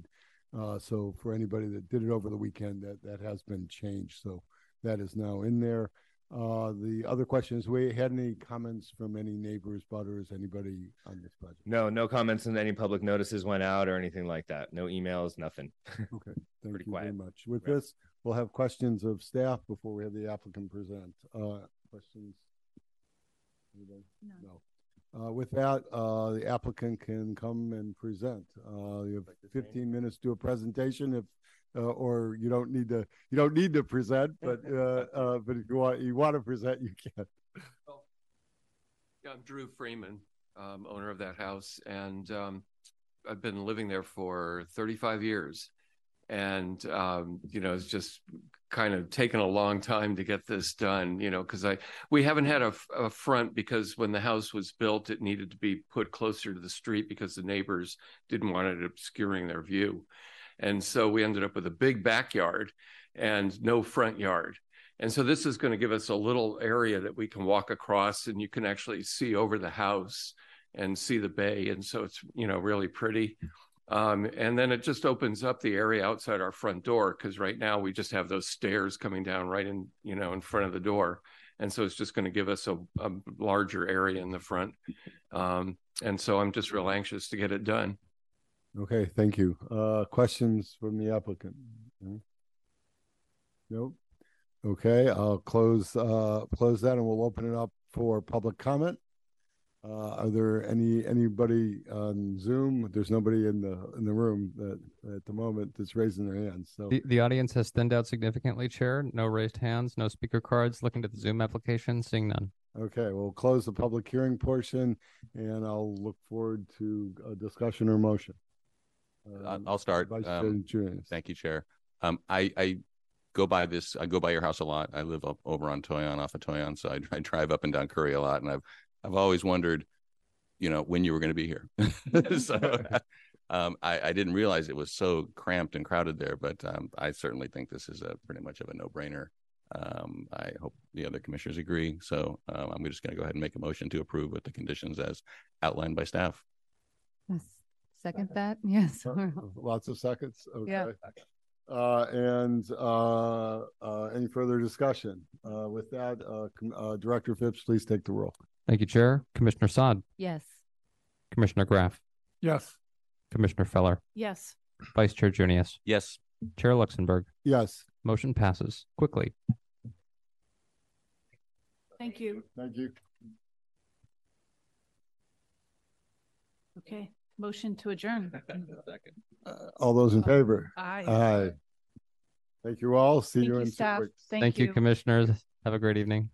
Uh, so for anybody that did it over the weekend, that, that has been changed. So that is now in there. Uh, the other question is, we had any comments from any neighbors, butters, anybody on this project? No, no comments, and any public notices went out or anything like that. No emails, nothing. Okay, thank Pretty you quiet. very much. With yeah. this, we'll have questions of staff before we have the applicant present. Uh, questions? Anybody? No. no. Uh, with that, uh, the applicant can come and present. Uh, you have fifteen minutes to a presentation, if uh, or you don't need to. You don't need to present, but uh, uh, but if you want you want to present, you can. Well, yeah, I'm Drew Freeman, um, owner of that house, and um, I've been living there for thirty-five years. And, um, you know, it's just kind of taken a long time to get this done, you know, because I we haven't had a, a front, because when the house was built, it needed to be put closer to the street because the neighbors didn't want it obscuring their view. And so we ended up with a big backyard and no front yard. And so this is going to give us a little area that we can walk across, and you can actually see over the house and see the bay. And so it's, you know, really pretty. Um, and then it just opens up the area outside our front door, because right now we just have those stairs coming down right in, you know, in front of the door. And so it's just going to give us a, a larger area in the front. Um, and so I'm just real anxious to get it done. Okay, thank you. Uh, questions from the applicant? Nope. Okay, I'll close, uh, close that, and we'll open it up for public comment. Uh, are there any anybody on Zoom? There's nobody in the in the room that at the moment that's raising their hands. So the, the audience has thinned out significantly, Chair. No raised hands, no speaker cards. Looking at the Zoom application, seeing none. Okay, we'll close the public hearing portion, and I'll look forward to a discussion or motion. Um, I'll start. Um, thank you, Chair. Um, I, I go by this. I go by your house a lot. I live up over on Toyon, off of Toyon, so I, I drive up and down Curry a lot, and I've I've always wondered, you know, when you were going to be here. so um, I, I didn't realize it was so cramped and crowded there, but um, I certainly think this is a pretty much of a no-brainer Um, I hope the other commissioners agree. So um, I'm just going to go ahead and make a motion to approve with the conditions as outlined by staff. Yes. Second that. Yes. Lots of seconds. Okay. Yeah. Uh, and uh, uh, any further discussion? Uh, with that, uh, uh, Director Phipps, please take the roll. Thank you, Chair. Commissioner Saad. Yes. Commissioner Graff. Yes. Commissioner Feller. Yes. Vice Chair Junius. Yes. Chair Luxenberg. Yes. Motion passes quickly. Thank you. Thank you. Okay. Motion to adjourn. Second. Uh, all those in favor? Aye. Aye. Thank you all. See you in two weeks. Thank you, commissioners. Have a great evening.